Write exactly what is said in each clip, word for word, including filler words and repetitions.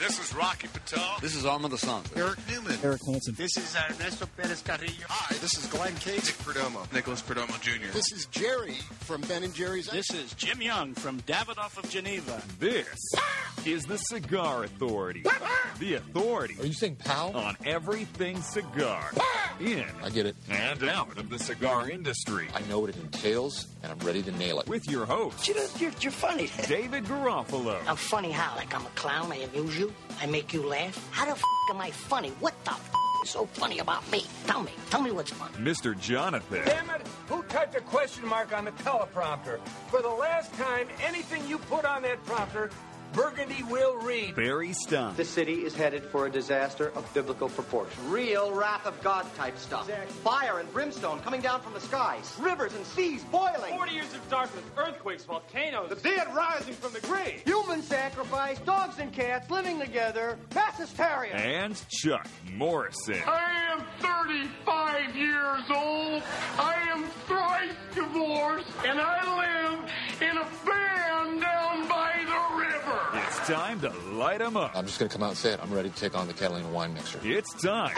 This is Rocky Patel. This is Armand Assante. Eric Newman. Eric Hansen. This is Ernesto Perez Carrillo. Hi, this is Glenn Cage. Nick Perdomo. Nicholas Perdomo Junior This is Jerry from Ben and Jerry's. This is Jim Young from Davidoff of Geneva. This is the Cigar Authority. The authority. Are you saying pal? On everything cigar. In. I get it. And out of the cigar industry. I know what it entails, and I'm ready to nail it. With your host. You know, you're, you're funny. David Garofalo. I'm funny how? Like I'm a clown, I amuse you, I make you laugh? How the f*** am I funny? What the f*** is so funny about me? Tell me. Tell me what's funny. Mister Jonathan. Damn it! Who typed a question mark on the teleprompter? For the last time, anything you put on that prompter, Burgundy will read. Barry Stein. The city is headed for a disaster of biblical proportion. Real wrath of God type stuff. Exactly. Fire and brimstone coming down from the skies. Rivers and seas boiling. Forty years of darkness, earthquakes, volcanoes. The dead rising from the grave. Human sacrifice, dogs and cats living together. Mass hysteria. And Chuck Morrison. I am thirty-five years old. I am thrice divorced. And I live in a van down by the river. It's time to light them up. I'm just going to come out and say it. I'm ready to take on the Catalina wine mixer. It's time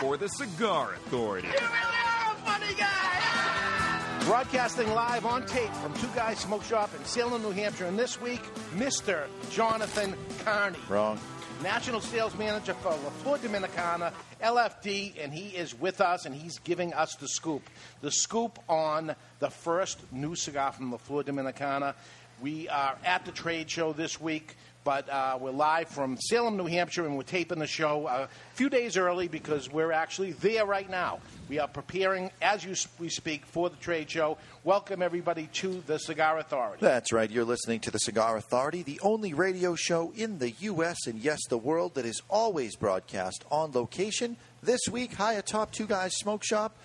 for the Cigar Authority. You really are a funny guy. Broadcasting live on tape from Two Guys Smoke Shop in Salem, New Hampshire. And this week, Mister Jonathan Carney. Wrong. National Sales Manager for La Flor Dominicana, L F D, and he is with us, and he's giving us the scoop. The scoop on the first new cigar from La Flor Dominicana. We are at the trade show this week, but uh, we're live from Salem, New Hampshire, and we're taping the show a few days early because we're actually there right now. We are preparing, as you sp- we speak, for the trade show. Welcome, everybody, to the Cigar Authority. That's right. You're listening to the Cigar Authority, the only radio show in the U S and, yes, the world that is always broadcast on location. This week, high atop Two Guys Smoke Shop.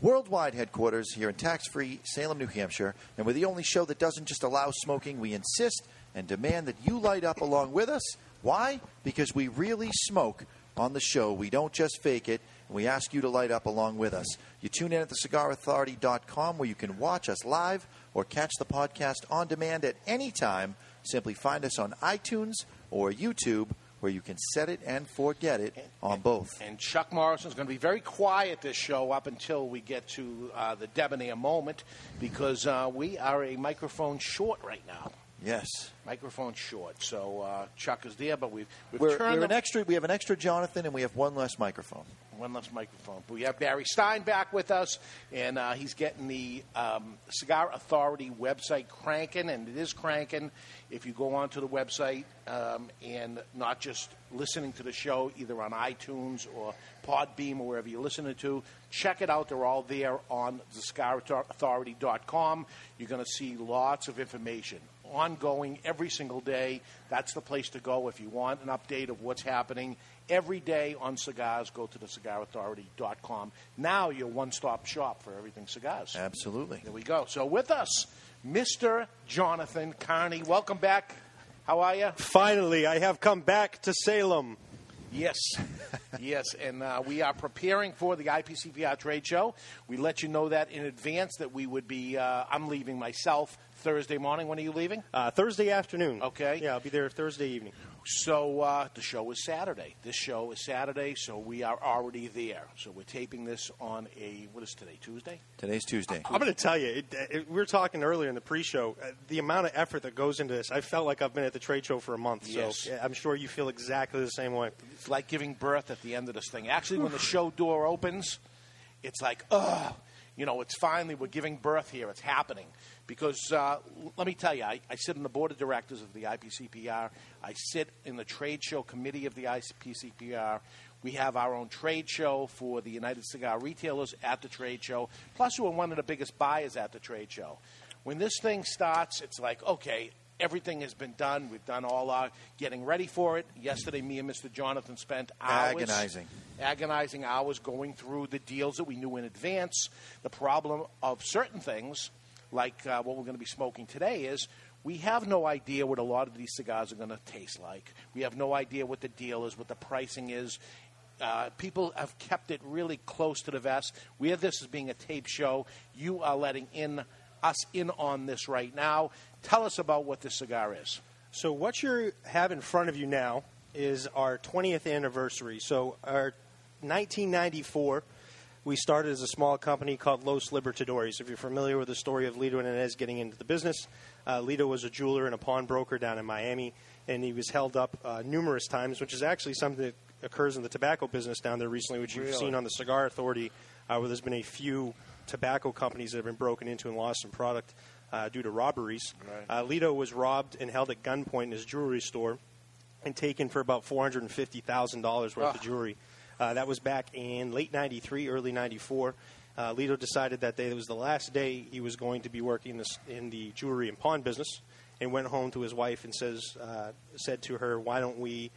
Worldwide headquarters here in tax-free Salem, New Hampshire. And we're the only show that doesn't just allow smoking. We insist and demand that you light up along with us. Why? Because we really smoke on the show. We don't just fake it. We ask you to light up along with us. You tune in at the cigar authority dot com where you can watch us live or catch the podcast on demand at any time. Simply find us on iTunes or YouTube, where you can set it and forget it and, on and, both. And Chuck Morrison's going to be very quiet this show up until we get to uh, the Debonair moment because uh, we are a microphone short right now. Yes. Microphone short. So uh, Chuck is there, but we've, we've we're, turned we're an extra. We have an extra Jonathan, and we have one less microphone. One less microphone. But we have Barry Stein back with us, and uh, he's getting the um, Cigar Authority website cranking, and it is cranking. If you go onto the website um, and not just listening to the show, either on iTunes or Podbeam or wherever you're listening to, check it out. They're all there on the cigar authority dot com. You're going to see lots of information. Ongoing every single day. That's the place to go if you want an update of what's happening every day on cigars. Go to the cigar authority dot com. Now your one-stop shop for everything cigars. Absolutely. There we go. So with us, Mister Jonathan Carney. Welcome back. How are you? Finally, I have come back to Salem. Yes, yes, and uh, we are preparing for the I P C P R trade show. We let you know that in advance that we would be, uh, I'm leaving myself Thursday morning. When are you leaving? Uh, Thursday afternoon. Okay. Yeah, I'll be there Thursday evening. So uh, the show is Saturday. This show is Saturday, so we are already there. So we're taping this on a, what is today, Tuesday? Today's Tuesday. I'm going to tell you, it, it, we were talking earlier in the pre-show, uh, the amount of effort that goes into this. I felt like I've been at the trade show for a month, yes. So I'm sure you feel exactly the same way. It's like giving birth at the end of this thing. Actually, when the show door opens, it's like, ugh. You know, it's finally, we're giving birth here. It's happening. Because, uh, let me tell you, I, I sit on the board of directors of the I P C P R. I sit in the trade show committee of the I P C P R. We have our own trade show for the United Cigar Retailers at the trade show. Plus, we're one of the biggest buyers at the trade show. When this thing starts, it's like, okay, everything has been done. We've done all our getting ready for it. Yesterday, me and Mister Jonathan spent hours. Agonizing. Agonizing hours going through the deals that we knew in advance. The problem of certain things, like uh, what we're going to be smoking today, is we have no idea what a lot of these cigars are going to taste like. We have no idea what the deal is, what the pricing is. Uh, people have kept it really close to the vest. We have this as being a tape show. You are letting in us in on this right now. Tell us about what this cigar is. So what you have in front of you now is our twentieth anniversary. So our nineteen ninety-four, we started as a small company called Los Libertadores. If you're familiar with the story of Lito and Inez getting into the business, uh, Lito was a jeweler and a pawnbroker down in Miami, and he was held up uh, numerous times, which is actually something that occurs in the tobacco business down there recently, which you've really? seen on the Cigar Authority, uh, where there's been a few tobacco companies that have been broken into and lost some product uh, due to robberies. Right. Uh, Lito was robbed and held at gunpoint in his jewelry store and taken for about four hundred fifty thousand dollars worth oh. of jewelry. Uh, that was back in late ninety-three, early ninety-four. Uh, Lito decided that day, it was the last day he was going to be working in the, in the jewelry and pawn business, and went home to his wife and says, uh, said to her, why don't we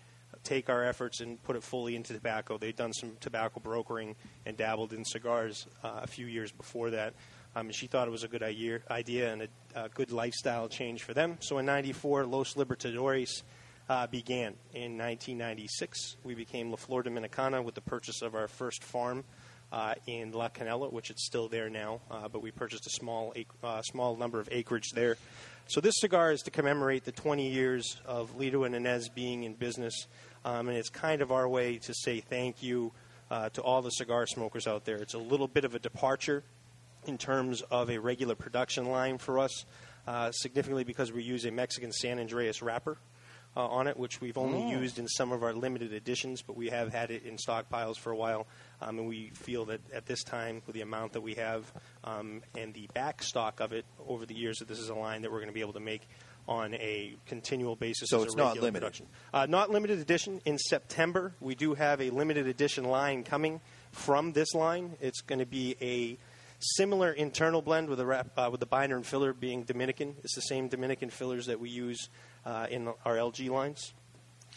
take our efforts and put it fully into tobacco? They'd done some tobacco brokering and dabbled in cigars uh, a few years before that. Um, and she thought it was a good idea, idea and a, a good lifestyle change for them. So in ninety-four, Los Libertadores uh, began. In nineteen ninety-six, we became La Flor Dominicana with the purchase of our first farm uh, in La Canela, which it's still there now, uh, but we purchased a small, ac- uh, small number of acreage there. So this cigar is to commemorate the twenty years of Lito and Inez being in business, um, and it's kind of our way to say thank you uh, to all the cigar smokers out there. It's a little bit of a departure in terms of a regular production line for us, uh, significantly because we use a Mexican San Andreas wrapper uh, on it, which we've only yeah. used in some of our limited editions, but we have had it in stockpiles for a while, um, and we feel that at this time, with the amount that we have, Um, and the back stock of it over the years, that this is a line that we're going to be able to make on a continual basis. So it's not limited. Uh, not limited edition. In September, we do have a limited edition line coming from this line. It's going to be a similar internal blend with the wrap, uh, with the binder and filler being Dominican. It's the same Dominican fillers that we use uh, in our L G lines.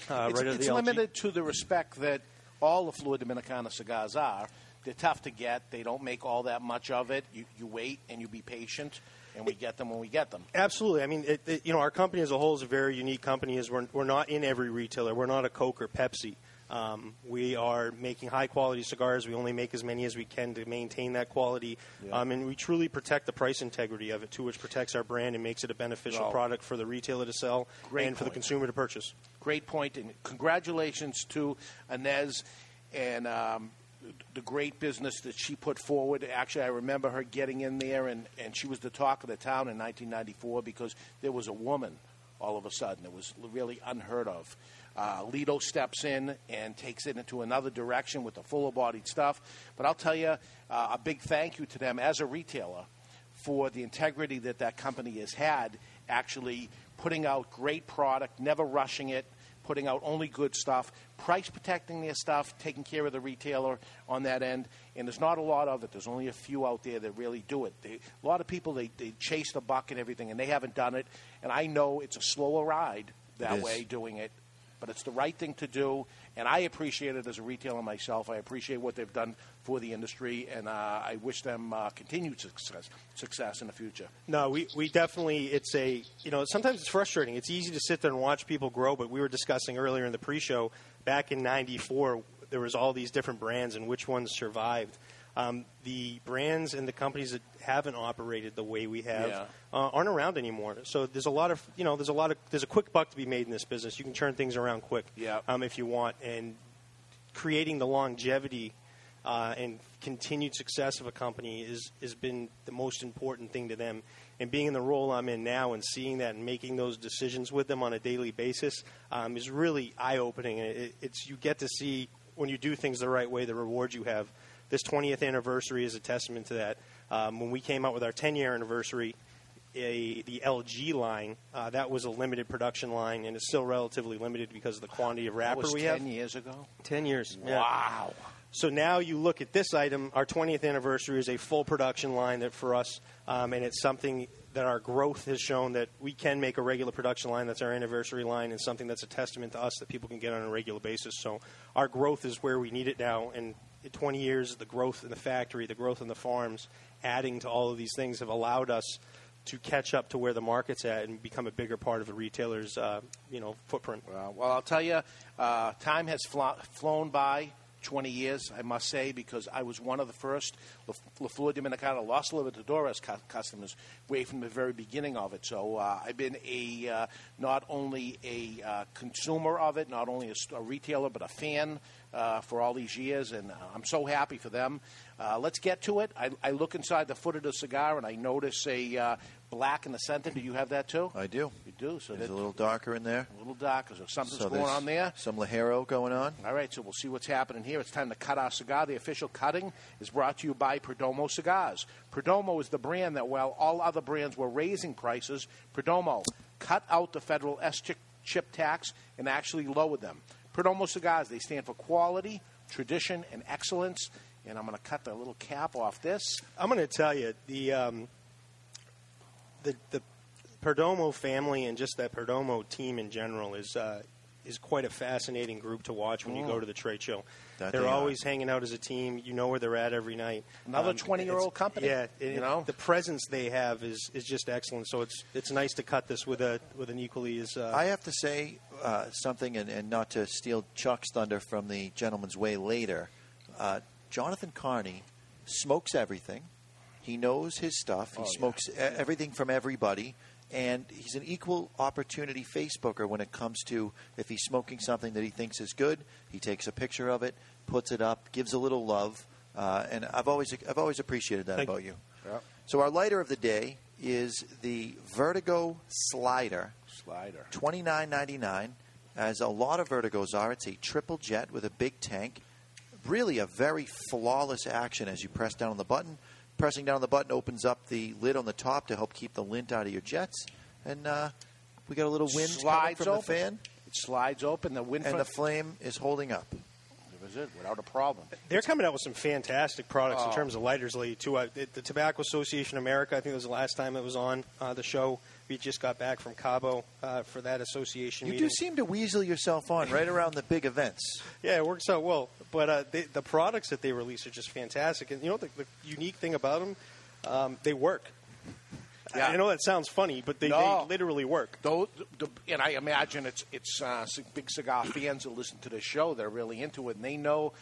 Uh, it's right it's limited L G. To the respect that all the Flor Dominicana cigars are. They're tough to get. They don't make all that much of it. You, you wait and you be patient, and we get them when we get them. Absolutely. I mean, it, it, you know, our company as a whole is a very unique company. Is we're, we're not in every retailer. We're not a Coke or Pepsi. Um, we are making high-quality cigars. We only make as many as we can to maintain that quality. Yeah. Um, and we truly protect the price integrity of it, too, which protects our brand and makes it a beneficial well, product for the retailer to sell and point. for the consumer to purchase. Great point. And congratulations to Inez and um, – the great business that she put forward. Actually, I remember her getting in there, and, and she was the talk of the town in nineteen ninety-four because there was a woman all of a sudden. It was really unheard of. Uh, Lito steps in and takes it into another direction with the fuller-bodied stuff. But I'll tell you, uh, a big thank you to them as a retailer for the integrity that that company has had, actually putting out great product, never rushing it, putting out only good stuff, price protecting their stuff, taking care of the retailer on that end. And there's not a lot of it. There's only a few out there that really do it. They, a lot of people, they, they chase the buck and everything, and they haven't done it. And I know it's a slower ride that way doing it, but it's the right thing to do. And I appreciate it as a retailer myself. I appreciate what they've done for the industry, and uh, I wish them uh, continued success success in the future. No, we, we definitely, it's a, you know, sometimes it's frustrating. It's easy to sit there and watch people grow, but we were discussing earlier in the pre-show, back in ninety-four, there was all these different brands and which ones survived. Um, the brands and the companies that haven't operated the way we have yeah. uh, aren't around anymore. So there's a lot of, you know, there's a lot of, there's a quick buck to be made in this business. You can turn things around quick yeah. um, if you want. And creating the longevity uh, and continued success of a company is has been the most important thing to them. And being in the role I'm in now and seeing that and making those decisions with them on a daily basis um, is really eye-opening. It, it's you get to see when you do things the right way, the reward you have. This twentieth anniversary is a testament to that. Um, when we came out with our ten-year anniversary, a, the L G line, uh, that was a limited production line, and it's still relatively limited because of the quantity of wrapper we have. That was ten years ago? ten years. Wow. Yeah. So now you look at this item, our twentieth anniversary is a full production line that for us, um, and it's something that our growth has shown that we can make a regular production line. That's our anniversary line and something that's a testament to us that people can get on a regular basis. So our growth is where we need it now, and in twenty years, the growth in the factory, the growth in the farms, adding to all of these things have allowed us to catch up to where the market's at and become a bigger part of the retailer's uh, you know, footprint. Well, well, I'll tell you, uh, time has fl- flown by. twenty years, I must say, because I was one of the first La Flor Dominicana, Los Libertadores cu- customers way from the very beginning of it. So uh, I've been a uh, not only a uh, consumer of it, not only a, a retailer, but a fan uh, for all these years, and I'm so happy for them. Uh, let's get to it. I, I look inside the foot of the cigar, and I notice a uh, black in the center. Do you have that, too? I do. You do. So there's a little darker in there. A little darker. So something's so going on there. Some Lajero going on. All right, so we'll see what's happening here. It's time to cut our cigar. The official cutting is brought to you by Perdomo Cigars. Perdomo is the brand that, while all other brands were raising prices, Perdomo cut out the federal S-chip tax and actually lowered them. Perdomo Cigars, they stand for quality, tradition, and excellence. And I'm going to cut the little cap off this. I'm going to tell you, the um, the the Perdomo family and just that Perdomo team in general is uh, is quite a fascinating group to watch when oh. you go to the trade show. That they're they always are. hanging out as a team. You know where they're at every night. Another twenty-year-old um, company. Yeah, it, you know the presence they have is, is just excellent. So it's it's nice to cut this with a with an equally as. Uh, I have to say uh, something, and, and not to steal Chuck's thunder from the gentleman's way later. Uh, Jonathan Carney smokes everything. He knows his stuff. He oh, smokes yeah. everything from everybody. And he's an equal opportunity Facebooker when it comes to if he's smoking something that he thinks is good, he takes a picture of it, puts it up, gives a little love. Uh, and I've always I've always appreciated that Thank about you. you. Yeah. So our lighter of the day is the Vertigo Slider. Slider. twenty-nine ninety-nine, as a lot of Vertigos are. It's a triple jet with a big tank. Really a very flawless action as you press down on the button. Pressing down on the button opens up the lid on the top to help keep the lint out of your jets. And uh, we got a little wind coming from the fan. It slides open. The wind and the flame is holding up. That was it, without a problem. They're coming out with some fantastic products oh. in terms of lighters lately, too. I, the Tobacco Association of America, I think it was the last time it was on uh, the show. We just got back from Cabo uh, for that association you meeting. You do seem to weasel yourself on right around the big events. Yeah, it works out well. But uh, they, the products that they release are just fantastic. And you know the, the unique thing about them? Um, they work. Yeah. I, I know that sounds funny, but they, no. they literally work. Those, the, and I imagine it's, it's uh, big cigar fans that listen to this show. They're really into it, and they know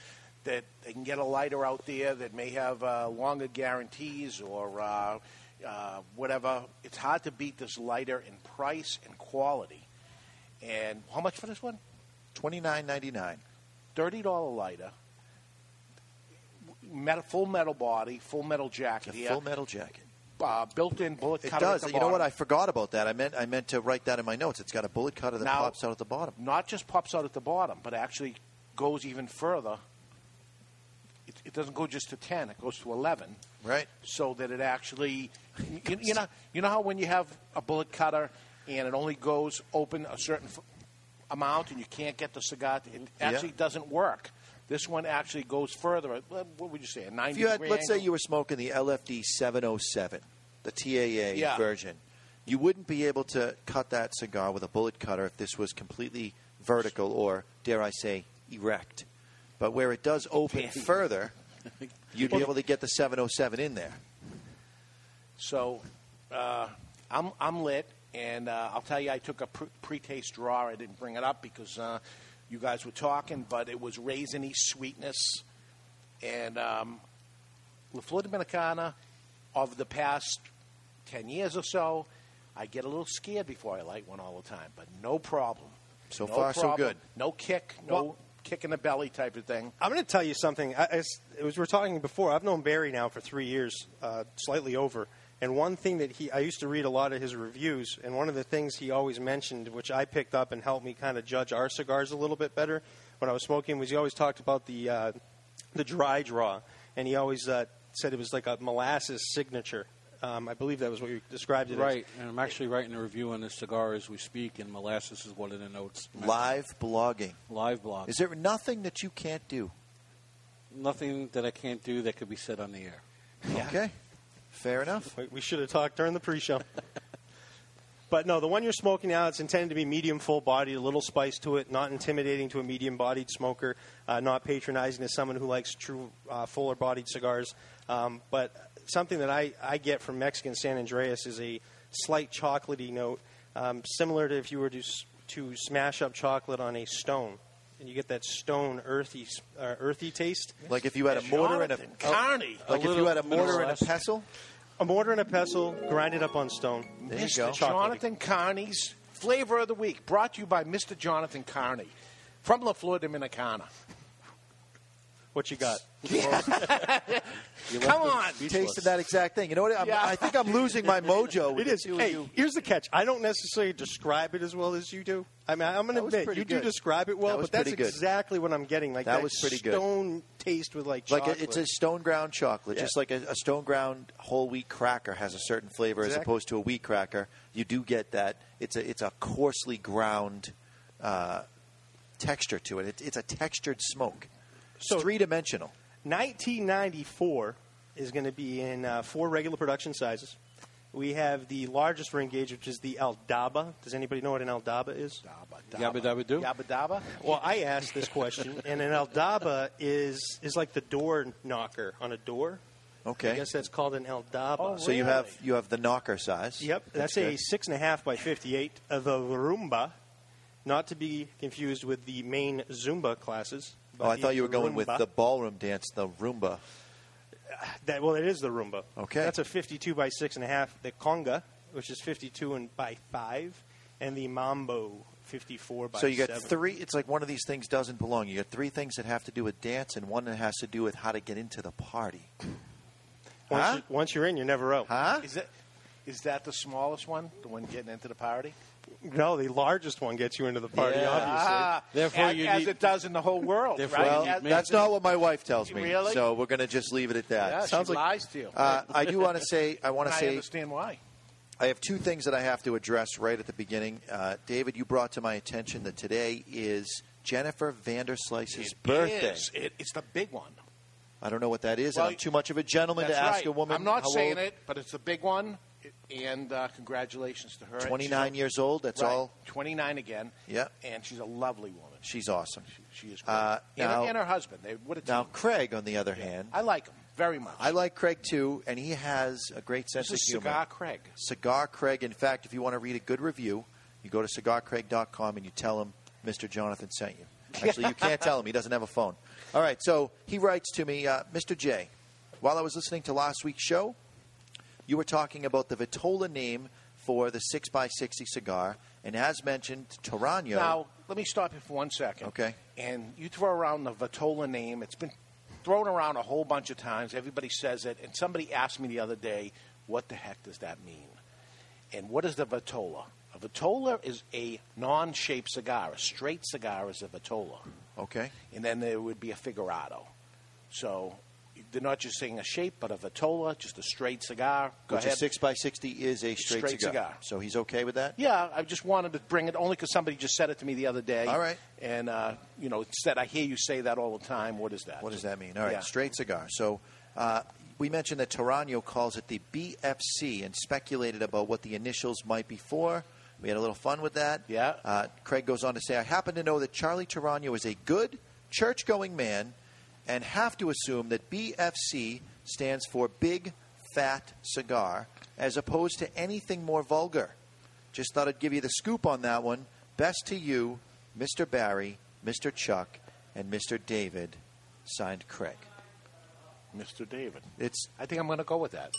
that they can get a lighter out there that may have uh, longer guarantees or uh, – Uh, whatever. It's hard to beat this lighter in price and quality. And how much for this one? twenty-nine ninety-nine. thirty dollars lighter. Metal, full metal body, full metal jacket. Yeah, full metal jacket. Uh, built-in bullet cutter. It does. At the you bottom. know what? I forgot about that. I meant I meant to write that in my notes. It's got a bullet cutter that now, pops out at the bottom. Not just pops out at the bottom, but actually goes even further. It, it doesn't go just to ten. It goes to eleven. Right. So that it actually, you, you know, you know how when you have a bullet cutter and it only goes open a certain f- amount and you can't get the cigar, to, it actually yeah. doesn't work. This one actually goes further. What would you say? A ninety degree angle? Let's say you were smoking the L F D seven oh seven, the T A A yeah. version. You wouldn't be able to cut that cigar with a bullet cutter if this was completely vertical or, dare I say, erect. But where it does open further, you'd be able to get the seven oh seven in there. So uh, I'm I'm lit, and uh, I'll tell you, I took a pre-taste draw. I didn't bring it up because uh, you guys were talking, but it was raisiny sweetness. And um, La Flor Dominicana, of the past ten years or so, I get a little scared before I light one all the time, but no problem. So no far, problem. so good. No kick, no... Well, kick in the belly type of thing. I'm going to tell you something. As we were talking before, I've known Barry now for three years, uh, slightly over. And one thing that he, I used to read a lot of his reviews, and one of the things he always mentioned, which I picked up and helped me kind of judge our cigars a little bit better when I was smoking, was he always talked about the uh, the dry draw. And he always uh, said it was like a molasses signature. Um, I believe that was what you described it right. as. Right, and I'm actually writing a review on this cigar as we speak, and molasses is one of the notes. Live blogging. Live blogging. Is there nothing that you can't do? Nothing that I can't do that could be said on the air. Yeah. Okay, fair enough. We should have talked during the pre-show. But, no, the one you're smoking now, it's intended to be medium full-bodied, a little spice to it, not intimidating to a medium-bodied smoker, uh, not patronizing to someone who likes true uh, fuller-bodied cigars, um, but... Something that I, I get from Mexican San Andreas is a slight chocolatey note, um, similar to if you were to to smash up chocolate on a stone. and you get that stone, earthy, uh, earthy taste. Like if you had a mortar and a Carney. Like if you had a mortar and a pestle. A mortar and a pestle, grinded up on stone. There you go. Mister Jonathan Carney's Flavor of the Week, brought to you by Mister Jonathan Carney from La Flor Dominicana. What you got? You Come on. You tasted that exact thing. You know what? I'm, yeah. I think I'm losing my mojo. With it is. Hey, you. Here's the catch. I don't necessarily describe it as well as you do. I mean, I'm going to admit, you good. do describe it well, that but that's good. exactly what I'm getting. Like that, that was pretty stone good. taste with like chocolate. Like a, it's a stone-ground chocolate. Yeah. Just like a, a stone-ground whole wheat cracker has a certain flavor exactly. as opposed to a wheat cracker. You do get that. It's a, it's a coarsely ground uh, texture to it. it. It's a textured smoke. So three-dimensional. nineteen ninety-four is going to be in uh, four regular production sizes. We have the largest ring gauge, which is the Aldaba. Does anybody know what an Aldaba is? Dabba, dabba. Yabba dabba do. Yabba dabba. Well, I asked this question, and an Aldaba is is like the door knocker on a door. Okay. I guess that's called an Aldaba. Oh, so really? you have you have the knocker size. Yep. That's, that's a six and a half by fifty-eight. The Roomba, not to be confused with the main Zumba classes. Oh, I thought you were going Roomba. with the ballroom dance, the Roomba. That, well, it is the Roomba. Okay. That's a fifty-two by six and a half. The Conga, which is fifty-two and by five, and the Mambo, fifty-four by seven. So you got seven. three. It's like one of these things doesn't belong. You got three things that have to do with dance and one that has to do with how to get into the party. Once, huh? you, once you're in, you're never out. Huh? Is that, is that the smallest one, the one getting into the party? No, the largest one gets you into the party, yeah. obviously. Ah, Therefore, as, you need, as it does in the whole world, right? Well, as, that's not what my wife tells me. Really? So we're going to just leave it at that. Yeah, Sounds she like, lies to you. Uh, I do want to say, I want to say, I understand why. I have two things that I have to address right at the beginning. Uh, David, you brought to my attention that today is Jennifer Vanderslice's it birthday. Is. It, it's the big one. I don't know what that is. Well, and I'm too much of a gentleman to ask right. a woman. I'm not saying old. it, but it's the big one. And uh, congratulations to her. twenty-nine years old, that's right. all. twenty-nine again. Yeah. And she's a lovely woman. She's awesome. She, she is great. Uh, and, now, and her husband. They, what a team. Now, Craig, on the other yeah. hand. I like him very much. I like Craig, too, and he has a great sense this of humor. Cigar Craig. Cigar Craig. In fact, if you want to read a good review, you go to cigar craig dot com and you tell him Mister Jonathan sent you. Actually, you can't tell him. He doesn't have a phone. All right, so he writes to me, uh, Mister J, while I was listening to last week's show, you were talking about the Vitola name for the six by sixty cigar, and as mentioned, Tarano. Now, let me stop you for one second. Okay. And you throw around the Vitola name. It's been thrown around a whole bunch of times. Everybody says it. And somebody asked me the other day, what the heck does that mean? And what is the Vitola? A Vitola is a non-shaped cigar. A straight cigar is a Vitola. Okay. And then there would be a figurado. So they're not just saying a shape, but a Vitola, just a straight cigar. Go Which ahead. a six by sixty is a straight, straight cigar. cigar. So he's okay with that? Yeah, I just wanted to bring it only because somebody just said it to me the other day. All right. And, uh, you know, instead I hear you say that all the time. What is that? What does that mean? All right, yeah. straight cigar. So uh, we mentioned that Tarano calls it the B F C and speculated about what the initials might be for. We had a little fun with that. Yeah. Uh, Craig goes on to say, I happen to know that Charlie Tarano is a good church-going man and have to assume that B F C stands for Big Fat Cigar, as opposed to anything more vulgar. Just thought I'd give you the scoop on that one. Best to you, Mister Barry, Mister Chuck, and Mister David. Signed, Craig. Mister David. It's. I think I'm going to go with that.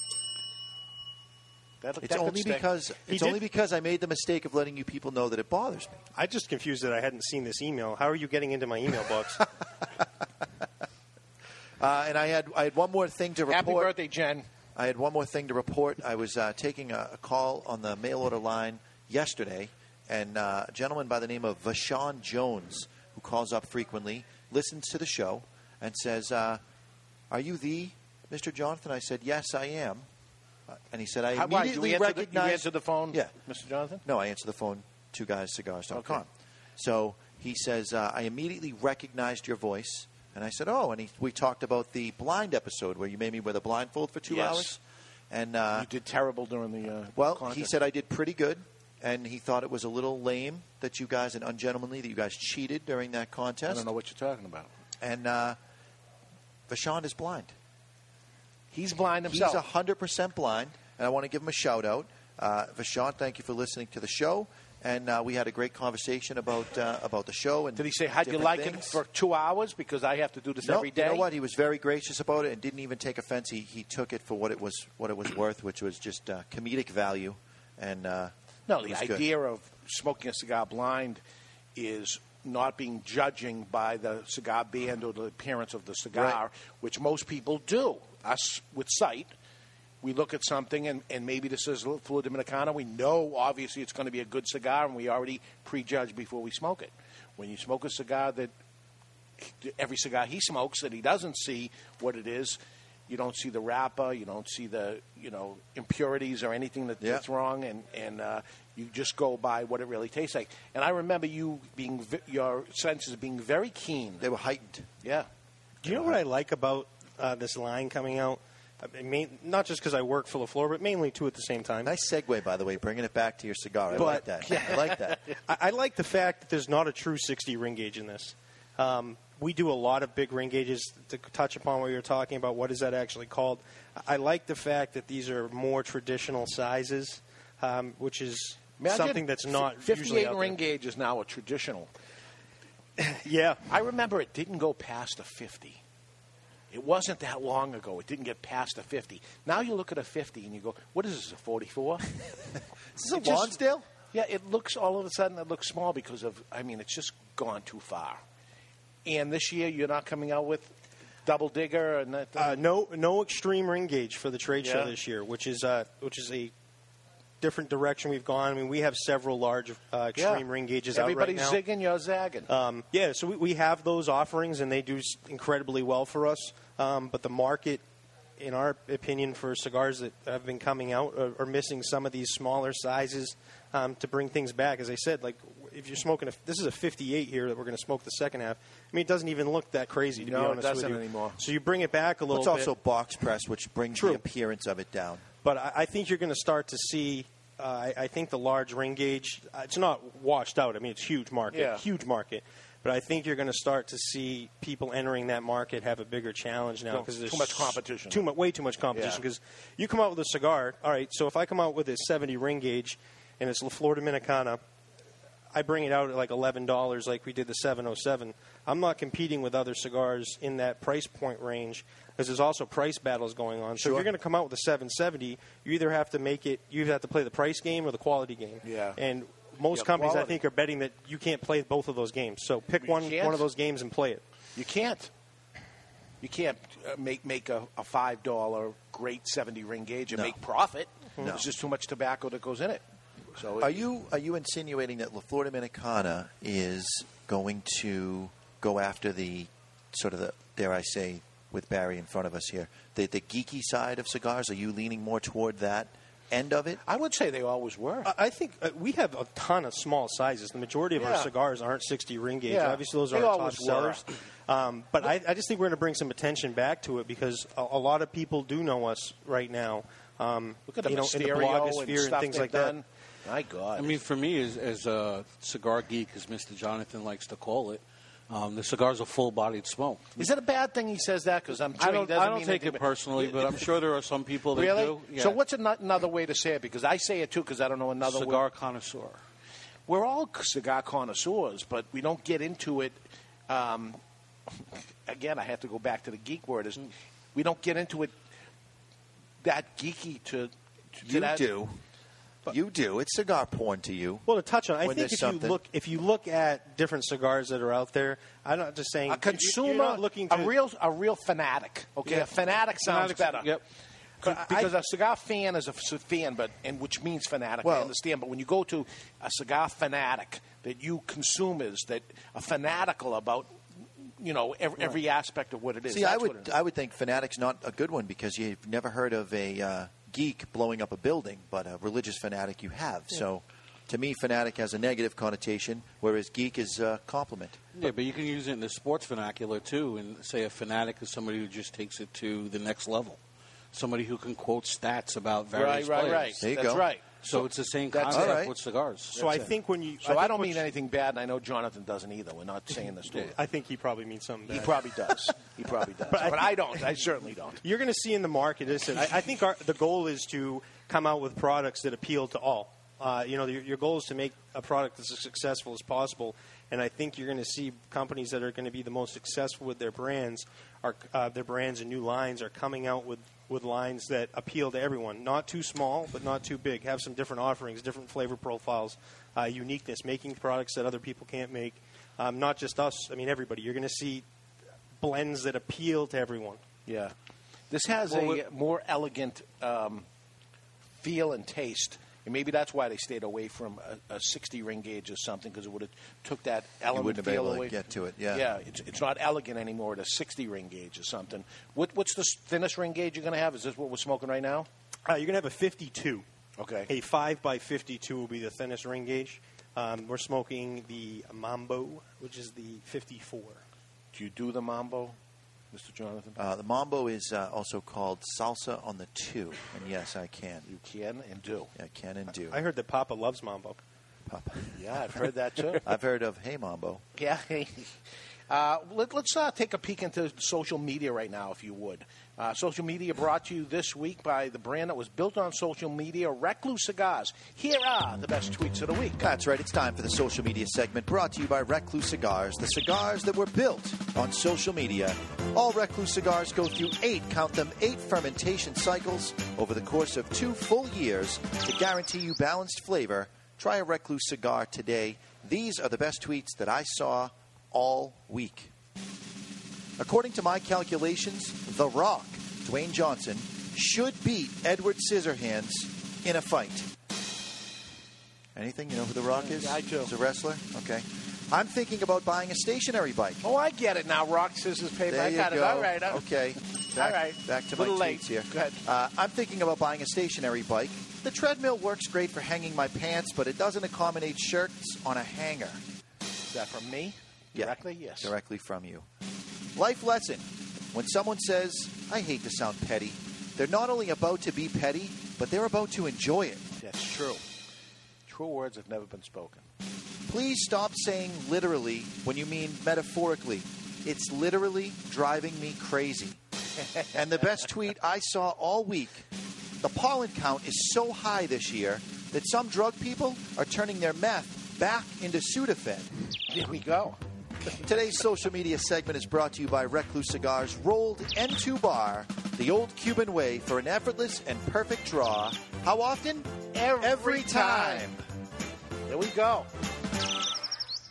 That, it's that only because he it's did. only because I made the mistake of letting you people know that it bothers me. I just confused that I hadn't seen this email. How are you getting into my email box? Uh, and I had I had one more thing to report. Happy birthday, Jen. I had one more thing to report. I was uh, taking a, a call on the mail order line yesterday, and uh, a gentleman by the name of Vashon Jones, who calls up frequently, listens to the show and says, uh, are you the Mister Jonathan? I said, yes, I am. Uh, and he said, I How, immediately you recognized. You answered the phone, yeah. Mister Jonathan? No, I answered the phone, two guys cigars dot com. Okay. So he says, uh, I immediately recognized your voice. And I said, oh, and he, we talked about the blind episode where you made me wear the blindfold for two yes. hours. And uh, you did terrible during the uh, Well, contest. He said I did pretty good, and he thought it was a little lame that you guys, and ungentlemanly, that you guys cheated during that contest. I don't know what you're talking about. And uh, Vashon is blind. He's blind himself. He's one hundred percent blind, and I want to give him a shout-out. Uh, Vashon, thank you for listening to the show. and uh, we had a great conversation about uh, about the show. And did he say, how'd you like things. It for two hours? Because I have to do this no, every day. You know what? He was very gracious about it and didn't even take offense. He he took it for what it was what it was worth, which was just uh, comedic value. And uh, no, the idea good. Of smoking a cigar blind is not being judging by the cigar band or the appearance of the cigar, right. Which most people do. Us with sight. We look at something, and, and maybe this is La Flor Dominicana. We know, obviously, it's going to be a good cigar, and we already prejudge before we smoke it. When you smoke a cigar that every cigar he smokes that he doesn't see what it is, you don't see the wrapper, you don't see the you know impurities or anything that, yeah. that's wrong, and, and uh, you just go by what it really tastes like. And I remember you being your senses being very keen. They were heightened. Yeah. Do you know what I like about uh, this line coming out? I mean, not just because I work for La Flor, but mainly two at the same time. Nice segue, by the way, bringing it back to your cigar. I but, like that. Yeah. I like that. I, I like the fact that there's not a true sixty ring gauge in this. Um, we do a lot of big ring gauges to touch upon what you're talking about. What is that actually called? I like the fact that these are more traditional sizes, um, which is Imagine something that's not usually out there. fifty-eight ring gauge is now a traditional. Yeah. I remember it didn't go past a fifty. It wasn't that long ago. It didn't get past a fifty. Now you look at a fifty and you go, what is this, a forty-four? Is this a Lonsdale? Yeah, it looks, all of a sudden, it looks small because of, I mean, it's just gone too far. And this year you're not coming out with Double Digger? And that uh, no no extreme ring gauge for the trade yeah. show this year, which is uh, which is a different direction we've gone. I mean, we have several large uh, extreme yeah. ring gauges Everybody's out right now. Everybody's zigging, you're zagging. Um, yeah, so we, we have those offerings, and they do incredibly well for us. Um, but the market, in our opinion, for cigars that have been coming out are, are missing some of these smaller sizes um, to bring things back. As I said, like if you're smoking, a, this is a fifty-eight here that we're going to smoke the second half. I mean, it doesn't even look that crazy, to no, be honest it doesn't with you. Anymore. So you bring it back a little bit. It's also bit. box press, which brings True. the appearance of it down. But I think you're going to start to see, uh, I, I think the large ring gauge, it's not washed out. I mean, it's huge market, yeah. huge market. But I think you're going to start to see people entering that market have a bigger challenge now because there's too much competition. Too much, way too much competition because yeah. you come out with a cigar. All right, so if I come out with a seventy ring gauge and it's La Flor Dominicana, I bring it out at like eleven dollars like we did the seven oh seven. I'm not competing with other cigars in that price point range because there's also price battles going on. So sure. if you're going to come out with a seven seventy, you either have to make it, you either have to play the price game or the quality game. Yeah. And most yeah, companies, quality. I think, are betting that you can't play both of those games. So pick you one can't. one of those games and play it. You can't. You can't make make a, a five dollar great seventy ring gauge and no. make profit. No. There's just too much tobacco that goes in it. So are you are you insinuating that La Flor Dominicana is going to go after the sort of the, dare I say, with Barry in front of us here, the, the geeky side of cigars? Are you leaning more toward that end of it? I would say they always were. I, I think uh, we have a ton of small sizes. The majority of yeah. our cigars aren't sixty ring gauge. Yeah. Obviously, those are our top sellers. Um, but I, I just think we're going to bring some attention back to it because a, a lot of people do know us right now. Um, Look at the, you know, in the blogosphere and, and things like done. that. My God. I mean, for me, as, as a cigar geek, as Mister Jonathan likes to call it, um, the cigar's a full-bodied smoke. Is it a bad thing he says that? Because I'm sure I don't, he doesn't I don't mean take it but personally, but I'm sure there are some people that really? do. Yeah. So what's another way to say it? Because I say it, too, because I don't know another cigar way. Cigar connoisseur. We're all cigar connoisseurs, but we don't get into it. Um, again, I have to go back to the geek word. Is mm. We don't get into it that geeky to, to You that. do. You do. It's cigar porn to you. Well, to touch on, I think if something. you look, if you look at different cigars that are out there, I'm not just saying a consumer, you're not looking to, a real, a real fanatic. Okay, yeah. a fanatic sounds Fanatics, better. Yep. Because I, a cigar fan is a fan, but and which means fanatic. Well, I understand. But when you go to a cigar fanatic, that you consumers that are fanatical about, you know, every, right. every aspect of what it is. See, That's I would, I would think fanatic's not a good one because you've never heard of a. Uh, geek blowing up a building, but a religious fanatic you have. Yeah. So to me, fanatic has a negative connotation, whereas geek is a compliment. Yeah, but you can use it in the sports vernacular, too, and say a fanatic is somebody who just takes it to the next level, somebody who can quote stats about various right, right, players. Right, right, right. There you That's go. right. So, so it's the same concept right. with cigars. So that's I it. think when you... So I, I don't mean you, anything bad, and I know Jonathan doesn't either. We're not saying this to him. I think he probably means something bad. He probably does. He probably does. but, I, but I don't. I certainly don't. You're going to see in the market, listen, I, I think our, the goal is to come out with products that appeal to all. Uh, you know, your, your goal is to make a product that's as successful as possible, and I think you're going to see companies that are going to be the most successful with their brands, are uh, their brands and new lines are coming out with, with lines that appeal to everyone. Not too small, but not too big. Have some different offerings, different flavor profiles, uh, uniqueness, making products that other people can't make. Um, not just us. I mean, everybody. You're going to see blends that appeal to everyone. Yeah. This has well, a it, more elegant um, feel and taste. And maybe that's why they stayed away from a sixty-ring gauge or something, because it would have took that element. You wouldn't have been able away. to get to it, yeah. Yeah, it's, it's not elegant anymore at a sixty-ring gauge or something. What, what's the thinnest ring gauge you're going to have? Is this what we're smoking right now? Uh, you're going to have a fifty-two. Okay. A five by fifty-two will be the thinnest ring gauge. Um, we're smoking the Mambo, which is the fifty-four. Do you do the Mambo, Mister Jonathan? Uh, the Mambo is uh, also called salsa on the two. And yes, I can. You can and do. I can and do. I heard that Papa loves Mambo. Papa. Yeah, I've heard that too. I've heard of Hey Mambo. Yeah. uh, let, let's uh, take a peek into social media right now, if you would. Uh, social media brought to you this week by the brand that was built on social media, Recluse Cigars. Here are the best tweets of the week. That's right. It's time for the social media segment brought to you by Recluse Cigars, the cigars that were built on social media. All Recluse cigars go through eight, count them, eight fermentation cycles over the course of two full years to guarantee you balanced flavor. Try a Recluse cigar today. These are the best tweets that I saw all week. According to my calculations, The Rock, Dwayne Johnson, should beat Edward Scissorhands in a fight. Anything? You know who The Rock is? Yeah, I do. He's a wrestler? Okay. I'm thinking about buying a stationary bike. Oh, I get it now. Rock, scissors, paper. There I got go. it. All right. I'm... Okay. Back, All right. Back to my late. tweets here. Go ahead. Uh, I'm thinking about buying a stationary bike. The treadmill works great for hanging my pants, but it doesn't accommodate shirts on a hanger. Is that from me? Directly? Yeah. Yes. Directly from you. Life lesson. When someone says, I hate to sound petty, they're not only about to be petty, but they're about to enjoy it. That's true. True words have never been spoken. Please stop saying literally when you mean metaphorically. It's literally driving me crazy. And the best tweet I saw all week, the pollen count is so high this year that some drug people are turning their meth back into Sudafed. There we go. Today's social media segment is brought to you by Recluse Cigars Rolled N two Bar, the old Cuban way for an effortless and perfect draw. How often? Every, Every time. time. There we go.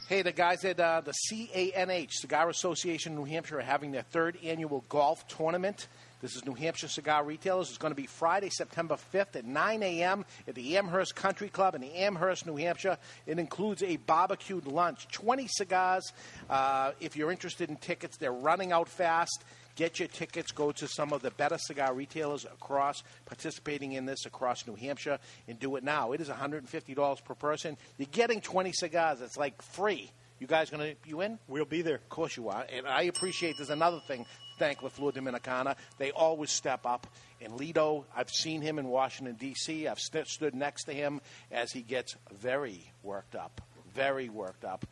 Hey, the guys at uh, the C A N H, Cigar Association in New Hampshire, are having their third annual golf tournament. This is New Hampshire Cigar Retailers. It's going to be Friday, September fifth at nine a.m. at the Amherst Country Club in Amherst, New Hampshire. It includes a barbecued lunch, twenty cigars. Uh, if you're interested in tickets, they're running out fast. Get your tickets. Go to some of the better cigar retailers across, participating in this across New Hampshire, and do it now. It is one hundred fifty dollars per person. You're getting twenty cigars. It's like free. You guys going to, you in? We'll be there. Of course you are. And I appreciate there's another thing. Thank La Flor Dominicana. They always step up. And Lito, I've seen him in Washington, D C. I've st- stood next to him as he gets very worked up, very worked up.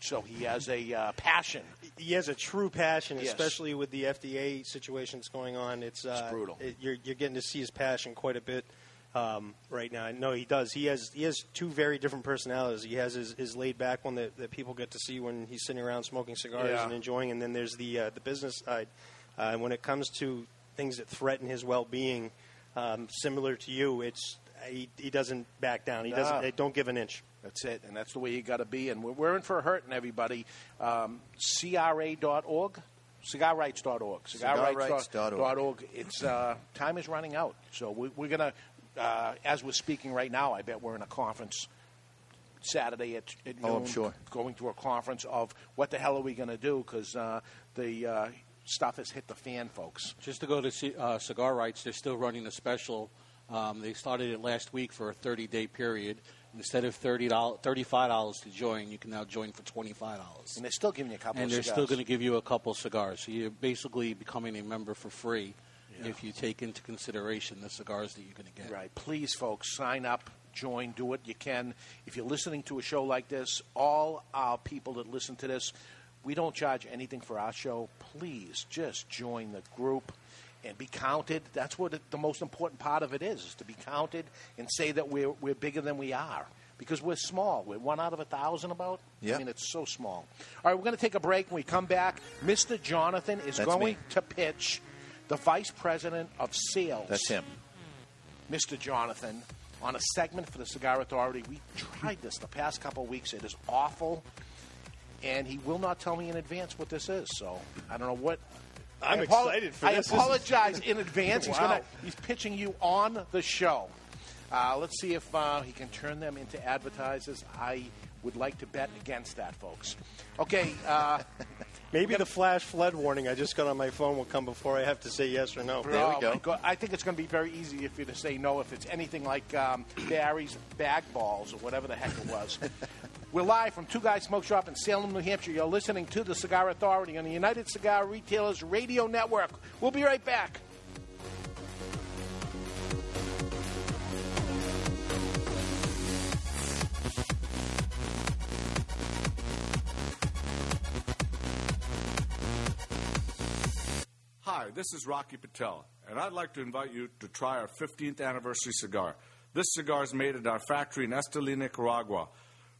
So he has a uh, passion. He has a true passion, yes. Especially with the F D A situation that's going on. It's, uh, it's brutal. It, you're, you're getting to see his passion quite a bit um, right now. No, he does. He has he has two very different personalities. He has his, his laid-back one that, that people get to see when he's sitting around smoking cigars yeah. and enjoying, and then there's the uh, the business side. Uh, when it comes to things that threaten his well-being, um, similar to you, it's he, he doesn't back down. He nah. doesn't. Don't give an inch. That's it, and that's the way you got to be. And we're, we're in for hurting everybody. Um, C R A dot org, cigar rights dot org, cigar rights dot org. It's uh, time is running out, so we, we're gonna. Uh, as we're speaking right now, I bet we're in a conference Saturday at, at noon. Oh, I'm sure. Going to a conference of what the hell are we gonna do? Because uh, the uh, stuff has hit the fan, folks. Just to go to C- uh, Cigar Rights, they're still running a special. Um, they started it last week for a thirty-day period. Instead of thirty dollars, thirty-five dollars to join, you can now join for twenty-five dollars. And they're still giving you a couple and of cigars. And they're still going to give you a couple of cigars. So you're basically becoming a member for free yeah. if you take into consideration the cigars that you're going to get. Right. Please, folks, sign up, join, do what you can. If you're listening to a show like this, all our people that listen to this, we don't charge anything for our show. Please just join the group. and be counted. That's what the most important part of it is, is to be counted and say that we're, we're bigger than we are. Because we're small. We're one out of a thousand about. Yep. I mean, it's so small. All right, we're going to take a break. When we come back, Mister Jonathan is That's going me. to pitch the Vice President of Sales. That's him. Mister Jonathan, on a segment for the Cigar Authority. We tried this the past couple of weeks. It is awful. And he will not tell me in advance what this is. So I don't know what. I'm apo- excited for I this. I apologize in advance. Wow. He's, gonna, he's pitching you on the show. Uh, let's see if uh, he can turn them into advertisers. I would like to bet against that, folks. Okay. Uh, Maybe the flash flood warning I just got on my phone will come before I have to say yes or no. Bro, there we go. go. I think it's going to be very easy for you to say no if it's anything like um, Barry's bag balls or whatever the heck it was. We're live from Two Guys Smoke Shop in Salem, New Hampshire. You're listening to the Cigar Authority on the United Cigar Retailers Radio Network. We'll be right back. Hi, this is Rocky Patel, and I'd like to invite you to try our fifteenth anniversary cigar. This cigar is made at our factory in Esteli, Nicaragua.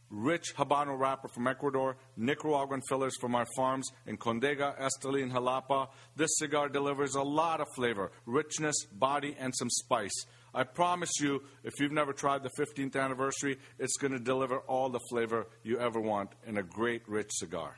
Rich Habano wrapper from Ecuador, Nicaraguan fillers from our farms in Condega, Esteli, and Jalapa. This cigar delivers a lot of flavor, richness, body, and some spice. I promise you, if you've never tried the fifteenth anniversary, it's going to deliver all the flavor you ever want in a great, rich cigar.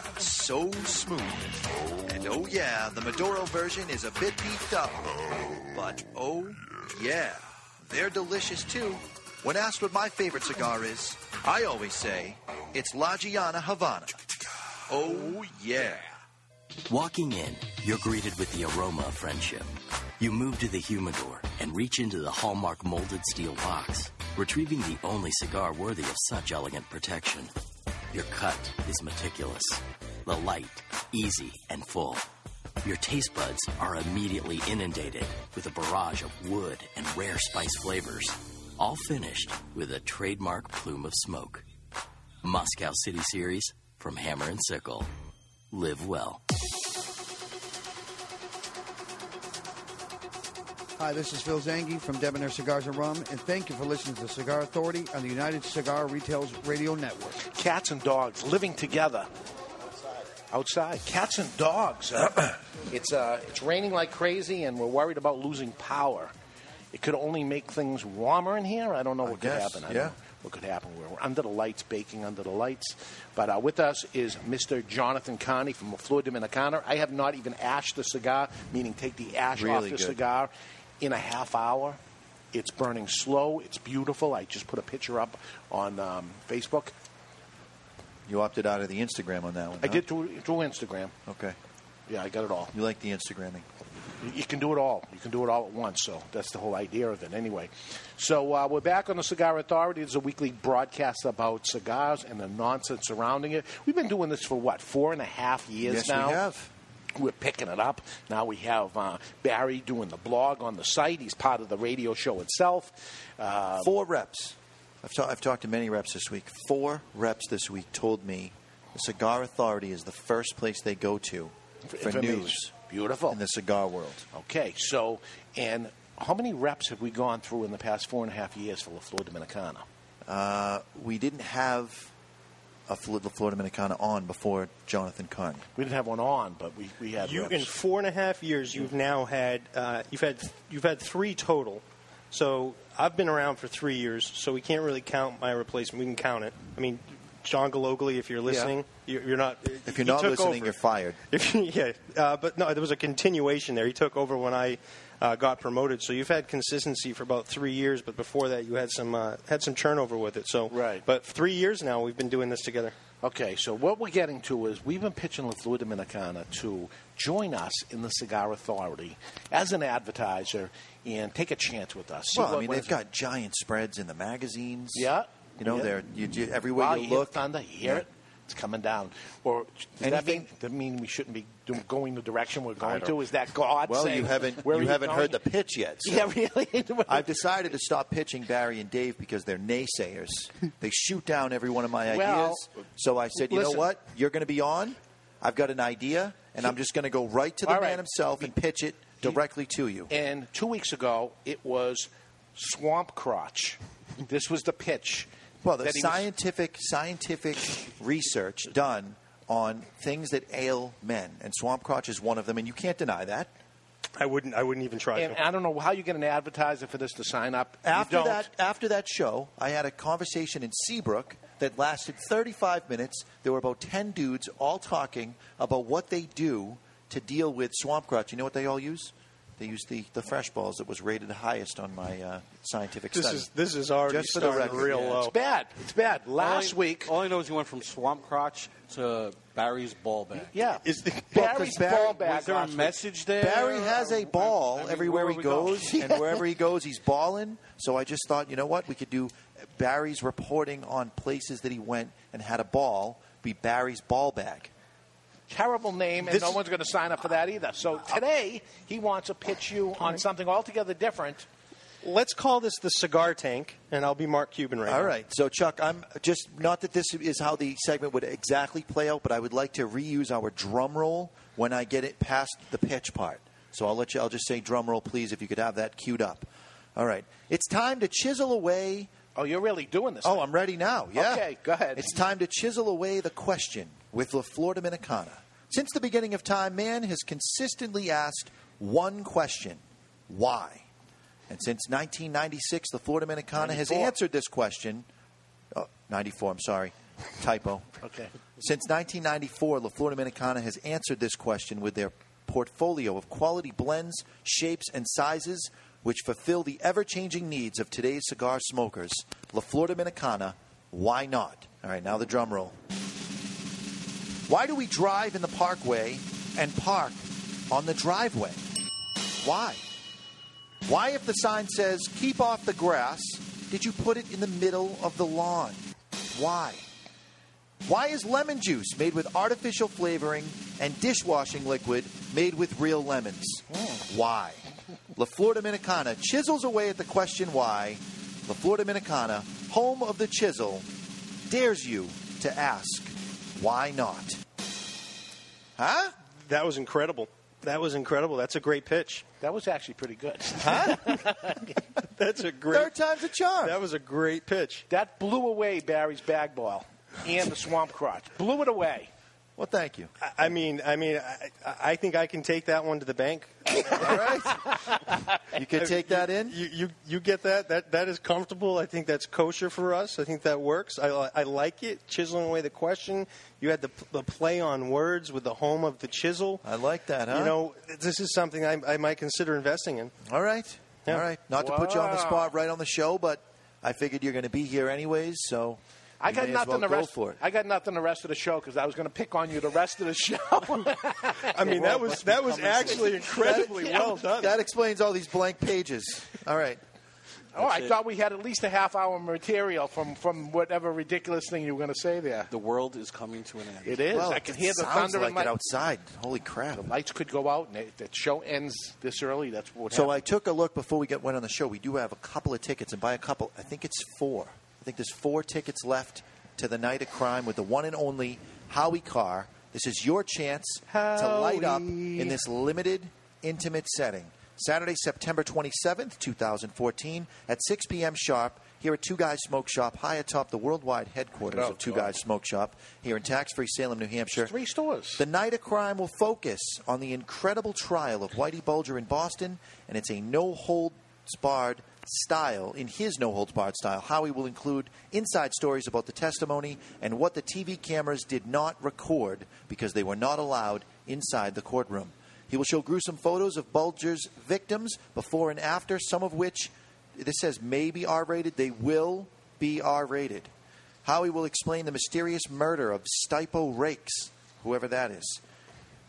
so smooth. Oh, yeah, the Maduro version is a bit beefed up. But, oh, yeah, they're delicious, too. When asked what my favorite cigar is, I always say, it's La Gianna Havana. Oh, yeah. Walking in, you're greeted with the aroma of friendship. You move to the humidor and reach into the Hallmark molded steel box, retrieving the only cigar worthy of such elegant protection. Your cut is meticulous. The light, easy, and full. Your taste buds are immediately inundated with a barrage of wood and rare spice flavors, all finished with a trademark plume of smoke. Moscow City Series from Hammer and Sickle. Live well. Hi, this is Phil Zanghi from Debonair Cigars and Rum, and thank you for listening to the Cigar Authority on the United Cigar Retailers Radio Network. Cats and dogs living together. Outside, cats and dogs. it's uh, it's raining like crazy, and we're worried about losing power. It could only make things warmer in here. I don't know what I could guess, happen. I yeah. don't know what could happen. We're, we're under the lights, baking under the lights. But uh, with us is Mister Jonathan Carney from La Flor Dominicana. I have not even ashed the cigar, meaning take the ash really off the good. cigar in a half hour. It's burning slow. It's beautiful. I just put a picture up on um, Facebook. You opted out of the Instagram on that one, I huh? did through, through Instagram. Okay. Yeah, I got it all. You like the Instagramming. You can do it all. You can do it all at once. So that's the whole idea of it anyway. So uh, we're back on the Cigar Authority. It's a weekly broadcast about cigars and the nonsense surrounding it. We've been doing this for, what, four and a half years yes, now? Yes, we have. We're picking it up. Now we have uh, Barry doing the blog on the site. He's part of the radio show itself. Uh, Four reps. I've, ta- I've talked to many reps this week. Four reps this week told me the Cigar Authority is the first place they go to for, for news. Beautiful. In the cigar world. Okay. So, and how many reps have we gone through in the past four and a half years for La Flor Dominicana? Uh, we didn't have a La Flor Dominicana on before Jonathan Carney. We didn't have one on, but we, we had you, reps. In four and a half years, you've now had, uh, you've had, you've had three total. So I've been around for three years, so we can't really count my replacement. We can count it. I mean... John Galogli, if you're listening, yeah. you're not. If you're not listening, over. You're fired. If, yeah, uh, but no, there was a continuation there. He took over when I uh, got promoted. So you've had consistency for about three years, but before that, you had some uh, had some turnover with it. So, right. But three years now, we've been doing this together. Okay, so what we're getting to is we've been pitching La Flor Dominicana to join us in the Cigar Authority as an advertiser and take a chance with us. Well, what, I mean, they've got it? giant spreads in the magazines. Yeah. You know, yeah. there you, you, everywhere wow, you, you look. Hear thunder, you hear yeah. it. It's coming down. Or does that mean, that mean we shouldn't be doing, going the direction we're going to? Is that God well, saying? Well, you haven't you, you haven't going? heard the pitch yet. So. Yeah, really. I've decided to stop pitching Barry and Dave because they're naysayers. They shoot down every one of my well, ideas. So I said, you listen, know what? You're going to be on. I've got an idea, and I'm just going to go right to the man right. himself and pitch it directly to you. And two weeks ago, it was swamp crotch. This was the pitch. Well, the scientific scientific research done on things that ail men, and swamp crotch is one of them, and you can't deny that. I wouldn't. I wouldn't even try. And to. I don't know how you get an advertiser for this to sign up. After that, after that show, I had a conversation in Seabrook that lasted thirty-five minutes. There were about ten dudes all talking about what they do to deal with swamp crotch. You know what they all use? They used the, the fresh balls that was rated highest on my uh, scientific this study. Is, this is already Just starting real yeah. low. It's bad. It's bad. Last all I, week. All I know is you went from swamp crotch to Barry's ball bag. Yeah. Is the, Barry's Barry, ball bag. Is there a message week? there? Barry has a ball I mean, everywhere he goes. Going? And wherever he goes, he's balling. So I just thought, you know what? We could do Barry's reporting on places that he went and had a ball be Barry's ball bag. Terrible name, and this no one's going to sign up for that either. So today, he wants to pitch you on something altogether different. Let's call this the Cigar Tank, and I'll be Mark Cuban right now. All right. So, Chuck, I'm just not that this is how the segment would exactly play out, but I would like to reuse our drum roll when I get it past the pitch part. So I'll let you. I'll just say drum roll, please, if you could have that queued up. All right. It's time to chisel away. Oh, you're really doing this. Oh, thing. I'm ready now. Yeah. Okay, go ahead. It's time to chisel away the question with La Flor Dominicana. Since the beginning of time, man has consistently asked one question, why? And since nineteen ninety-six, La Flor Dominicana ninety-four has answered this question. Oh, ninety-four, I'm sorry. Typo. Okay. Since nineteen ninety-four, La Flor Dominicana has answered this question with their portfolio of quality blends, shapes, and sizes which fulfill the ever-changing needs of today's cigar smokers. La Flor Dominicana, why not? All right, now the drum roll. Why do we drive in the parkway and park on the driveway? Why? Why, if the sign says, keep off the grass, did you put it in the middle of the lawn? Why? Why is lemon juice made with artificial flavoring and dishwashing liquid made with real lemons? Why? La Flor Dominicana chisels away at the question why. La Flor Dominicana, home of the chisel, dares you to ask, why not? Huh? That was incredible. That was incredible. That's a great pitch. That was actually pretty good. Huh? That's a great... Third time's a charm. That was a great pitch. That blew away Barry's bag ball and the swamp crotch. Blew it away. Well, thank you. I, I mean, I mean, I, I think I can take that one to the bank. All right. You can take that in? You, you you get that? That That is comfortable. I think that's kosher for us. I think that works. I, I like it. Chiseling away the question. You had the, the play on words with the home of the chisel. I like that, huh? You know, this is something I, I might consider investing in. All right. Yeah. All right. Not wow. to put you on the spot right on the show, but I figured you're going to be here anyways, so... I got nothing well the rest. Go for it. I got nothing the rest of the show because I was going to pick on you the rest of the show. I mean, that was that was actually incredibly that, well done. That explains all these blank pages. All right. That's oh, I it. thought we had at least a half hour material from, from whatever ridiculous thing you were going to say there. The world is coming to an end. It is. Well, I can hear the thunder like in my... it outside. Holy crap. The lights could go out, and it, the show ends this early. That's what So happened. I took a look before we get went on the show. We do have a couple of tickets, and by a couple, I think it's four. I think there's four tickets left to the Night of Crime with the one and only Howie Carr. This is your chance Howie. to light up in this limited, intimate setting. Saturday, September twenty-seventh, two thousand fourteen, at six p.m. sharp, here at Two Guys Smoke Shop, high atop the worldwide headquarters oh, of Two oh. Guys Smoke Shop, here in tax-free Salem, New Hampshire. It's three stores. The Night of Crime will focus on the incredible trial of Whitey Bulger in Boston, and it's a no-holds-barred style. In his no-holds-barred style, Howie will include inside stories about the testimony and what the T V cameras did not record because they were not allowed inside the courtroom. He will show gruesome photos of Bulger's victims before and after, some of which, this says, may be R-rated. They will be R-rated. Howie will explain the mysterious murder of Stipo Rakes, whoever that is.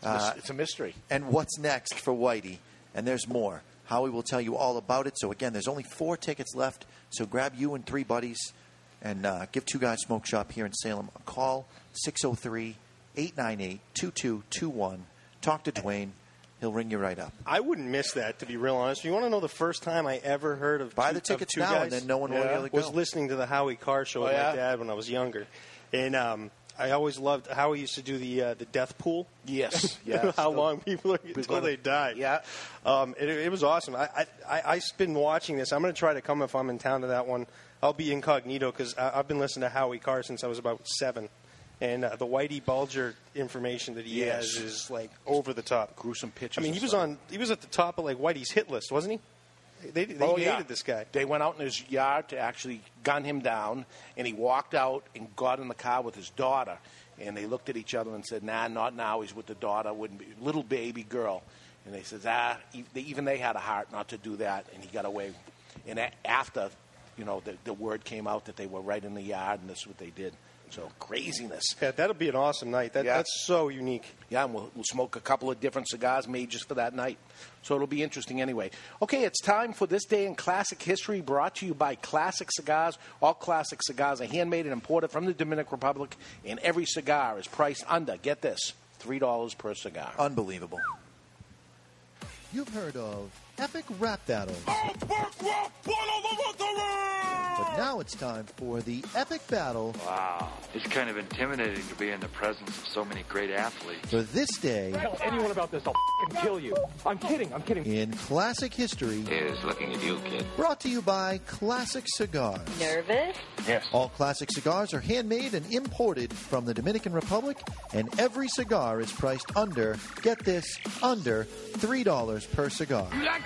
Uh, it's a mystery. And what's next for Whitey. And there's more. Howie will tell you all about it. So, again, there's only four tickets left. So grab you and three buddies and uh, give Two Guys Smoke Shop here in Salem a call, six oh three, eight nine eight, two two two one. Talk to Dwayne. He'll ring you right up. I wouldn't miss that, to be real honest. You want to know the first time I ever heard of Buy two, the tickets now, guys, and then no one yeah. will really go. I was listening to the Howie Carr show oh, with yeah? my dad when I was younger. And um, I always loved how he used to do the uh, the death pool. Yes. yes. How so long people are until gonna, they die. Yeah. Um, it, it was awesome. I, I, I, I've been watching this. I'm going to try to come if I'm in town to that one. I'll be incognito because I've been listening to Howie Carr since I was about seven. And uh, the Whitey Bulger information that he yes. has is like over the top, gruesome pictures. I mean, he was on, he was at the top of like Whitey's hit list, wasn't he? They, they, they oh, hated yeah. this guy. They went out in his yard to actually gun him down, and he walked out and got in the car with his daughter. And they looked at each other and said, "Nah, not now. He's with the daughter, wouldn't be little baby girl." And they said, "Ah, even they had a heart not to do that," and he got away. And after, you know, the, the word came out that they were right in the yard, and this is what they did. So craziness. Yeah, that'll be an awesome night. That, yeah. That's so unique. Yeah, and we'll, we'll smoke a couple of different cigars made just for that night. So it'll be interesting anyway. Okay, it's time for This Day in Classic History, brought to you by Classic Cigars. All Classic Cigars are handmade and imported from the Dominican Republic, and every cigar is priced under, get this, three dollars per cigar. Unbelievable. You've heard of epic rap battles. But now it's time for the epic battle. Wow. It's kind of intimidating to be in the presence of so many great athletes. For this day. Tell anyone about this, I'll f***ing kill you. I'm kidding, I'm kidding. In classic history. Here's looking at you, kid. Brought to you by Classic Cigars. Nervous? Yes. All Classic Cigars are handmade and imported from the Dominican Republic, and every cigar is priced under, get this, under three dollars per cigar. You like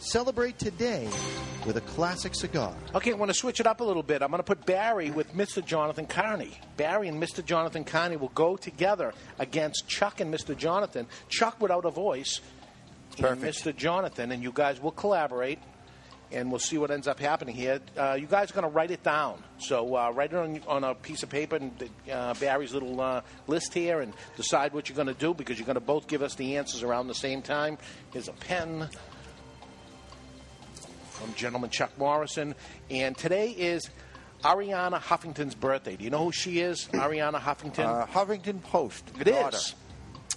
Celebrate today with a classic cigar. Okay, I want to switch it up a little bit. I'm going to put Barry with Mister Jonathan Carney. Barry and Mister Jonathan Carney will go together against Chuck and Mister Jonathan. Chuck without a voice. Perfect. And Mister Jonathan, and you guys will collaborate, and we'll see what ends up happening here. Uh, you guys are going to write it down. So uh, write it on, on a piece of paper, and uh, Barry's little uh, list here, and decide what you're going to do, because you're going to both give us the answers around the same time. Here's a pen from Gentleman Chuck Morrison. And today is Ariana Huffington's birthday. Do you know who she is, Ariana Huffington? Uh, Huffington Post. It daughter. is.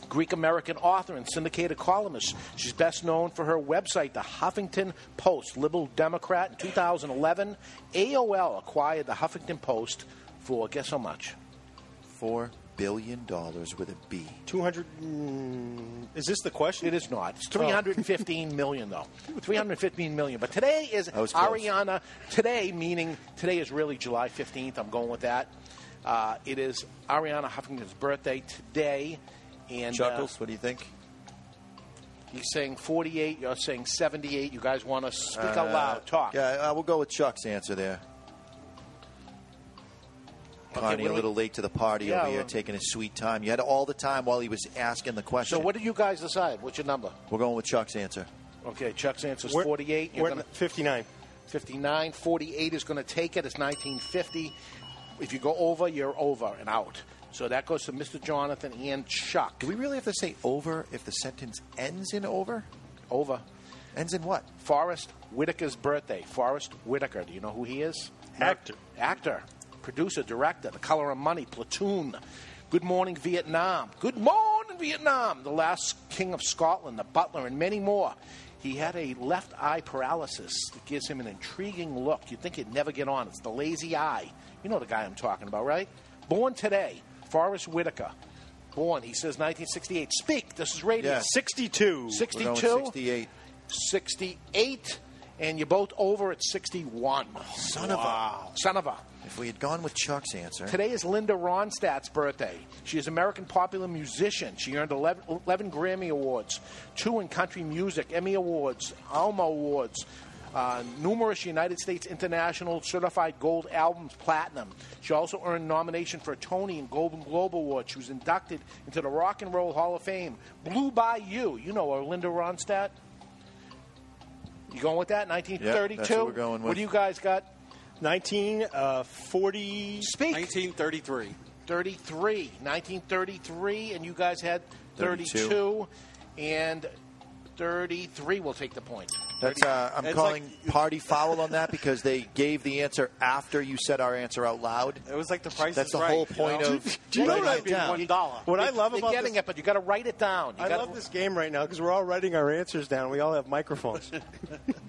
Greek-American author and syndicated columnist. She's best known for her website, The Huffington Post. Liberal Democrat in two thousand eleven. A O L acquired The Huffington Post for, guess how much? four billion dollars with a B. two hundred Mm, is this the question? It is not. It's three hundred fifteen oh. million, though. three hundred fifteen million. But today is Ariana. Today, meaning today is really July fifteenth. I'm going with that. Uh, it is Ariana Huffington's birthday today. And Chuckles, uh, what do you think? He's saying forty-eight. You're saying seventy-eight. You guys want to speak uh, out loud, talk. Yeah, uh, we'll go with Chuck's answer there. Carney, okay, a little we, late to the party yeah, over here, well, taking his sweet time. You had all the time while he was asking the question. So what did you guys decide? What's your number? We're going with Chuck's answer. Okay, Chuck's answer is we're, forty-eight. You're we're gonna, fifty-nine. fifty-nine. forty-eight is going to take it. It's nineteen fifty. If you go over, you're over and out. So that goes to Mister Jonathan and Chuck. Do we really have to say over if the sentence ends in over? Over. Ends in what? Forrest Whitaker's birthday. Forrest Whitaker. Do you know who he is? Actor. Actor. Producer, director, The Color of Money, Platoon, Good Morning Vietnam, Good Morning Vietnam, The Last King of Scotland, The Butler, and many more. He had a left eye paralysis that gives him an intriguing look. You'd think he'd never get on. It's the lazy eye. You know the guy I'm talking about, right? Born today, Forrest Whitaker. Born, he says nineteen sixty-eight. Speak, this is radio. Yeah. sixty-two. sixty-two? sixty-eight. sixty-eight. And you're both over at sixty-one. Oh, son wow. of a. Son of a. If we had gone with Chuck's answer. Today is Linda Ronstadt's birthday. She is an American popular musician. She earned eleven Grammy Awards, two in country music, Emmy Awards, Alma Awards, uh, numerous United States International Certified Gold Albums, Platinum. She also earned nomination for a Tony and Golden Globe Award. She was inducted into the Rock and Roll Hall of Fame. Blue Bayou. You know her, Linda Ronstadt. You going with that? nineteen thirty-two? Yep, that's what we're going with. What do you guys got? nineteen forty. Uh, Speak. nineteen thirty-three. thirty-three. nineteen thirty-three, and you guys had thirty-two. thirty-two. And thirty-three will take the point. That's uh, I'm it's calling like, party foul on that because they gave the answer after you said our answer out loud. It was like the price That's is the right, whole point you know? of do you know what I mean? one dollar. What I love about getting this, it, but you got to write it down. You I gotta, love this game right now because we're all writing our answers down. We all have microphones.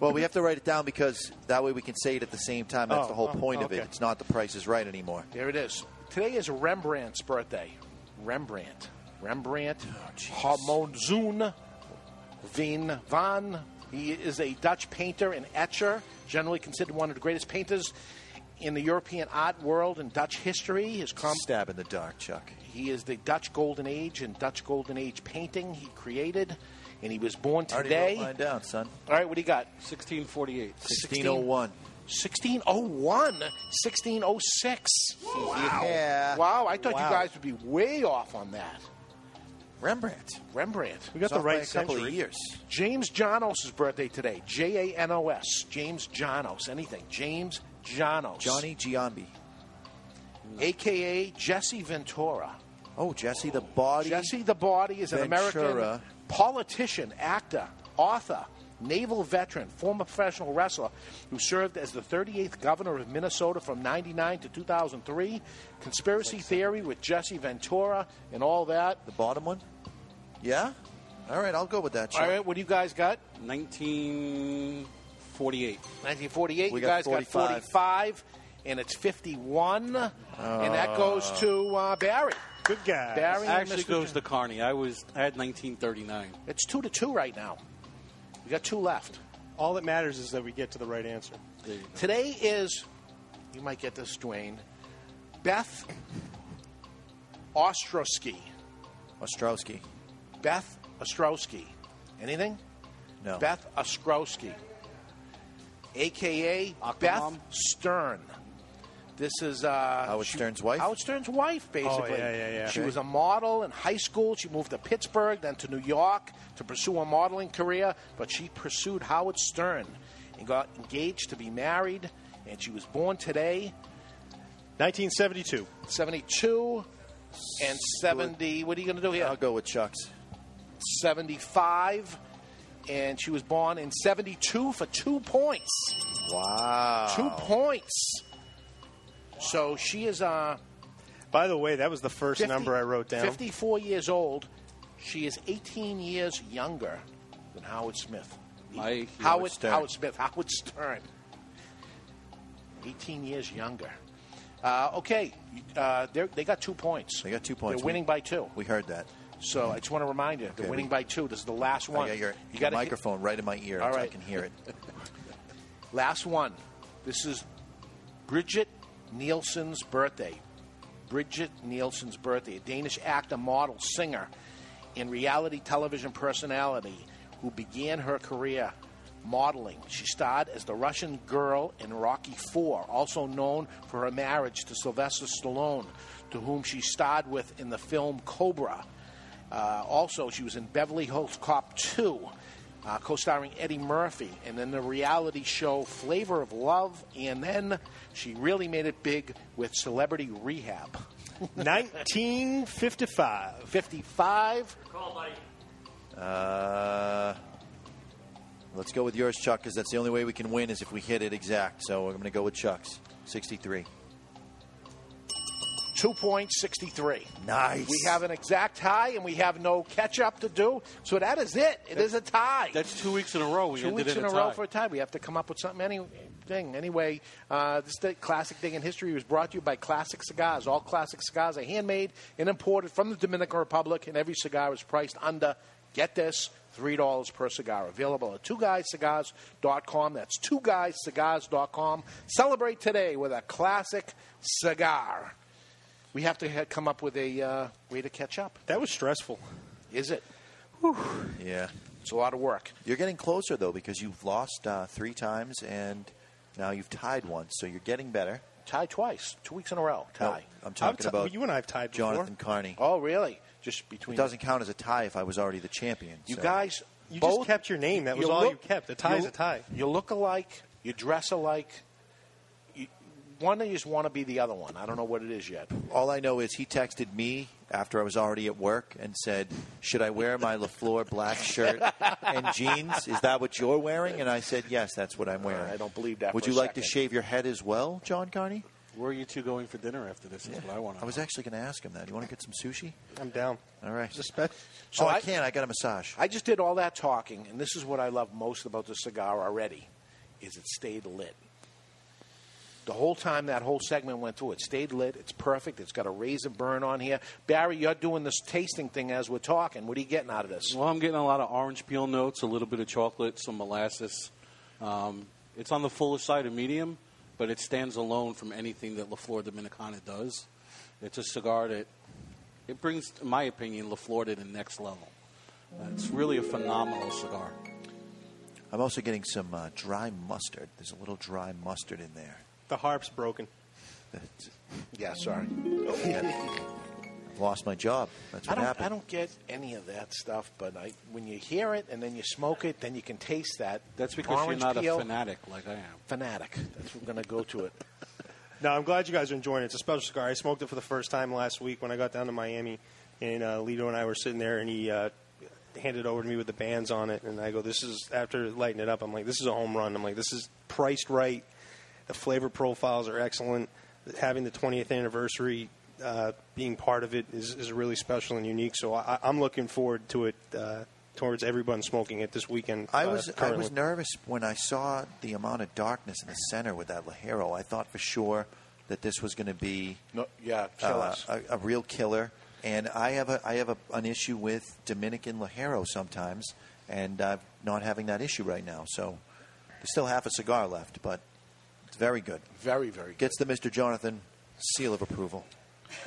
Well, we have to write it down because that way we can say it at the same time. That's oh, the whole oh, point okay. of it. It's not the Price is Right anymore. There it is. Today is Rembrandt's birthday. Rembrandt. Rembrandt. Oh, Harmonzoon. Veen Van. He is a Dutch painter and etcher, generally considered one of the greatest painters in the European art world and Dutch history. His com- Stab in the dark, Chuck. He is the Dutch Golden Age and Dutch Golden Age painting he created, and he was born today. I already wrote mine down, son. All right, what do you got? sixteen forty-eight. sixteen oh one. sixteen oh one. sixteen oh six. Wow. Yeah. Wow, I thought wow. you guys would be way off on that. Rembrandt. Rembrandt. We got the right couple of years. James Janos' birthday today. J A N O S. James Janos. Anything. James Janos. Johnny Giambi. No. A K A Jesse Ventura. Oh, Jesse the Body. Jesse the Body is an Ventura. American politician, actor, author, naval veteran, former professional wrestler who served as the thirty-eighth governor of Minnesota from ninety-nine to two thousand three. Conspiracy like theory with Jesse Ventura and all that. The bottom one? Yeah? All right, I'll go with that. Chuck. All right, what do you guys got? nineteen forty-eight. nineteen forty-eight. We you got guys forty-five. Got forty-five, and it's fifty-one, uh, and that goes to uh, Barry. Good guy. Barry actually goes to Carney. I was I had nineteen thirty-nine. It's two to two right now. We got two left. All that matters is that we get to the right answer. Today is, you might get this, Dwayne, Beth Ostrowski. Ostrowski. Beth Ostrowski. Anything? No. Beth Ostrowski, A K A Aquamom. Beth Stern. This is uh, Howard she, Stern's wife. Howard Stern's wife, basically. Oh, yeah, yeah, yeah. She okay. was a model in high school. She moved to Pittsburgh, then to New York to pursue a modeling career. But she pursued Howard Stern and got engaged to be married. And she was born today, nineteen seventy-two. seventy-two and seventy. What are you going to do here? I'll go with Chuck's. seventy-five. And she was born in seventy-two for two points. Wow. Two points. So she is, uh, by the way, that was the first fifty, number I wrote down. fifty-four years old. She is eighteen years younger than Howard Smith. My Howard, Howard, Howard Smith. Howard Stern. eighteen years younger. Uh, okay. Uh, they got two points. They got two points. They're winning we, by two. We heard that. So I just want to remind you, they're okay. winning by two. This is the last one. I got your, you got a microphone hit, right in my ear all right. so I can hear it. Last one. This is Bridget Nielsen's birthday. Bridget Nielsen's birthday. A Danish actor, model, singer. and reality television personality who began her career modeling. She starred as the Russian girl in Rocky four, also known for her marriage to Sylvester Stallone, to whom she starred with in the film Cobra. Uh, also, she was in Beverly Hills Cop two, uh, co-starring Eddie Murphy, and then the reality show Flavor of Love, and then she really made it big with Celebrity Rehab. nineteen fifty-five. fifty-five. Your call, buddy. Uh... Let's go with yours, Chuck, because that's the only way we can win is if we hit it exact. So I'm going to go with Chuck's. sixty-three. two point six three. Nice. We have an exact high, and we have no catch-up to do. So that is it. It that's, is a tie. That's two weeks in a row. We two weeks in a, a row for a tie. We have to come up with something. Any, thing. Anyway, uh, this day, classic thing in history was brought to you by Classic Cigars. All Classic Cigars are handmade and imported from the Dominican Republic, and every cigar is priced under, get this, three dollars per cigar. Available at two guys cigars dot com. That's two guys cigars dot com. Celebrate today with a classic cigar. We have to come up with a uh, way to catch up. That was stressful. Is it? Whew. Yeah. It's a lot of work. You're getting closer, though, because you've lost uh, three times, and now you've tied once, so you're getting better. Tied twice. Two weeks in a row. Tie. No, I'm talking t- about you and I have tied before. Jonathan Carney. Oh, really? Just between. It doesn't count as a tie if I was already the champion. You so. guys, you both just kept your name. That was you all look, you kept. A tie you, is a tie. You look alike. You dress alike. You, one of you just want to be the other one. I don't know what it is yet. All I know is he texted me after I was already at work and said, "Should I wear my La Flor black shirt and jeans? Is that what you're wearing?" And I said, "Yes, that's what I'm wearing." Uh, I don't believe that. Would for you a like second. to shave your head as well, John Carney? Where are you two going for dinner after this? Yeah. Is what I want to know. I was actually going to ask him that. You want to get some sushi? I'm down. All right. Spe- so oh, I, I can. I got a massage. I just did all that talking, and this is what I love most about the cigar already, is it stayed lit. The whole time that whole segment went through, it stayed lit. It's perfect. It's got a razor burn on here. Barry, you're doing this tasting thing as we're talking. What are you getting out of this? Well, I'm getting a lot of orange peel notes, a little bit of chocolate, some molasses. Um, it's on the fuller side of medium. But it stands alone from anything that La Flor Dominicana does. It's a cigar that it brings, in my opinion, La Flor to the next level. Uh, it's really a phenomenal cigar. I'm also getting some uh, dry mustard. There's a little dry mustard in there. The harp's broken. yeah, sorry. Oh, yeah. Lost my job. That's what I happened. I don't get any of that stuff, but I, when you hear it and then you smoke it, then you can taste that. That's because you're not peel. a fanatic like I am. Fanatic. That's what we're going to go to it. No, I'm glad you guys are enjoying it. It's a special cigar. I smoked it for the first time last week when I got down to Miami, and uh, Lito and I were sitting there, and he uh, handed it over to me with the bands on it, and I go, this is, after lighting it up, I'm like, this is a home run. I'm like, this is priced right. The flavor profiles are excellent. Having the twentieth anniversary Uh, being part of it is, is really special and unique. So I, I'm looking forward to it, uh, towards everyone smoking it this weekend. I was uh, I was nervous when I saw the amount of darkness in the center with that Lajero. I thought for sure that this was going to be no, yeah, uh, a, a real killer. And I have a I have a, an issue with Dominican Lajero sometimes, and I'm not having that issue right now. So there's still half a cigar left, but it's very good. Very, very good. Gets the Mister Jonathan seal of approval.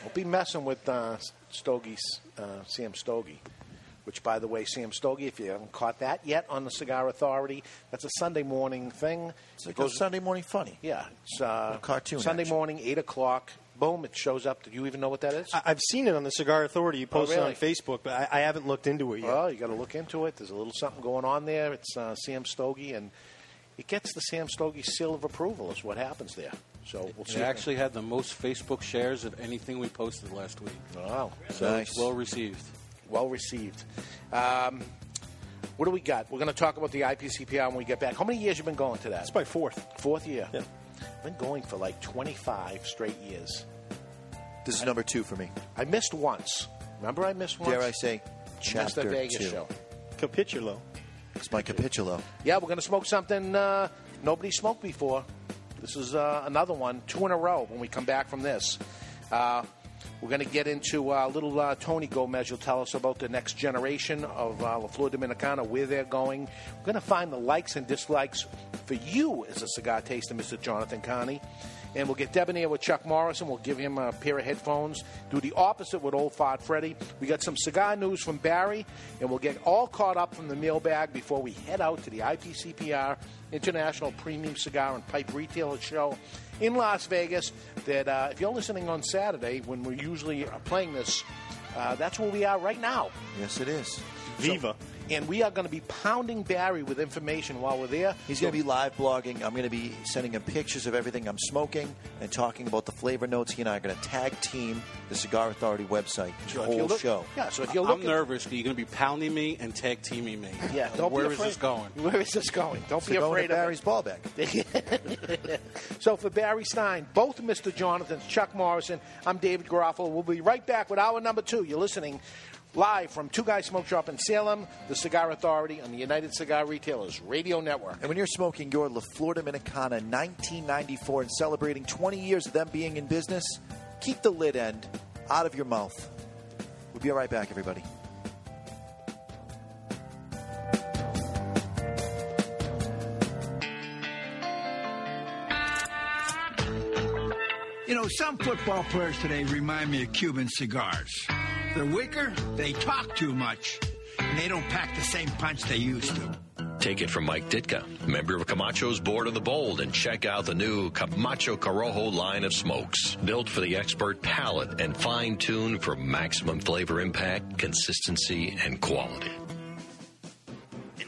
We'll be messing with uh, Stogie, uh, Sam Stogie, which, by the way, Sam Stogie, if you haven't caught that yet on the Cigar Authority, that's a Sunday morning thing. It's like it goes, a Sunday morning funny. Yeah. It's uh, a cartoon. Sunday action. Morning, eight o'clock, boom, it shows up. Do you even know what that is? I- I've seen it on the Cigar Authority. You posted oh, really? it on Facebook, but I, I haven't looked into it yet. Well, you got to look into it. There's a little something going on there. It's uh, Sam Stogie, and it gets the Sam Stogie seal of approval is what happens there. So we'll see. It actually had the most Facebook shares of anything we posted last week. Wow. So nice. It's well received. Well received. Um, what do we got? We're going to talk about the I P C P R when we get back. How many years have you been going to that? It's my fourth. Fourth year? Yeah. I've been going for like twenty-five straight years. This is I, number two for me. I missed once. Remember I missed once? Dare I say chapter two. I missed the Vegas show. Capitulo. It's my Capitulo. Yeah, we're going to smoke something uh, nobody smoked before. This is uh, another one, two in a row when we come back from this. Uh, we're going to get into uh, little uh, Tony Gomez. Will tell us about the next generation of uh, La Flor Dominicana, where they're going. We're going to find the likes and dislikes for you as a cigar taster, Mister Jonathan Carney. and we'll get debonair with Chuck Morrison. We'll give him a pair of headphones. Do the opposite with Old Fart Freddy. We got some cigar news from Barry, and we'll get all caught up from the mailbag before we head out to the I P C P R International Premium Cigar and Pipe Retailer Show in Las Vegas. That uh, if you're listening on Saturday when we usually are playing this, uh, that's where we are right now. Yes, it is. Viva. So, and we are going to be pounding Barry with information while we're there. He's going to be live blogging. I'm going to be sending him pictures of everything I'm smoking and talking about the flavor notes. He and I are going to tag team the Cigar Authority website, the whole show. Yeah, so if you're looking, I'm nervous, but you're going to be pounding me and tag teaming me. Yeah, don't be afraid. Where is this going? Where is this going? Don't be afraid of Barry's ball back. So for Barry Stein, both Mister Jonathan, Chuck Morrison, I'm David Garofalo. We'll be right back with hour number two. You're listening live from Two Guys Smoke Shop in Salem, the Cigar Authority on the United Cigar Retailers Radio Network. And when you're smoking your La Flor Dominicana nineteen ninety-four and celebrating twenty years of them being in business, keep the lid end out of your mouth. We'll be right back, everybody. You know, some football players today remind me of Cuban cigars. They're weaker, they talk too much, and they don't pack the same punch they used to. Take it from Mike Ditka, member of Camacho's Board of the Bold, and check out the new Camacho Corojo line of smokes. Built for the expert palate and fine-tuned for maximum flavor impact, consistency, and quality. In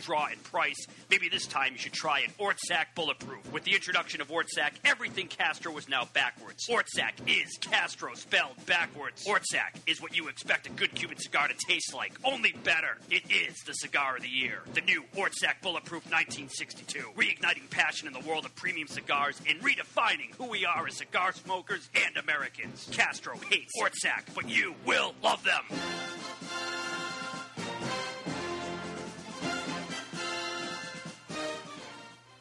draw and price, maybe this time you should try an Ortsac Bulletproof. With the introduction of Ortsac, everything Castro is now backwards. Ortsac is Castro spelled backwards. Ortsac is what you expect a good Cuban cigar to taste like, only better. It is the cigar of the year. The new Ortsac Bulletproof nineteen sixty-two, reigniting passion in the world of premium cigars and redefining who we are as cigar smokers and Americans. Castro hates Ortsac, but you will love them.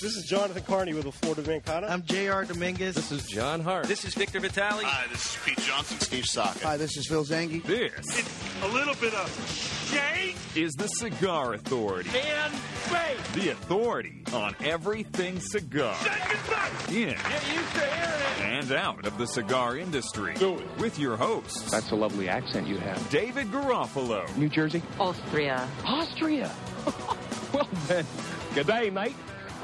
This is Jonathan Carney with La Flor Dominicana. I'm J R Dominguez. This is John Hart. This is Victor Vitale. Hi, this is Pete Johnson. Steve Saka. Hi, this is Phil Zanghi. This it's a little bit of shake is the Cigar Authority. And faith. The authority on everything cigar. Shake it back. In. Get used to hearing it. And out of the cigar industry. Do it. With your hosts. That's a lovely accent you have. David Garofalo. New Jersey. Austria. Austria. Well, then, good day, mate.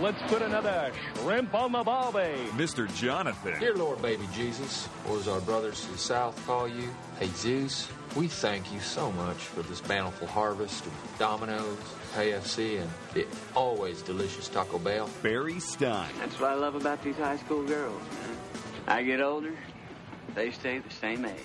Let's put another shrimp on the barbie. Mister Jonathan. Dear Lord, baby Jesus, or as our brothers to the south call you, Jesus, we thank you so much for this bountiful harvest of Domino's, K F C, and the always delicious Taco Bell. Barry Stein. That's what I love about these high school girls, man. I get older, they stay the same age.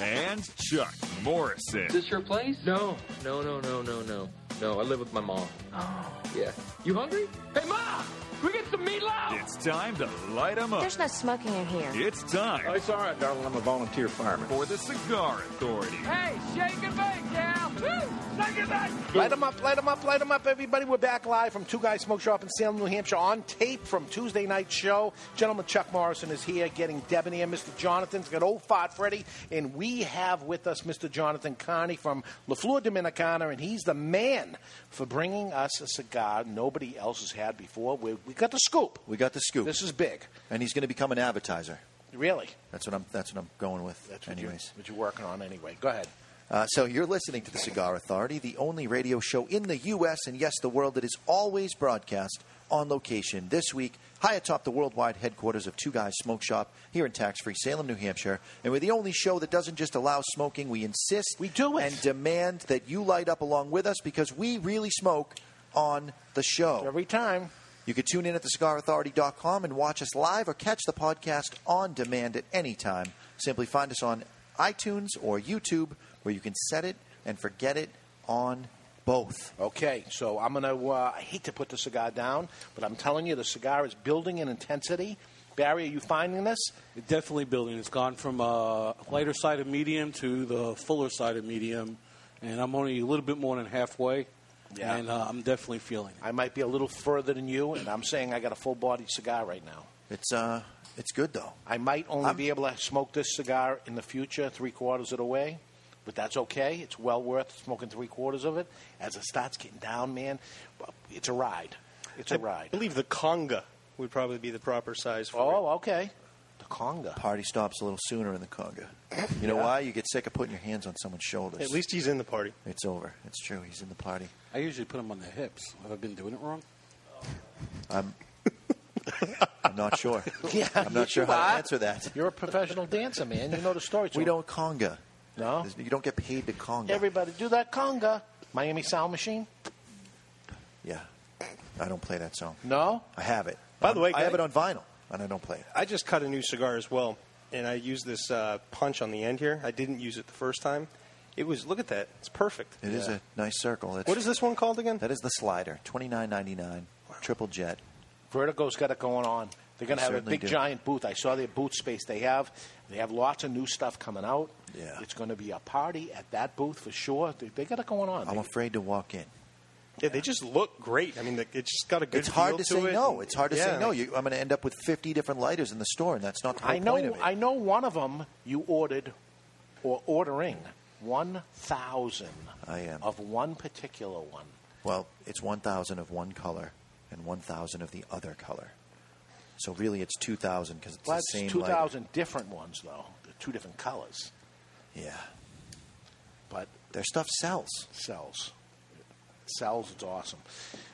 And Chuck Morrison. Is this your place? No, no, no, no, no, no. No, I live with my mom. Oh. Yeah. You hungry? Hey, Ma! We get some meatloaf! It's time to light them up. There's no smoking in here. It's time. Oh, it's all right, darling. I'm a volunteer fireman. For the Cigar Authority. Hey, shake and bake, gal! Light them up, light them up, light them up, everybody. We're back live from Two Guys Smoke Shop in Salem, New Hampshire, on tape from Tuesday night show. Gentleman Chuck Morrison is here getting debonair. Mister Jonathan's got old fart Freddy, and we have with us Mister Jonathan Carney from La Flor Dominicana, and he's the man for bringing us a cigar nobody else has had before. We, we got the scoop. We got the scoop. This is big. And he's going to become an advertiser. Really? That's what I'm. That's what I'm going with. That's what anyways. You, what you're working on anyway. Go ahead. Uh, so you're listening to the Cigar Authority, the only radio show in the U S and, yes, the world that is always broadcast on location. This week, high atop the worldwide headquarters of Two Guys Smoke Shop here in tax-free Salem, New Hampshire. And we're the only show that doesn't just allow smoking. We insist we do it. And demand that you light up along with us because we really smoke on the show. Every time. You can tune in at the cigar authority dot com and watch us live or catch the podcast on demand at any time. Simply find us on iTunes or YouTube, where you can set it and forget it on both. Okay, so I'm going to, uh, I hate to put the cigar down, but I'm telling you, the cigar is building in intensity. Barry, are you finding this? It's definitely building. It's gone from a lighter side of medium to the fuller side of medium, and I'm only a little bit more than halfway. Yeah. And uh, I'm definitely feeling it. I might be a little further than you, and I'm saying I got a full-bodied cigar right now. It's uh, it's good, though. I might only I'm... be able to smoke this cigar in the future three-quarters of the way, but that's okay. It's well worth smoking three-quarters of it. As it starts getting down, man, it's a ride. It's I a ride. I believe the Conga would probably be the proper size for oh, it. Oh, okay. The Conga. Party stops a little sooner in the Conga. You know yeah. why? You get sick of putting your hands on someone's shoulders. At least he's in the party. It's over. It's true. He's in the party. I usually put him on the hips. Have I been doing it wrong? I'm, I'm not sure. Yeah, I'm not sure how are. to answer that. You're a professional dancer, man. You know the story. We don't Conga. No? You don't get paid to Conga. Everybody do that Conga. Miami Sound Machine? Yeah. I don't play that song. No? I have it. By I'm, the way, I have I... it on vinyl. And I don't play it. I just cut a new cigar as well, and I used this uh, punch on the end here. I didn't use it the first time. It was, look at that. It's perfect. It yeah. is a nice circle. It's, what is this one called again? That is the Slider, twenty-nine ninety-nine, wow. Triple Jet. Vertigo's got it going on. They're going to have a big, do. giant booth. I saw their booth space they have. They have lots of new stuff coming out. Yeah. It's going to be a party at that booth for sure. They, they got it going on. I'm they, afraid to walk in. Yeah, they just look great. I mean, it's just got a good. It's hard feel to, to say it. no. It's hard to yeah. say no. You, I'm going to end up with fifty different lighters in the store, and that's not the whole I know, point of it. I know one of them you ordered, or ordering one thousand. I am of one particular one. Well, it's one thousand of one color and one thousand of the other color. So really, it's two thousand because it's well, the same. It's two thousand different ones though. They're two different colors. Yeah, but their stuff sells. Sells. Sells. It's awesome.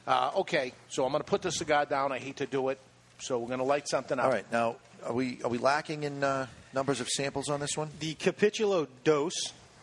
Uh, okay, so I'm going to put this cigar down. I hate to do it, so we're going to light something up. All right, now, are we are we lacking in uh, numbers of samples on this one? The Capitulo Dos,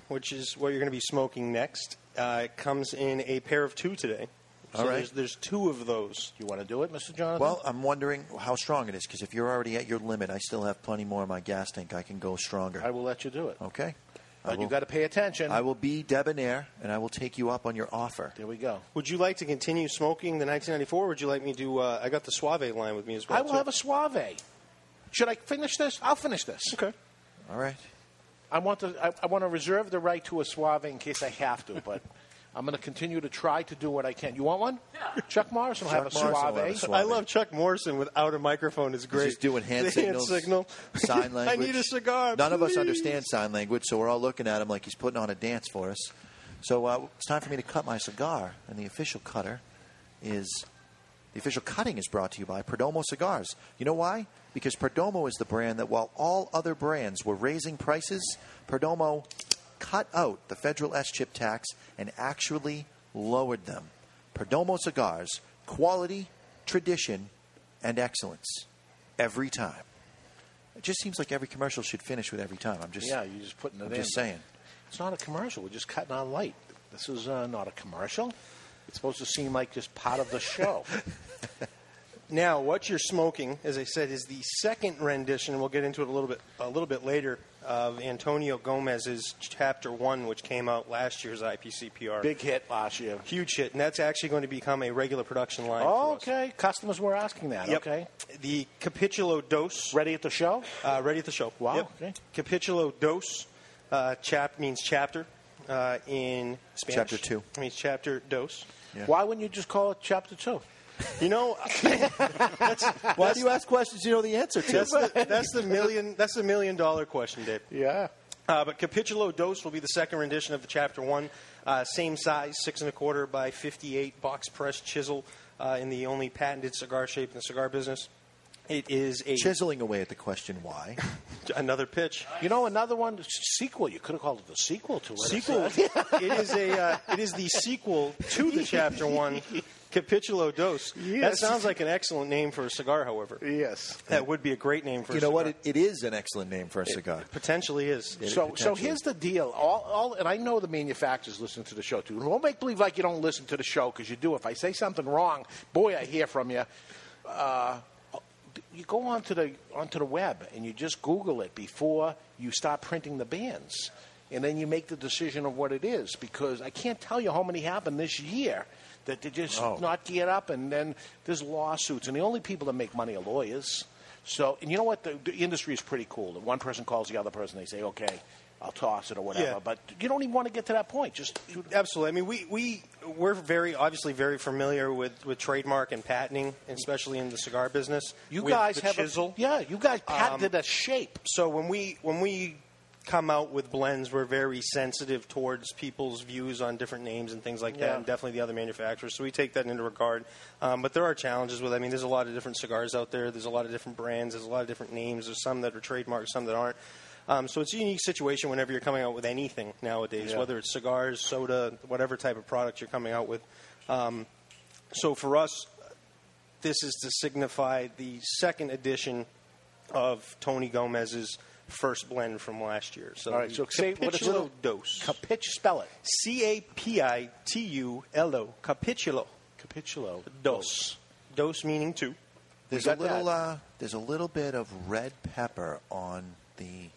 which is what you're going to be smoking next, uh, comes in a pair of two today. So All right. There's, there's two of those. You want to do it, Mister Jonathan? Well, I'm wondering how strong it is, because if you're already at your limit, I still have plenty more in my gas tank. I can go stronger. I will let you do it. Okay. But you've got to pay attention. I will be debonair, and I will take you up on your offer. There we go. Would you like to continue smoking the nineteen ninety-four, or would you like me to uh, – I got the Suave line with me as well. I will too. have a Suave. Should I finish this? I'll finish this. Okay. All right. I want to I, I want to reserve the right to a Suave in case I have to, but I'm going to continue to try to do what I can. You want one? Yeah. Chuck Morrison will have a Suave. I love Chuck Morrison without a microphone. It's great. He's just doing hand signals, hand signal. Sign language. I need a cigar, None please. of us understand sign language, so we're all looking at him like he's putting on a dance for us. So uh, it's time for me to cut my cigar, and the official cutter is – the official cutting is brought to you by Perdomo Cigars. You know why? Because Perdomo is the brand that while all other brands were raising prices, Perdomo – cut out the federal S-chip tax and actually lowered them. Perdomo Cigars, quality, tradition, and excellence every time. It just seems like every commercial should finish with every time. I'm just yeah, you're just putting it I'm in. Just saying, it's not a commercial. We're just cutting on light. This is uh, not a commercial. It's supposed to seem like just part of the show. Now, what you're smoking, as I said, is the second rendition. We'll get into it a little bit a little bit later of Antonio Gomez's Chapter One, which came out last year's I P C P R. Big hit last year, huge hit, and that's actually going to become a regular production line. Oh, okay, customers were asking that. Yep. Okay, the Capitulo Dos, ready at the show. Uh, ready at the show. Wow. Yep. Okay. Capitulo Dos, uh, chap means chapter. uh, in Spanish. Chapter two. I mean, chapter dos. Yeah. Why wouldn't you just call it chapter two? You know, that's, why that's, do you ask questions you know the answer to? That's the, that's the million. That's the million dollar question, Dave. Yeah. Uh, but Capitulo Dos will be the second rendition of the chapter one. Uh, same size, six and a quarter by fifty-eight box press chisel uh, in the only patented cigar shape in the cigar business. It is a chiseling away at the question why. Another pitch. You know, another one sequel. You could have called it the sequel to it. Sequel. It is a. Uh, it is the sequel to the chapter one. Capitulo Dos. Yes. That sounds like an excellent name for a cigar, however. Yes. That would be a great name for you a cigar. You know what? It, it is an excellent name for a cigar. It potentially is. It so potentially. So here's the deal. All, all, and I know the manufacturers listen to the show, too. Don't make believe like you don't listen to the show, because you do. If I say something wrong, boy, I hear from you. Uh, you go onto the, onto the web, and you just Google it before you start printing the bands. And then you make the decision of what it is, because I can't tell you how many happened this year. That they just oh. not geared up, and then there's lawsuits. And the only people that make money are lawyers. So, and you know what? The, the industry is pretty cool. That one person calls the other person. They say, okay, I'll toss it or whatever. Yeah. But you don't even want to get to that point. Just Absolutely. I mean, we, we, we're very obviously very familiar with, with trademark and patenting, especially in the cigar business. You with guys the have chisel. A, yeah, you guys patented um, a shape. So when we when we come out with blends, we're very sensitive towards people's views on different names and things like yeah. that, and definitely the other manufacturers. So we take that into regard. Um, but there are challenges with I mean, there's a lot of different cigars out there. There's a lot of different brands. There's a lot of different names. There's some that are trademarked, some that aren't. Um, so it's a unique situation whenever you're coming out with anything nowadays, yeah. whether it's cigars, soda, whatever type of product you're coming out with. Um, so for us, this is to signify the second edition of Tony Gomez's first blend from last year. So all right, so say what is little dose. Capitulo. Spell it. C A P I T U L O. Capitulo. Capitulo. Dos. Dos meaning two. There's a little. Uh, there's a little bit of red pepper on the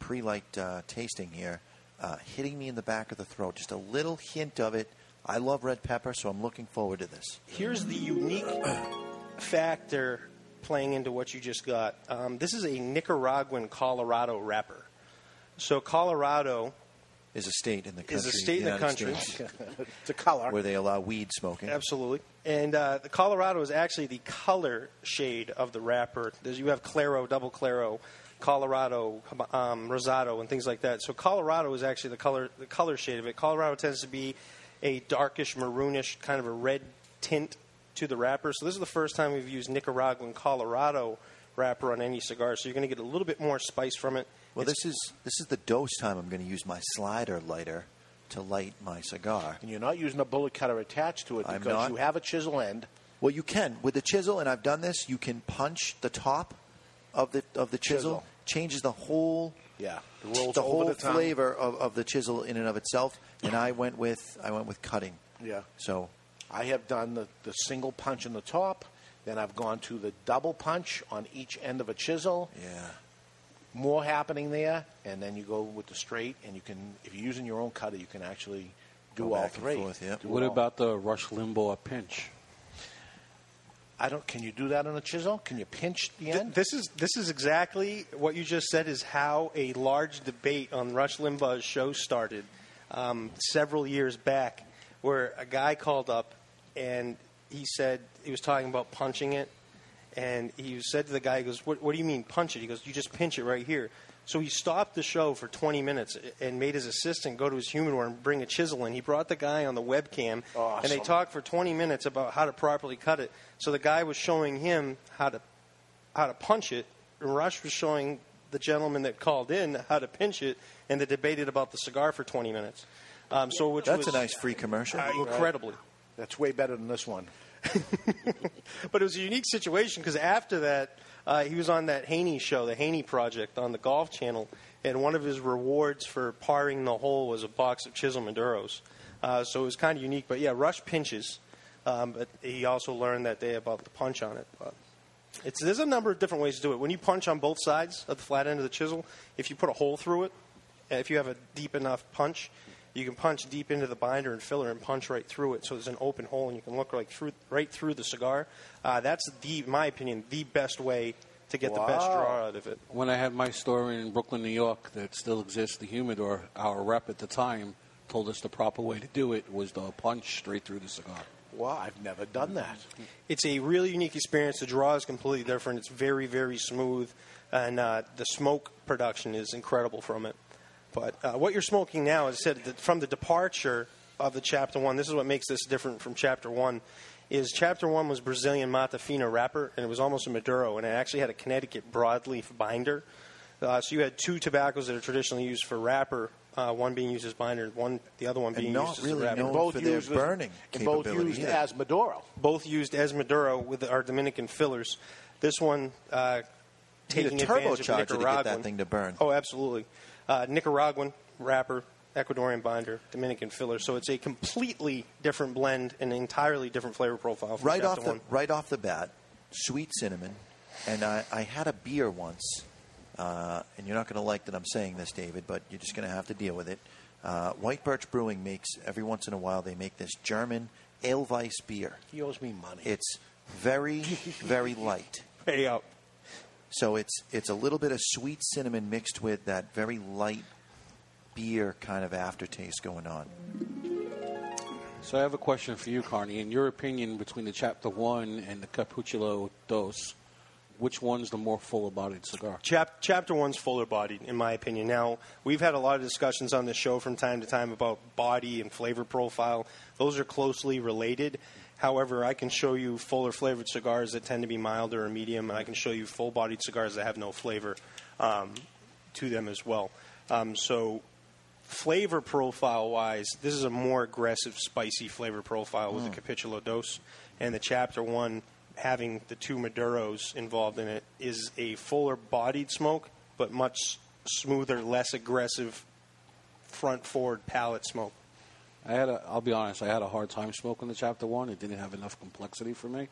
pre-light uh, tasting here, uh, hitting me in the back of the throat. Just a little hint of it. I love red pepper, so I'm looking forward to this. Here's the unique factor playing into what you just got. Um, this is a Nicaraguan Colorado wrapper. So Colorado is a state in the country. Is a state in the country. It's a color. Where they allow weed smoking. Absolutely. And uh, the Colorado is actually the color shade of the wrapper. There's, you have Claro, Double Claro, Colorado, um, Rosado, and things like that. So Colorado is actually the color, the color shade of it. Colorado tends to be a darkish, maroonish, kind of a red tint to the wrapper. So this is the first time we've used Nicaraguan Colorado wrapper on any cigar. So you're going to get a little bit more spice from it. Well, it's this is this is the dose time I'm going to use my slider lighter to light my cigar. And you're not using a bullet cutter attached to it because you have a chisel end. Well, you can. With the chisel, and I've done this, you can punch the top of the of the chisel. chisel. Changes the whole yeah the, the whole the flavor of, of the chisel in and of itself. And I went with I went with cutting. Yeah. So I have done the, the single punch in the top. Then I've gone to the double punch on each end of a chisel. Yeah. More happening there. And then you go with the straight. And you can, if you're using your own cutter, you can actually do go all three. Forth, yeah. do what all. About the Rush Limbaugh pinch? I don't. Can you do that on a chisel? Can you pinch the end? This is this is exactly what you just said. Is how a large debate on Rush Limbaugh's show started um, several years back, where a guy called up. And he said, he was talking about punching it. And he said to the guy, he goes, what, what do you mean punch it? He goes, you just pinch it right here. So he stopped the show for twenty minutes and made his assistant go to his humidor and bring a chisel in. He brought the guy on the webcam. Awesome. And they talked for twenty minutes about how to properly cut it. So the guy was showing him how to how to punch it. And Rush was showing the gentleman that called in how to pinch it. And they debated about the cigar for twenty minutes. Um, so which That's was, a nice free commercial. Uh, incredibly. Right. That's way better than this one. But it was a unique situation because after that, uh, he was on that Haney show, the Haney Project, on the Golf Channel, and one of his rewards for parring the hole was a box of Chisel Maduros. Uh, so it was kind of unique. But, yeah, Rush pinches. Um, but he also learned that day about the punch on it. But it's there's a number of different ways to do it. When you punch on both sides of the flat end of the chisel, if you put a hole through it, if you have a deep enough punch, you can punch deep into the binder and filler and punch right through it. So there's an open hole, and you can look right through, right through the cigar. Uh, that's, the, in my opinion, the best way to get wow. the best draw out of it. When I had my store in Brooklyn, New York, that still exists, the humidor, our rep at the time told us the proper way to do it was the punch straight through the cigar. Wow, I've never done that. It's a really unique experience. The draw is completely different. It's very, very smooth, and uh, the smoke production is incredible from it. But uh, what you're smoking now, as I said, that from the departure of the Chapter one, this is what makes this different from Chapter one, is Chapter one was Brazilian Matafina wrapper, and it was almost a Maduro, and it actually had a Connecticut broadleaf binder. Uh, so you had two tobaccos that are traditionally used for wrapper, uh, one being used as binder, one the other one being used really as a wrapper. And both for used their burning as, both used yeah. as Maduro. Both used as Maduro with our Dominican fillers. This one uh, taking a advantage of Nicaraguan. To get that thing to burn. Oh, absolutely. Uh, Nicaraguan wrapper, Ecuadorian binder, Dominican filler. So it's a completely different blend and an entirely different flavor profile. From right, off the, right off the bat, sweet cinnamon. And I, I had a beer once. Uh, and you're not going to like that I'm saying this, David, but you're just going to have to deal with it. Uh, White Birch Brewing makes, every once in a while, they make this German Edelweiss beer. He owes me money. It's very, very light. Hey, up. So it's it's a little bit of sweet cinnamon mixed with that very light beer kind of aftertaste going on. So I have a question for you, Carney. In your opinion, between the Chapter one and the Capuchillo Dos, which one's the more fuller-bodied cigar? Chap- chapter one's fuller-bodied, in my opinion. Now, we've had a lot of discussions on this show from time to time about body and flavor profile. Those are closely related. However, I can show you fuller-flavored cigars that tend to be milder or medium, and I can show you full-bodied cigars that have no flavor um, to them as well. Um, so flavor profile-wise, this is a more aggressive, spicy flavor profile with mm. the Capitulo Dos, and the Chapter one, having the two Maduros involved in it, is a fuller-bodied smoke, but much smoother, less aggressive, front-forward palate smoke. I had a, I'll be honest, I had a hard time smoking the Chapter one. It didn't have enough complexity for me.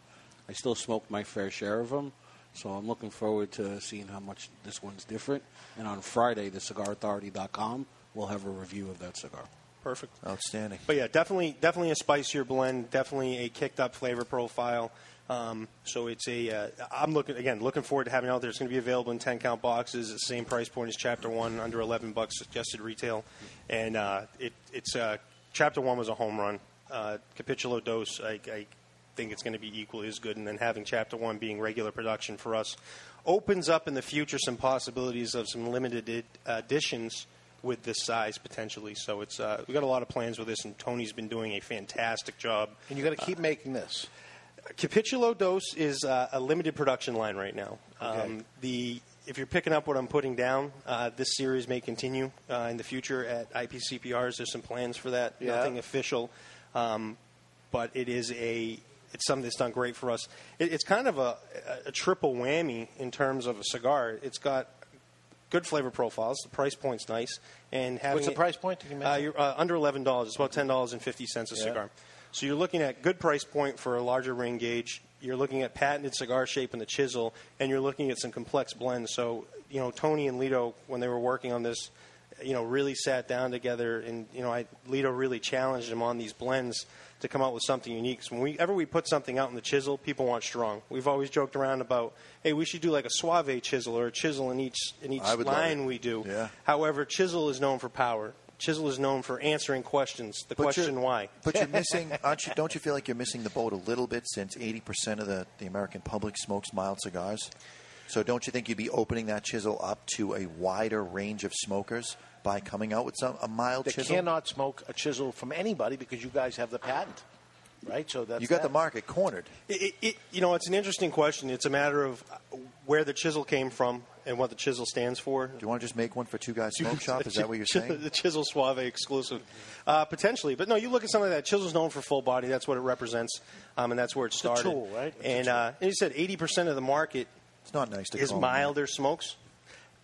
I still smoked my fair share of them, so I'm looking forward to seeing how much this one's different. And on Friday, the cigar authority dot com will have a review of that cigar. Perfect. Outstanding. But, yeah, definitely definitely a spicier blend, definitely a kicked-up flavor profile. Um, so it's a, uh, I'm looking, again, looking forward to having it out there. It's going to be available in ten count boxes at the same price point as Chapter one, under eleven bucks suggested retail. And uh, it, it's, uh, Chapter one was a home run. Uh, Capitulo Dos, I, I think it's going to be equally as good. And then having Chapter one being regular production for us opens up in the future some possibilities of some limited ed- editions with this size potentially. So it's, uh, we've got a lot of plans with this, and Tony's been doing a fantastic job. And you got to keep uh, making this. Capitulo Dos is uh, a limited production line right now. Okay. Um, the if you're picking up what I'm putting down, uh, this series may continue uh, in the future at I P C P Rs. There's some plans for that. Yeah. Nothing official, um, but it is a it's something that's done great for us. It, it's kind of a, a triple whammy in terms of a cigar. It's got good flavor profiles. The price point's nice, and having what's the it, price point? Did you mention? Uh, you're, uh, under eleven dollars. It's about ten dollars and fifty cents a yeah. cigar. So you're looking at good price point for a larger ring gauge. You're looking at patented cigar shape in the chisel, and you're looking at some complex blends. So, you know, Tony and Lito, when they were working on this, you know, really sat down together, and, you know, I, Lito really challenged him on these blends to come out with something unique. Because whenever we put something out in the chisel, people want strong. We've always joked around about, hey, we should do like a suave chisel or a chisel in each in each line we do. Yeah. However, chisel is known for power. Chisel is known for answering questions. The but question why. But you're missing, aren't you, don't you feel like you're missing the boat a little bit, since eighty percent of the, the American public smokes mild cigars? So don't you think you'd be opening that chisel up to a wider range of smokers by coming out with some a mild they chisel? They cannot smoke a chisel from anybody because you guys have the patent. Right, so that's you got that. The market cornered. It, it, you know, it's an interesting question. It's a matter of where the chisel came from and what the chisel stands for. Do you want to just make one for Two Guys Smoke Shop? Is that what you're saying? The Chisel Suave exclusive, uh, potentially. But no, you look at something like that. Chisel's known for full body. That's what it represents, um, and that's where it started. It's a tool, right? It's and, a tool. Uh, and you said eighty percent of the market. It's not nice to is call milder that. Smokes,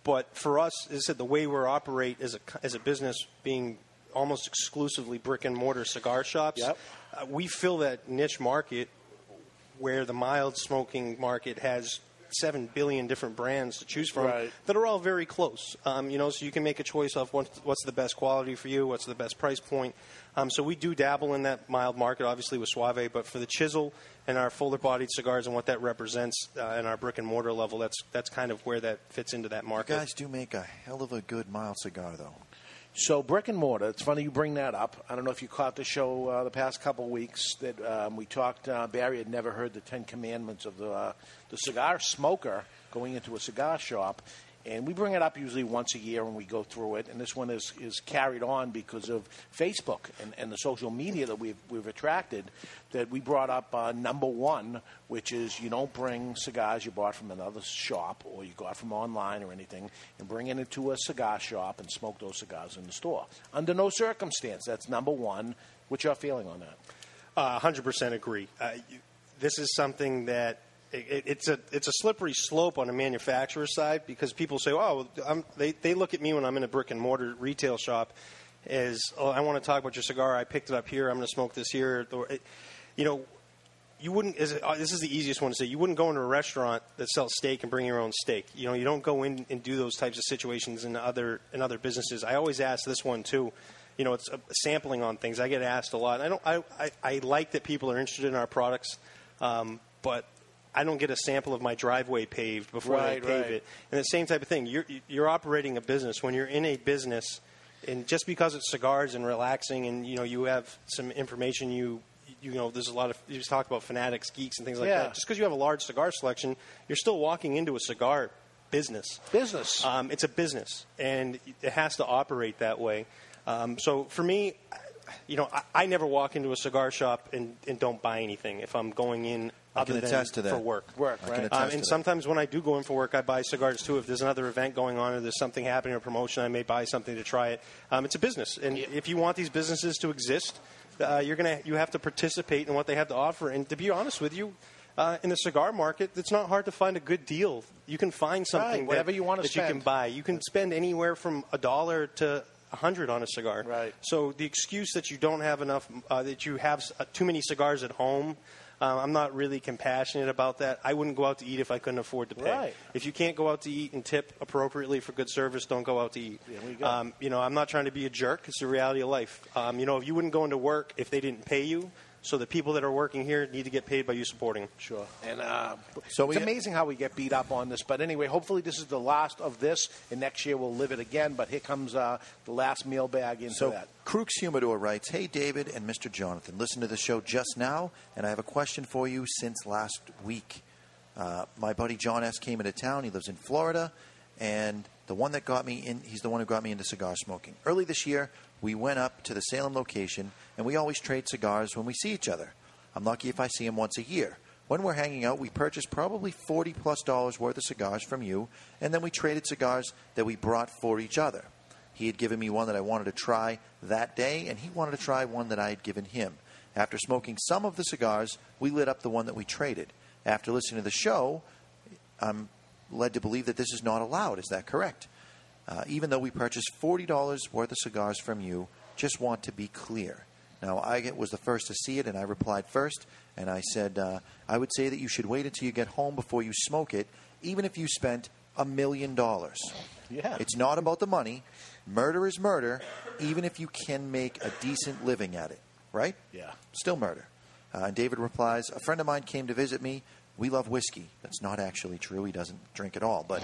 but for us, as I said, the way we operate as a as a business, being almost exclusively brick and mortar cigar shops. Yep. Uh, we fill that niche market where the mild smoking market has seven billion different brands to choose from right. that are all very close. Um, you know, so you can make a choice of what's, what's the best quality for you, what's the best price point. Um, so we do dabble in that mild market, obviously with Suave, but for the chisel and our fuller-bodied cigars and what that represents uh, in our brick-and-mortar level, that's that's kind of where that fits into that market. You guys do make a hell of a good mild cigar, though. So brick and mortar, it's funny you bring that up. I don't know if you caught the show uh, the past couple weeks that um, we talked. Uh, Barry had never heard the Ten Commandments of the, uh, the cigar smoker going into a cigar shop. And we bring it up usually once a year when we go through it. And this one is, is carried on because of Facebook and, and the social media that we've, we've attracted, that we brought up uh, number one, which is you don't bring cigars you bought from another shop or you got from online or anything and bring it into a cigar shop and smoke those cigars in the store. Under no circumstance. That's number one. What's your feeling on that? Uh, one hundred percent agree. Uh, you, this is something that It's a it's a slippery slope on the manufacturer's side, because people say, oh, I'm, they, they look at me when I'm in a brick-and-mortar retail shop as, oh, I want to talk about your cigar. I picked it up here. I'm going to smoke this here. You know, you wouldn't – this is the easiest one to say. You wouldn't go into a restaurant that sells steak and bring your own steak. You know, you don't go in and do those types of situations in other in other businesses. I always ask this one, too. You know, it's a sampling on things. I get asked a lot. I don't. I, I, I like that people are interested in our products, um, but – I don't get a sample of my driveway paved before right, they pave right. it. And the same type of thing. You're, you're operating a business. When you're in a business, and just because it's cigars and relaxing and, you know, you have some information, you you know, there's a lot of – you just talk about fanatics, geeks, and things like yeah. that. Just because you have a large cigar selection, you're still walking into a cigar business. Business. Um, it's a business, and it has to operate that way. Um, so for me – You know, I, I never walk into a cigar shop and, and don't buy anything if I'm going in other than attest to that. for work. Work, I right? Can attest um, and to sometimes that. When I do go in for work, I buy cigars, too. If there's another event going on or there's something happening or promotion, I may buy something to try it. Um, it's a business. And yeah. if you want these businesses to exist, uh, you're gonna you have to participate in what they have to offer. And to be honest with you, uh, in the cigar market, it's not hard to find a good deal. You can find something right, whatever that, you want to spend. You can buy. You can spend anywhere from a dollar to one hundred on a cigar. Right. So the excuse that you don't have enough, uh, that you have uh, too many cigars at home, uh, I'm not really compassionate about that. I wouldn't go out to eat if I couldn't afford to pay. Right. If you can't go out to eat and tip appropriately for good service, don't go out to eat. There we go. Um, you know, I'm not trying to be a jerk. It's the reality of life. Um, you know, if you wouldn't go into work if they didn't pay you. So the people that are working here need to get paid by you supporting them. Sure. And uh, so it's amazing how we get beat up on this. But anyway, hopefully this is the last of this, and next year we'll live it again. But here comes uh, the last mailbag into so, that. Crooks Humidor writes, "Hey, David and Mister Jonathan, listen to the show just now, and I have a question for you since last week. Uh, my buddy John S. came into town. He lives in Florida, and the one that got me in, he's the one who got me into cigar smoking. Early this year, we went up to the Salem location, and we always trade cigars when we see each other. I'm lucky if I see him once a year. When we're hanging out, we purchased probably forty plus dollars worth of cigars from you, and then we traded cigars that we brought for each other. He had given me one that I wanted to try that day, and he wanted to try one that I had given him. After smoking some of the cigars, we lit up the one that we traded. After listening to the show, I'm led to believe that this is not allowed. Is that correct? Uh, even though we purchased forty dollars worth of cigars from you, just want to be clear." Now, I was the first to see it, and I replied first, and I said, uh, I would say that you should wait until you get home before you smoke it, even if you spent a million dollars. Yeah. It's not about the money. Murder is murder, even if you can make a decent living at it, right? Yeah. Still murder. Uh, and David replies, "A friend of mine came to visit me. We love whiskey." That's not actually true. He doesn't drink at all, but...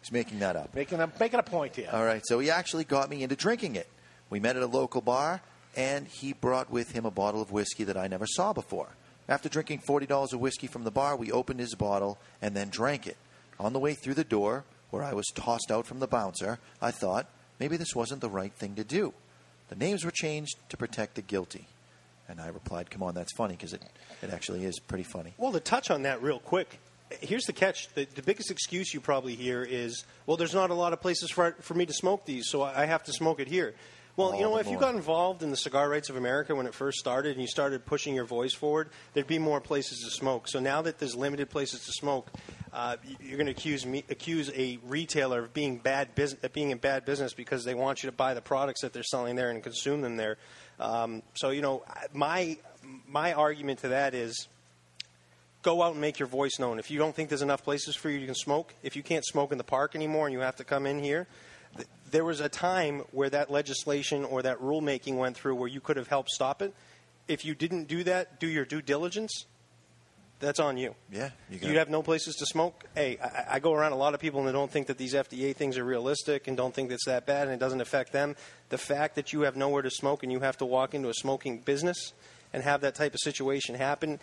He's making that up. Making a, making a point here. All right. So he actually got me into drinking it. We met at a local bar, and he brought with him a bottle of whiskey that I never saw before. After drinking forty dollars of whiskey from the bar, we opened his bottle and then drank it. On the way through the door, where I was tossed out from the bouncer, I thought, maybe this wasn't the right thing to do. The names were changed to protect the guilty. And I replied, come on, that's funny, because it, it actually is pretty funny. Well, to touch on that real quick. Here's the catch. The, the biggest excuse you probably hear is, well, there's not a lot of places for, for me to smoke these, so I have to smoke it here. Well, All you know, if more. you got involved in the Cigar Rights of America when it first started and you started pushing your voice forward, there'd be more places to smoke. So now that there's limited places to smoke, uh, you're going to accuse me, accuse a retailer of being bad business, being in bad business because they want you to buy the products that they're selling there and consume them there. Um, so, you know, my my argument to that is, go out and make your voice known. If you don't think there's enough places for you, you can smoke. If you can't smoke in the park anymore and you have to come in here, th- there was a time where that legislation or that rulemaking went through where you could have helped stop it. If you didn't do that, do your due diligence. that's on you. Yeah. You got you have no places to smoke. Hey, I, I go around a lot of people and they don't think that these F D A things are realistic and don't think it's that bad and it doesn't affect them. The fact that you have nowhere to smoke and you have to walk into a smoking business and have that type of situation happen,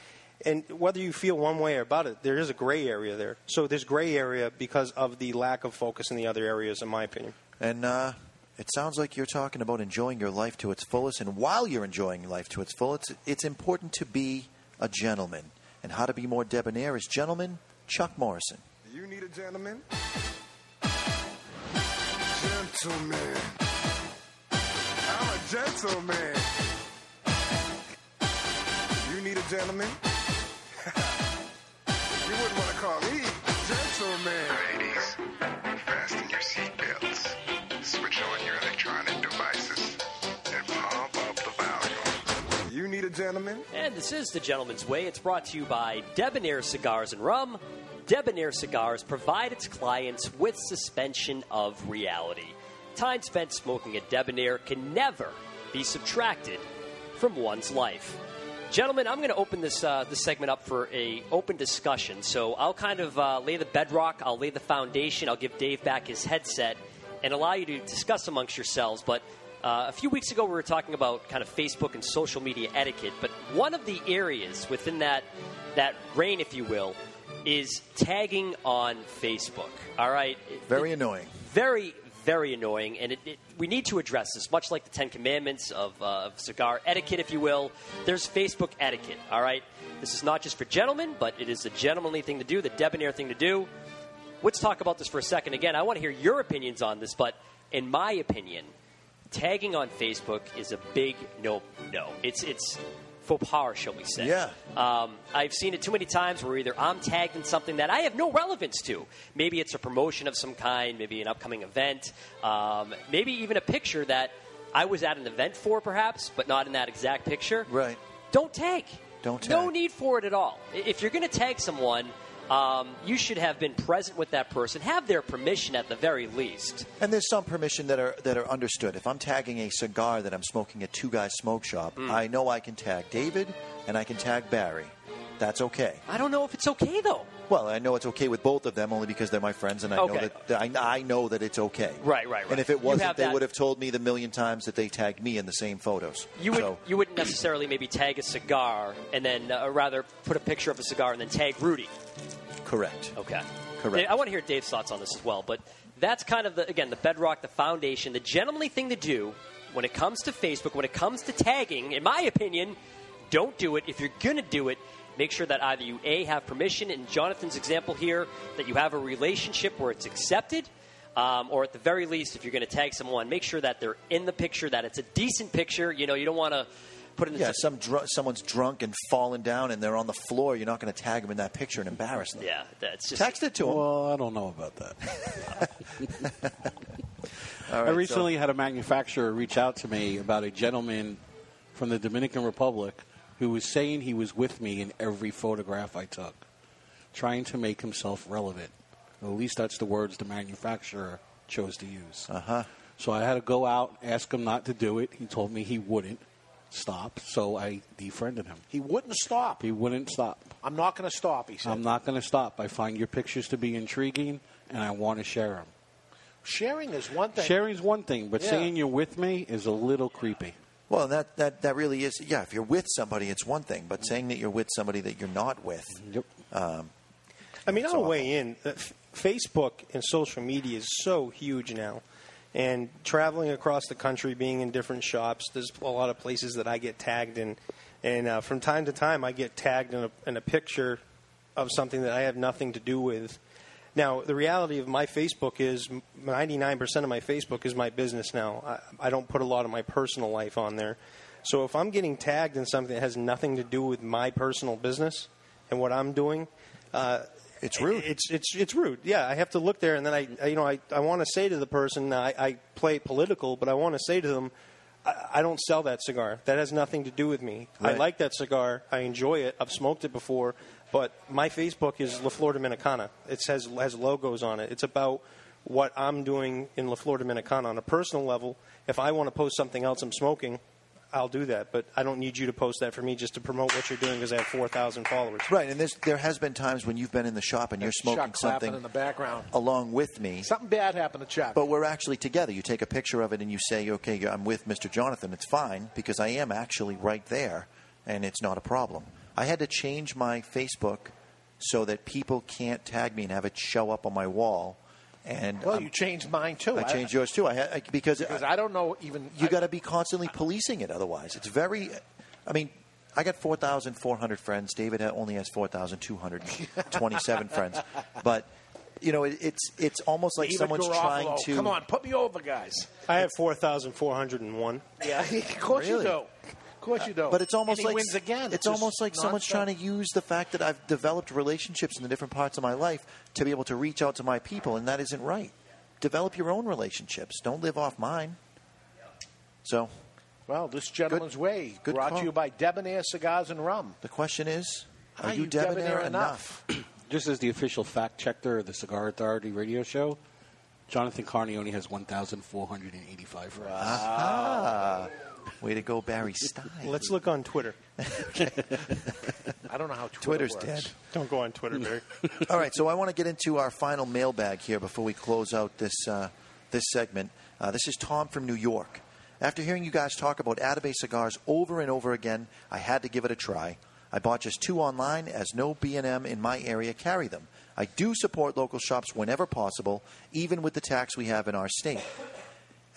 and whether you feel one way about it, there is a gray area there. So there's gray area because of the lack of focus in the other areas, in my opinion. And uh, it sounds like you're talking about enjoying your life to its fullest. And while you're enjoying life to its fullest, it's, it's important to be a gentleman. And how to be more debonair is gentleman Chuck Morrison. You need a gentleman? Gentleman. I'm a gentleman. You need a gentleman? You wouldn't want to call me gentleman. Ladies, fasten your seatbelts. Switch on your electronic devices and pump up the volume. You need a gentleman? And this is The Gentleman's Way. It's brought to you by Debonair Cigars and Rum. Debonair Cigars provide its clients with suspension of reality. Time spent smoking a Debonair can never be subtracted from one's life. Gentlemen, I'm going to open this uh, this segment up for a open discussion. So I'll kind of uh, lay the bedrock. I'll lay the foundation. I'll give Dave back his headset and allow you to discuss amongst yourselves. But uh, a few weeks ago, we were talking about kind of Facebook and social media etiquette. But one of the areas within that that reign, if you will, is tagging on Facebook. All right. Very it, annoying. Very, very annoying. And it, it we need to address this, much like the Ten Commandments of, uh, of cigar etiquette, if you will. There's Facebook etiquette, all right? This is not just for gentlemen, but it is a gentlemanly thing to do, the debonair thing to do. Let's talk about this for a second. Again, I want to hear your opinions on this, but in my opinion, tagging on Facebook is a big no-no. It's it's faux pas, shall we say. Yeah. Um, I've seen it too many times where either I'm tagged in something that I have no relevance to. Maybe it's a promotion of some kind, maybe an upcoming event, um, maybe even a picture that I was at an event for perhaps, but not in that exact picture. Right. Don't tag. Don't tag. No need for it at all. If you're going to tag someone, um, you should have been present with that person, have their permission at the very least. And there's some permission that are that are understood. If I'm tagging a cigar that I'm smoking at Two Guys Smoke Shop, mm. I know I can tag David and I can tag Barry. That's okay. I don't know if it's okay, though. Well, I know it's okay with both of them only because they're my friends, and I okay. know that I, I know that it's okay. Right, right, right. And if it wasn't, they that. would have told me the million times that they tagged me in the same photos. You would, so. you wouldn't necessarily maybe tag a cigar and then, uh, rather, put a picture of a cigar and then tag Rudy. Correct. Okay. Correct. I want to hear Dave's thoughts on this as well, but that's kind of the again the bedrock, the foundation, the gentlemanly thing to do when it comes to Facebook, when it comes to tagging. In my opinion, don't do it. If you're gonna do it, make sure that either you, A, have permission, in Jonathan's example here, that you have a relationship where it's accepted, um, or at the very least, if you're going to tag someone, make sure that they're in the picture, that it's a decent picture. You know, you don't want to put in the... Yeah, t- some dr- someone's drunk and fallen down and they're on the floor. You're not going to tag them in that picture and embarrass them. Yeah, that's just... Text it to them. Well, I don't know about that. All right, I recently so. had a manufacturer reach out to me about a gentleman from the Dominican Republic who was saying he was with me in every photograph I took, trying to make himself relevant. At least that's the words the manufacturer chose to use. Uh-huh. So I had to go out, ask him not to do it. He told me he wouldn't stop, so I defriended him. He wouldn't stop? He wouldn't stop. I'm not going to stop, he said. I'm not going to stop. I find your pictures to be intriguing, and I want to share them. Sharing is one thing. Sharing is one thing, but yeah. saying you're with me is a little creepy. Well, that, that, that really is, yeah, if you're with somebody, it's one thing. But saying that you're with somebody that you're not with. Yep. Um, I mean, I'll weigh in. Facebook and social media is so huge now. And traveling across the country, being in different shops, there's a lot of places that I get tagged in. And uh, from time to time, I get tagged in a, in a picture of something that I have nothing to do with. Now, the reality of my Facebook is ninety-nine percent of my Facebook is my business now. I, I don't put a lot of my personal life on there. So if I'm getting tagged in something that has nothing to do with my personal business and what I'm doing, uh, it's rude. It's it's it's rude. Yeah, I have to look there, and then I, I you know I, I want to say to the person, I, I play political, but I want to say to them, I, I don't sell that cigar. That has nothing to do with me. Right. I like that cigar. I enjoy it. I've smoked it before. But my Facebook is La Flor Dominicana. It has, has logos on it. It's about what I'm doing in La Flor Dominicana on a personal level. If I want to post something else I'm smoking, I'll do that, but I don't need you to post that for me just to promote what you're doing because I have four thousand followers. Right, and there has been times when you've been in the shop and That's you're smoking something in the background along with me. Something bad happened to Chuck. But we're actually together. You take a picture of it and you say, okay, I'm with Mister Jonathan. It's fine because I am actually right there, and it's not a problem. I had to change my Facebook so that people can't tag me and have it show up on my wall. And, well, um, you changed mine, too. I changed I, yours, too. I, I Because, because I, I don't know even... you got to be constantly policing it otherwise. It's very... I mean, I got four thousand four hundred friends. David only has four thousand two hundred twenty-seven friends. But, you know, it, it's it's almost like David someone's Garofalo. trying to... Come on, put me over, guys. I have four thousand four hundred one. Yeah, of course really? you do. Of course you do. Uh, but it's almost like, wins again. It's almost like someone's trying to use the fact that I've developed relationships in the different parts of my life to be able to reach out to my people, and that isn't right. Develop your own relationships. Don't live off mine. So, well, this gentleman's good, way good brought call. to you by Debonair Cigars and Rum. The question is, are, are you, you debonair, debonair enough? Just as the official fact checker of the Cigar Authority radio show, Jonathan Carney only has one thousand four hundred eighty-five friends. Ah. Way to go, Barry Stein. Let's look on Twitter. I don't know how Twitter Twitter's works. dead. Don't go on Twitter, Barry. All right, so I want to get into our final mailbag here before we close out this uh, this segment. Uh, this is Tom from New York. After hearing you guys talk about Atabay cigars over and over again, I had to give it a try. I bought just two online as no B and M in my area carry them. I do support local shops whenever possible, even with the tax we have in our state.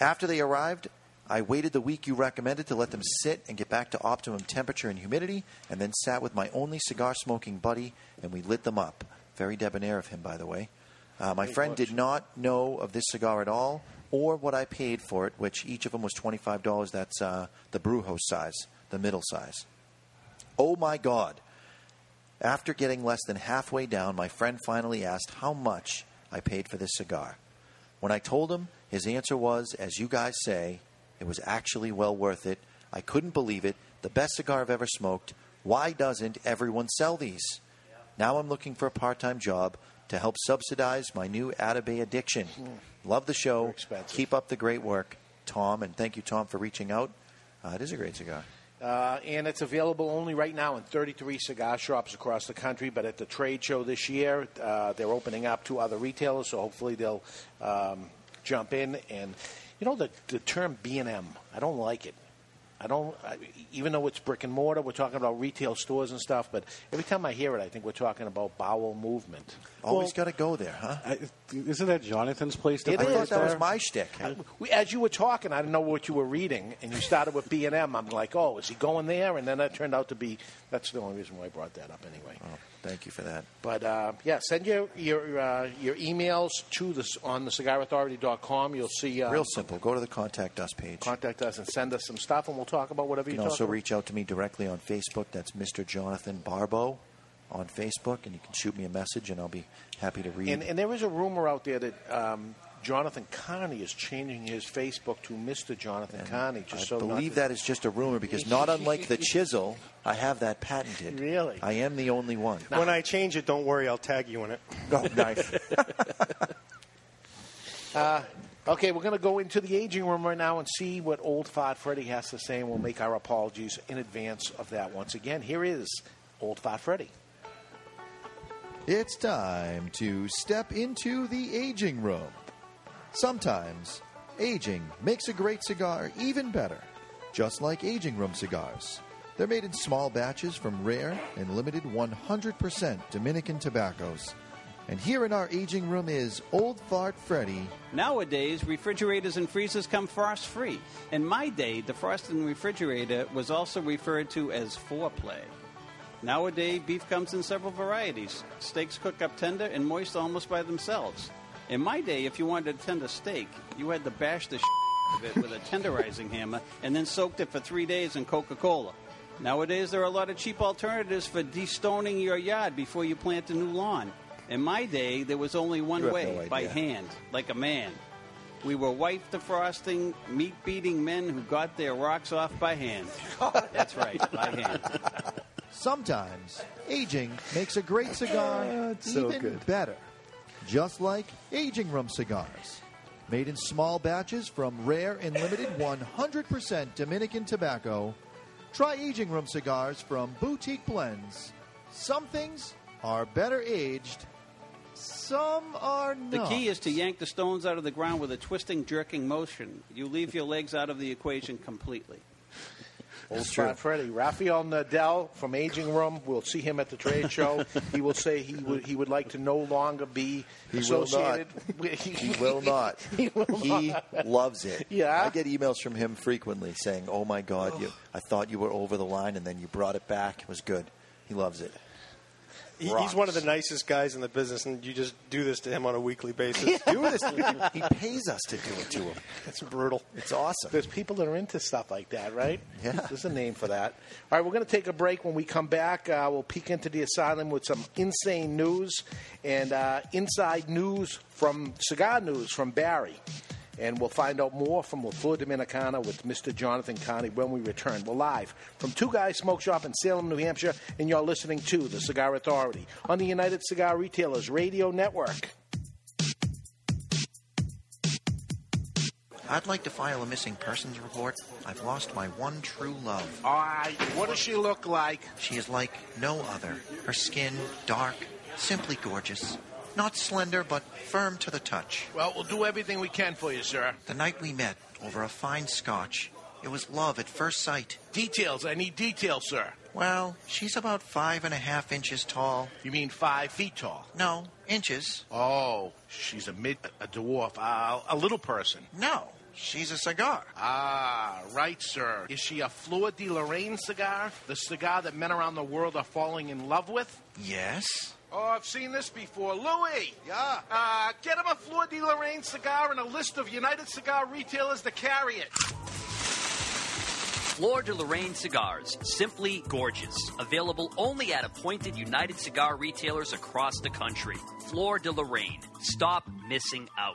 After they arrived, I waited the week you recommended to let them sit and get back to optimum temperature and humidity, and then sat with my only cigar-smoking buddy, and we lit them up. Very debonair of him, by the way. Uh, my friend did not know of this cigar at all, or what I paid for it, which each of them was twenty-five dollars. That's uh, the Brewhouse size, the middle size. Oh, my God. After getting less than halfway down, my friend finally asked how much I paid for this cigar. When I told him, his answer was, as you guys say... it was actually well worth it. I couldn't believe it. The best cigar I've ever smoked. Why doesn't everyone sell these? Yeah. Now I'm looking for a part-time job to help subsidize my new Atabay addiction. Mm. Love the show. Keep up the great work, Tom. And thank you, Tom, for reaching out. Uh, it is a great cigar. Uh, and it's available only right now in thirty-three cigar shops across the country. But at the trade show this year, uh, they're opening up to other retailers. So hopefully they'll um, jump in and... You know, the, the term B and M, I don't like it. I don't, I, even though it's brick and mortar, we're talking about retail stores and stuff, but every time I hear it, I think we're talking about bowel movement. Always well, got to go there, huh? I, isn't that Jonathan's place to it play? I thought that there? was my shtick. I, we, as you were talking, I didn't know what you were reading, and you started with B and M. I'm like, oh, is he going there? And then that turned out to be, that's the only reason why I brought that up anyway. Oh, thank you for that. But, uh, yeah, send your your, uh, your emails to this on the cigar authority dot com. You'll see. Uh, Real simple. Go to the Contact Us page. Contact us and send us some stuff, and we'll talk about whatever you, you can also about. Reach out to me directly on Facebook. That's Mister Jonathan Barbeau on Facebook, and you can shoot me a message, and I'll be happy to read. And, and there is a rumor out there that um, Jonathan Carney is changing his Facebook to Mister Jonathan and Carney. Just I so believe that is just a rumor because not unlike the chisel, I have that patented. Really? I am the only one. Now, when I change it, don't worry, I'll tag you in it. Oh, nice. uh, Okay, we're going to go into the aging room right now and see what Old Fart Freddy has to say, and we'll make our apologies in advance of that once again. Here is Old Fart Freddy. It's time to step into the aging room. Sometimes, aging makes a great cigar even better, just like aging room cigars. They're made in small batches from rare and limited one hundred percent Dominican tobaccos. And here in our aging room is Old Fart Freddy. Nowadays, refrigerators and freezers come frost-free. In my day, the frost in the refrigerator was also referred to as foreplay. Nowadays, beef comes in several varieties. Steaks cook up tender and moist almost by themselves. In my day, if you wanted a tender steak, you had to bash the shit out of it with a tenderizing hammer and then soaked it for three days in Coca-Cola. Nowadays, there are a lot of cheap alternatives for destoning your yard before you plant a new lawn. In my day, there was only one way, no by hand, like a man. We were wife-defrosting, meat-beating men who got their rocks off by hand. That's right, by hand. Sometimes, aging makes a great cigar oh, even so better, just like aging room cigars. Made in small batches from rare and limited one hundred percent Dominican tobacco. Try aging room cigars from boutique blends. Some things are better aged. Some are not. The key is to yank the stones out of the ground with a twisting, jerking motion. You leave your legs out of the equation completely. Old Spot Freddy. Rafael Nadal from Aging Room. We'll see him at the trade show. He will say he would he would like to no longer be he associated. Will not. He will not. He will he not. He loves it. Yeah. I get emails from him frequently saying, "Oh my God, oh. you! I thought you were over the line, and then you brought it back. It was good." He loves it. He, he's one of the nicest guys in the business, and you just do this to him on a weekly basis. do this to him. He pays us to do it to him. It's brutal. It's awesome. There's people that are into stuff like that, right? Yeah. There's a name for that. All right, we're going to take a break. When we come back, uh, we'll peek into the asylum with some insane news and uh, inside news from cigar news from Barry. And we'll find out more from La Flor Dominicana with Mister Jonathan Carney when we return. We're live from Two Guys Smoke Shop in Salem, New Hampshire, and you're listening to The Cigar Authority on the United Cigar Retailers Radio Network. I'd like to file a missing persons report. I've lost my one true love. All right, what does she look like? She is like no other. Her skin, dark, simply gorgeous. Not slender, but firm to the touch. Well, we'll do everything we can for you, sir. The night we met over a fine scotch, it was love at first sight. Details. I need details, sir. Well, she's about five and a half inches tall. You mean five feet tall? No, inches. Oh, she's a mid, a dwarf, uh, a little person. No, she's a cigar. Ah, right, sir. Is she a Fleur de Lorraine cigar? The cigar that men around the world are falling in love with? Yes. Oh, I've seen this before. Louis! Yeah? Uh, get him a Fleur de Lorraine cigar and a list of United Cigar retailers to carry it. Fleur de Lorraine cigars. Simply gorgeous. Available only at appointed United Cigar retailers across the country. Fleur de Lorraine. Stop missing out.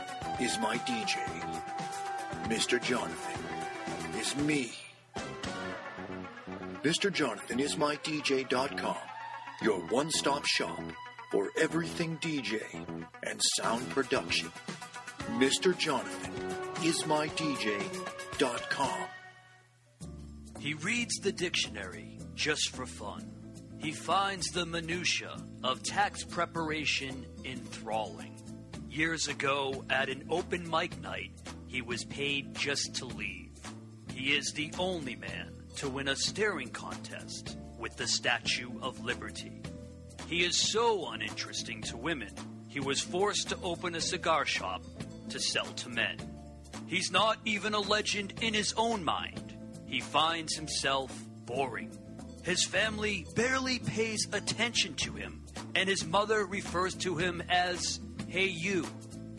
is my D J. Mister Jonathan is me. Mister Jonathan is my D J dot com, your one-stop shop for everything D J and sound production. Mister Jonathan is my D J dot com. He reads the dictionary just for fun. He finds the minutia of tax preparation enthralling. Years ago, at an open mic night, he was paid just to leave. He is the only man to win a staring contest with the Statue of Liberty. He is so uninteresting to women, he was forced to open a cigar shop to sell to men. He's not even a legend in his own mind. He finds himself boring. His family barely pays attention to him, and his mother refers to him as... Hey you,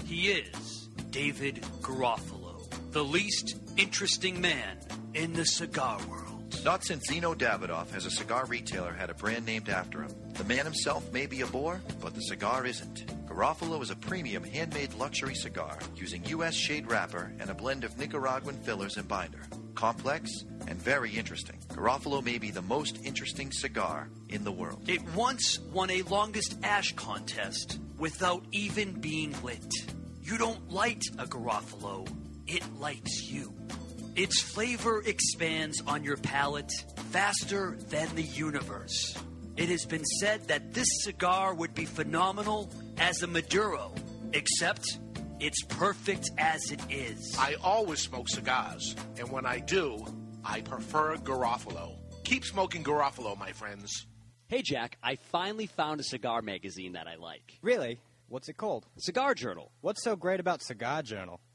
he is David Garofalo, the least interesting man in the cigar world. Not since Zino Davidoff has a cigar retailer had a brand named after him. The man himself may be a bore, but the cigar isn't. Garofalo is a premium handmade luxury cigar using U S shade wrapper and a blend of Nicaraguan fillers and binder. Complex and very interesting. Garofalo may be the most interesting cigar in the world. It once won a longest ash contest without even being lit. You don't light a Garofalo, it lights you. Its flavor expands on your palate faster than the universe. It has been said that this cigar would be phenomenal as a Maduro, except it's perfect as it is. I always smoke cigars, and when I do, I prefer Garofalo. Keep smoking Garofalo, my friends. Hey, Jack, I finally found a cigar magazine that I like. Really? What's it called? Cigar Journal. What's so great about Cigar Journal?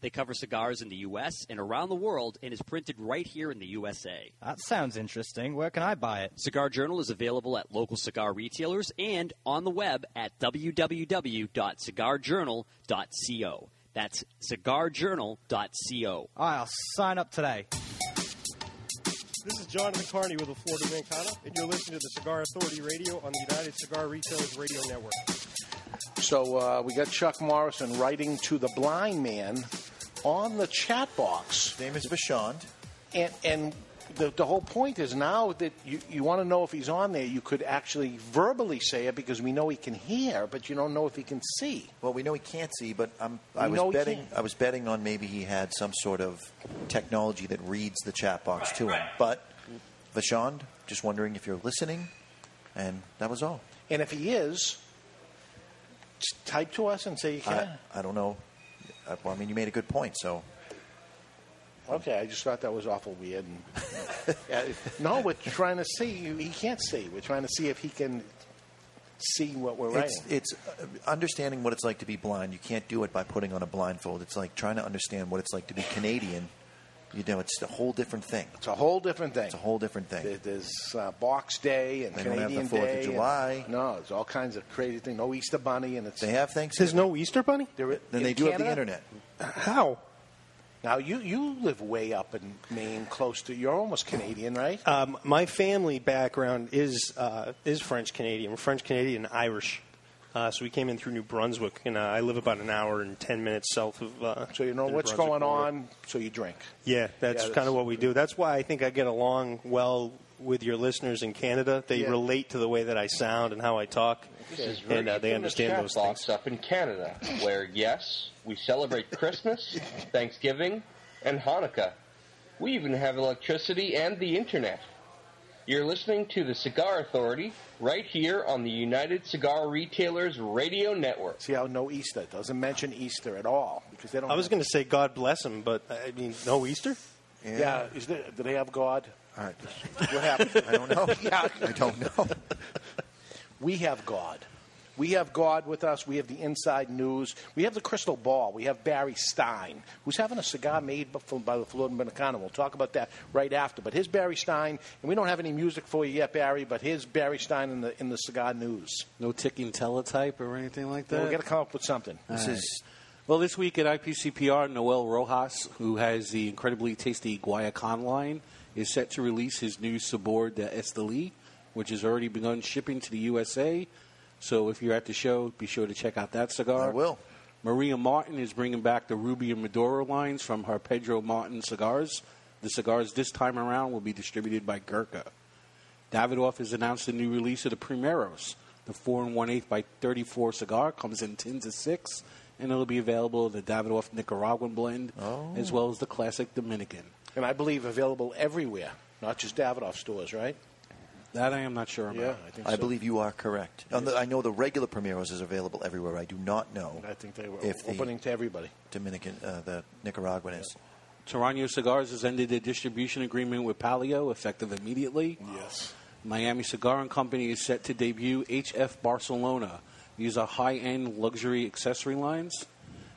They cover cigars in the U S and around the world and is printed right here in the U S A. That sounds interesting. Where can I buy it? Cigar Journal is available at local cigar retailers and on the web at w w w dot cigar journal dot com. w w w dot cigar journal dot co. That's cigar journal dot co. I'll sign up today. This is Jonathan Carney with La Flor Dominicana, and you're listening to the Cigar Authority Radio on the United Cigar Retailers Radio Network. So uh, we got Chuck Morrison writing to the blind man on the chat box. His name is Vashon. And, and the, the whole point is now that you, you want to know if he's on there, you could actually verbally say it because we know he can hear, but you don't know if he can see. Well, we know he can't see, but I'm, I was betting I was betting on maybe he had some sort of technology that reads the chat box to him. But, Vashon, just wondering if you're listening, and that was all. And if he is, type to us and say you can. I, I don't know. I, well, I mean, you made a good point, so... Okay, I just thought that was awful weird. And, no, we're trying to see. He can't see. We're trying to see if he can see what we're writing. It's, it's understanding what it's like to be blind. You can't do it by putting on a blindfold. It's like trying to understand what it's like to be Canadian. You know, it's a whole different thing. It's a whole different thing. It's a whole different thing. There's uh, Box Day and they Canadian Day. They don't have the Fourth of July. And, no, there's all kinds of crazy things. No Easter Bunny, and it's. They have Thanksgiving. There's no Easter Bunny. There, then they do Canada? Have the internet. How? Now, you, you live way up in Maine, close to – you're almost Canadian, right? Um, my family background is uh, is French-Canadian. We're French-Canadian and Irish. Uh, so we came in through New Brunswick, and uh, I live about an hour and ten minutes south of uh, so you know what's going on, so you drink. Yeah, that's, yeah, that's kind of what we do. That's why I think I get along well with your listeners in Canada. They yeah. relate to the way that I sound and how I talk, is and uh, they understand the those box things. Up in Canada, where, yes – we celebrate Christmas, Thanksgiving, and Hanukkah. We even have electricity and the internet. You're listening to the Cigar Authority right here on the United Cigar Retailers Radio Network. See how no Easter doesn't mention Easter at all because they don't. I was going to say God bless them, but I mean no Easter. Yeah, yeah. Is there, do they have God? All right. What happened? I don't know. Yeah. I don't know. We have God. We have God with us. We have the inside news. We have the crystal ball. We have Barry Stein, who's having a cigar made by La Flor Dominicana. We'll talk about that right after. But here's Barry Stein, and we don't have any music for you yet, Barry, but here's Barry Stein in the in the cigar news. No ticking teletype or anything like that? No, we've got to come up with something. This right. is Well, this week at I P C P R, Noel Rojas, who has the incredibly tasty Guayacán line, is set to release his new Sabor de Esteli, which has already begun shipping to the U S A. So if you're at the show, be sure to check out that cigar. I will. Maria Martin is bringing back the Ruby and Maduro lines from her Pedro Martin cigars. The cigars this time around will be distributed by Gurkha. Davidoff has announced a new release of the Primeros. The four and one eighth by thirty-four cigar comes in tins of six, and it will be available in the Davidoff Nicaraguan blend, oh. as well as the classic Dominican. And I believe available everywhere, not just Davidoff stores, right? That I am not sure about. Yeah, I think so. I believe you are correct. Yes. The, I know the regular Primeros is available everywhere. I do not know. I think they were if opening to everybody. Dominican, uh, the Nicaraguan is. Yeah. Tarano Cigars has ended their distribution agreement with Palio, effective immediately. Yes. Miami Cigar and Company is set to debut H F Barcelona. These are high-end luxury accessory lines.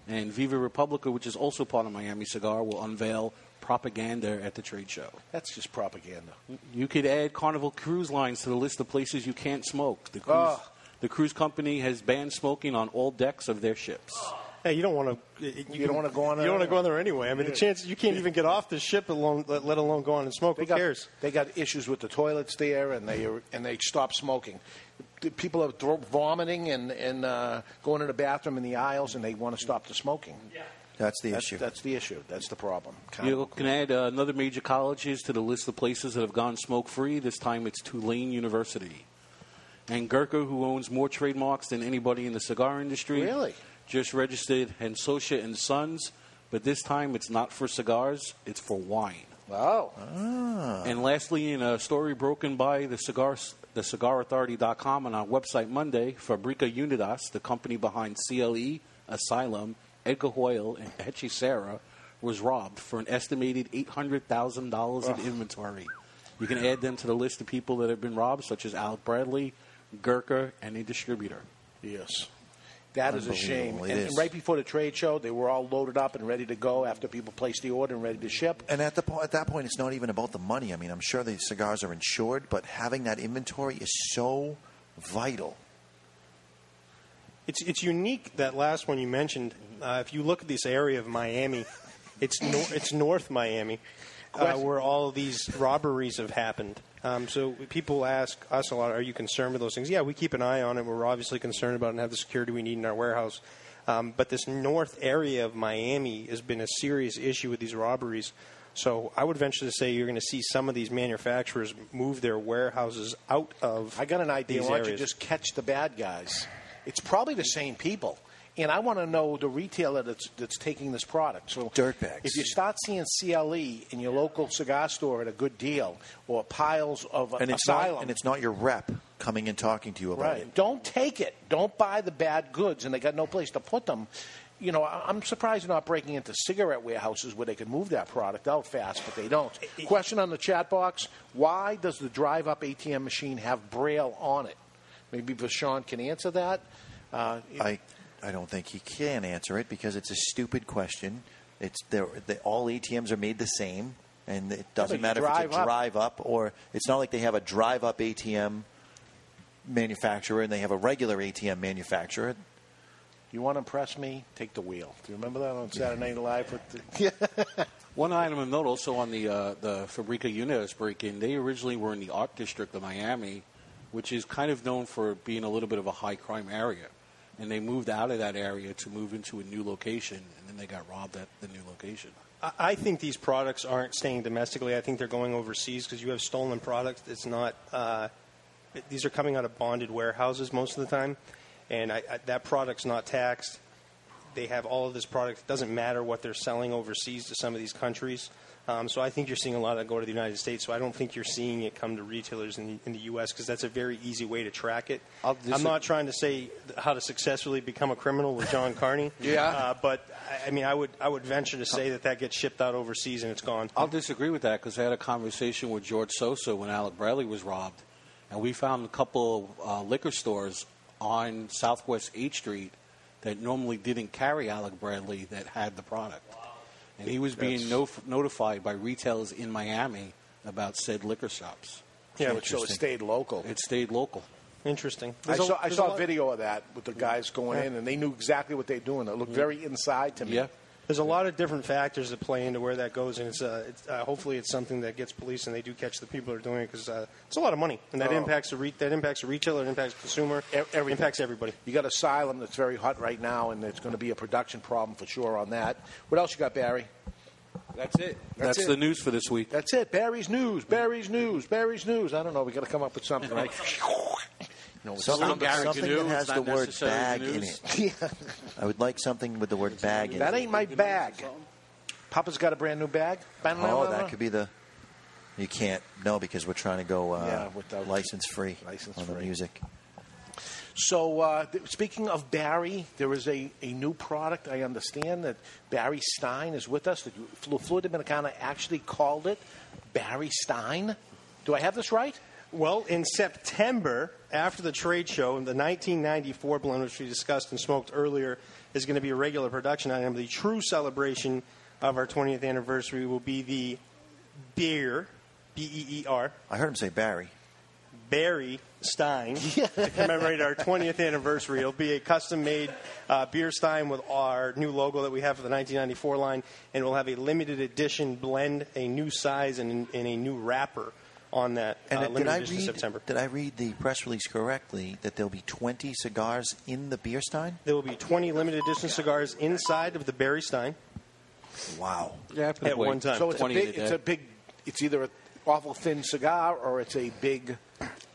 And Viva Republica, which is also part of Miami Cigar, will unveil Propaganda at the trade show. That's just propaganda. You could add Carnival Cruise Lines to the list of places you can't smoke. The cruise, oh. the cruise company has banned smoking on all decks of their ships. Hey, you don't want to. You, you don't want to go on. You don't want to go on there anyway. I mean, yeah. the chances you can't even get off the ship alone, let alone go on and smoke. They Who got, cares? They got issues with the toilets there, and they and they stop smoking. People are throat vomiting and and uh, going to the bathroom in the aisles, and they want to stop the smoking. Yeah. That's the that's, issue. That's the issue. That's the problem. You can add uh, another major colleges to the list of places that have gone smoke-free. This time it's Tulane University. And Gurkha, who owns more trademarks than anybody in the cigar industry, really? just registered Hansotia and Sons, but this time it's not for cigars, it's for wine. Oh. Ah. And lastly, in a story broken by the cigar, the cigar authority dot com and our website Monday, Fabrica Unidas, the company behind C L E, Asylum, Edgar Hoyle, and Hechicera, was robbed for an estimated eight hundred thousand dollars in inventory. You can add them to the list of people that have been robbed, such as Alec Bradley, Gurkha, and a distributor. Yes. That is a shame. And, and right before the trade show, they were all loaded up and ready to go after people placed the order and ready to ship. And at the po- at that point, it's not even about the money. I mean, I'm sure the cigars are insured, but having that inventory is so vital. It's it's unique, that last one you mentioned. Uh, if you look at this area of Miami, it's nor- it's North Miami, uh, where all of these robberies have happened. Um, so people ask us a lot, are you concerned with those things? Yeah, we keep an eye on it. We're obviously concerned about it and have the security we need in our warehouse. Um, but this north area of Miami has been a serious issue with these robberies. So I would venture to say you're going to see some of these manufacturers move their warehouses out of I got an idea. Why don't you just catch the bad guys? It's probably the same people. And I want to know the retailer that's that's taking this product. So dirtbags. If you start seeing C L E in your local cigar store at a good deal, or piles of and Asylum. Not, and it's not your rep coming and talking to you about right. it. Don't take it. Don't buy the bad goods, and they got no place to put them. You know, I'm surprised they're not breaking into cigarette warehouses where they could move that product out fast, but they don't. Question on the chat box, why does the drive-up A T M machine have Braille on it? Maybe Vashon can answer that. Uh, I... I don't think he can answer it because it's a stupid question. It's they're, they, all A T Ms are made the same, and it doesn't yeah, matter if it's a drive-up or it's not like they have a drive-up A T M manufacturer and they have a regular A T M manufacturer. You want to impress me? Take the wheel. Do you remember that on Saturday Night Live? With the One item of note also on the uh, the Fabrica Unidas break-in, they originally were in the Art District of Miami, which is kind of known for being a little bit of a high-crime area. And they moved out of that area to move into a new location, and then they got robbed at the new location. I think these products aren't staying domestically. I think they're going overseas because you have stolen products. It's not uh, – these are coming out of bonded warehouses most of the time, and I, I, that product's not taxed. They have all of this product. It doesn't matter what they're selling overseas to some of these countries. Um, so I think you're seeing a lot of that go to the United States. So I don't think you're seeing it come to retailers in the, in the U S because that's a very easy way to track it. I'll dis- I'm not trying to say how to successfully become a criminal with John Carney. yeah. Uh, but, I mean, I would I would venture to say that that gets shipped out overseas and it's gone. I'll disagree with that because I had a conversation with George Sosa when Alec Bradley was robbed. And we found a couple of uh, liquor stores on Southwest eighth Street that normally didn't carry Alec Bradley that had the product. Wow. And he was being no, notified by retailers in Miami about said liquor shops. Yeah, so it stayed local. It stayed local. Interesting. There's I saw, a, I saw a, a video of that with the guys going yeah. in, and they knew exactly what they were doing. It looked yeah. very inside to me. Yeah. There's a lot of different factors that play into where that goes, and it's, uh, it's uh, hopefully it's something that gets police and they do catch the people that are doing it because uh, it's a lot of money, and that oh. impacts the re- that impacts the retailer, it impacts the consumer, e- everything. Impacts everybody. You got Asylum that's very hot right now, and it's going to be a production problem for sure on that. What else you got, Barry? That's it. That's, that's it. The news for this week. That's it. Barry's news. Barry's news. Barry's news. I don't know. We got to come up with something. Right? No, something, something that has the word bag in it. yeah. I would like something with the word bag in it. That ain't my bag. Papa's got a brand new bag. Oh, that could be the... You can't. No, because we're trying to go uh, yeah, license-free license on free. The music. So uh, th- speaking of Barry, there is a, a new product. I understand that Barry Stein is with us. La Flor Dominicana actually called it Barry Stein. Do I have this right? Well, in September, after the trade show, the nineteen ninety-four blend, which we discussed and smoked earlier, is going to be a regular production item. The true celebration of our twentieth anniversary will be the beer, B E E R. I heard him say Barry. Barry Stein, to commemorate our twentieth anniversary. It'll be a custom-made uh, beer stein with our new logo that we have for the nineteen ninety-four line, and we'll have a limited edition blend, a new size, and, and a new wrapper on that uh, and did I read, September. Did I read the press release correctly that there'll be twenty cigars in the beer stein? There will be twenty limited edition cigars inside of the Barry Stein. Wow. Yeah, at way. One time. So it's a big, it's a big, it's either an awful thin cigar or it's a big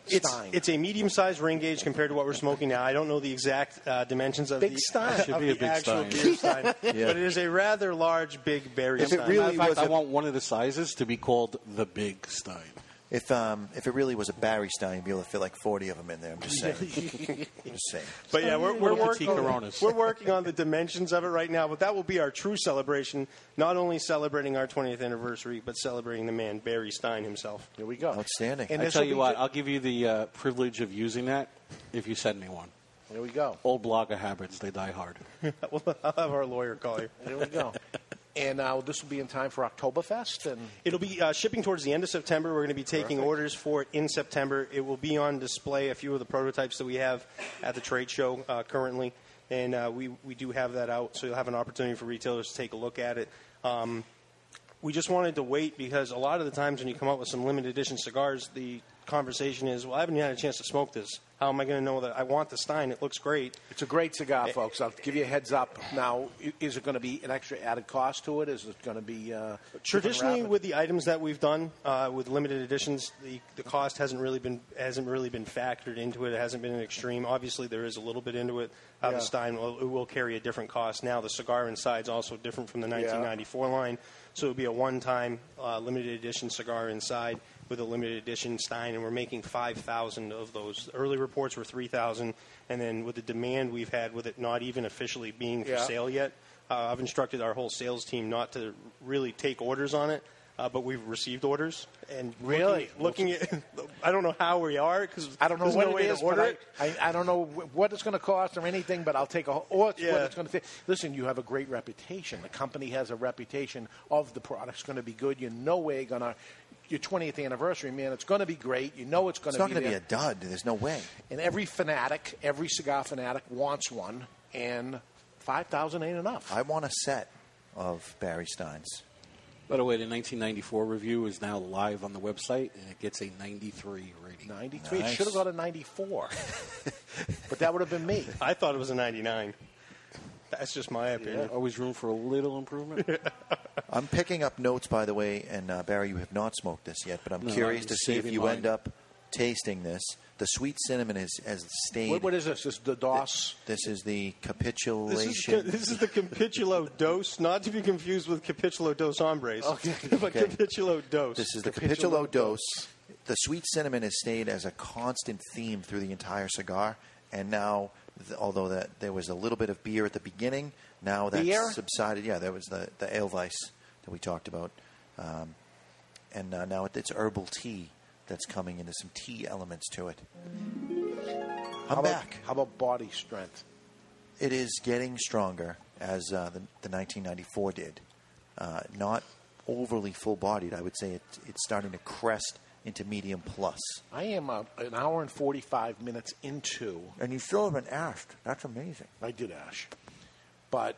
Stein. It's, it's a medium-sized ring gauge compared to what we're smoking now. I don't know the exact uh, dimensions of big the, Stein. Should of be the a big actual Stein. Beer Stein, yeah. But it is a rather large, big Barry if Stein. It really in fact, was I a, want one of the sizes to be called the Big Stein. If um, if it really was a Barry Stein, you'd be able to fit like forty of them in there. I'm just saying. I'm just saying. But yeah, we're, we're, working on, we're working on the dimensions of it right now, but that will be our true celebration, not only celebrating our twentieth anniversary, but celebrating the man, Barry Stein himself. Here we go. Outstanding. And I tell you what, I'll give you the uh, privilege of using that if you send me one. There we go. Old blogger habits, they die hard. Well, I'll have our lawyer call you. There we go. And uh, this will be in time for Oktoberfest? And it'll be uh, shipping towards the end of September. We're going to be taking Perfect. orders for it in September. It will be on display, a few of the prototypes that we have at the trade show uh, currently. And uh, we, we do have that out, so you'll have an opportunity for retailers to take a look at it. Um, we just wanted to wait because a lot of the times when you come up with some limited edition cigars, the conversation is, well, I haven't had a chance to smoke this. How am I going to know that I want the Stein? It looks great. It's a great cigar, folks. I'll give you a heads up now. Is it going to be an extra added cost to it? Is it going to be uh, traditionally with the items that we've done uh, with limited editions, the, the cost hasn't really been hasn't really been factored into it. It hasn't been an extreme. Obviously, there is a little bit into it. Uh, yeah. The Stein will, it will carry a different cost now. The cigar inside is also different from the nineteen ninety-four yeah. line, so it would be a one-time uh, limited edition cigar inside with a limited edition Stein, and we're making five thousand of those. Early reports were three thousand, and then with the demand we've had with it not even officially being for yeah. sale yet, uh, I've instructed our whole sales team not to really take orders on it, uh, but we've received orders. And really? Looking, looking at, I don't know how we are, because I don't know what no way it is, to order it. I, I, I don't know what it's going to cost or anything, but I'll take a – or yeah. what it's going to – listen, you have a great reputation. The company has a reputation of the product's going to be good. You're no way going to – your twentieth anniversary, man, it's going to be great. You know it's going it's to be It's not going to be a dud. There's no way. And every fanatic, every cigar fanatic wants one, and five thousand ain't enough. I want a set of Barry Steins. By the way, the nineteen ninety-four review is now live on the website, and it gets a ninety-three rating. ninety-three Nice. It should have got a ninety-four. But that would have been me. I thought it was a ninety-nine. That's just my opinion. Yeah. Always room for a little improvement. I'm picking up notes, by the way, and uh, Barry, you have not smoked this yet, but I'm no, curious I'm to see if you mine. end up tasting this. The sweet cinnamon is has stayed. What, what is this? This is the DOS? This, this is the capitulation. This is, this is the capitulo dos, not to be confused with capitulo dos hombres, okay. but okay. capitulo dos. This is the capitulo, capitulo dos. dos. The sweet cinnamon has stayed as a constant theme through the entire cigar, and now... although that there was a little bit of beer at the beginning, now that's beer? subsided. Yeah, there was the, the Edelweiss that we talked about. Um, and uh, now it's herbal tea that's coming into some tea elements to it. I'm how back. About, how about body strength? It is getting stronger as uh, the, the nineteen ninety-four did. Uh, not overly full-bodied. I would say it, it's starting to crest into medium plus. I am uh, an hour and forty-five minutes into. And you still haven't ashed. That's amazing. I did ash. But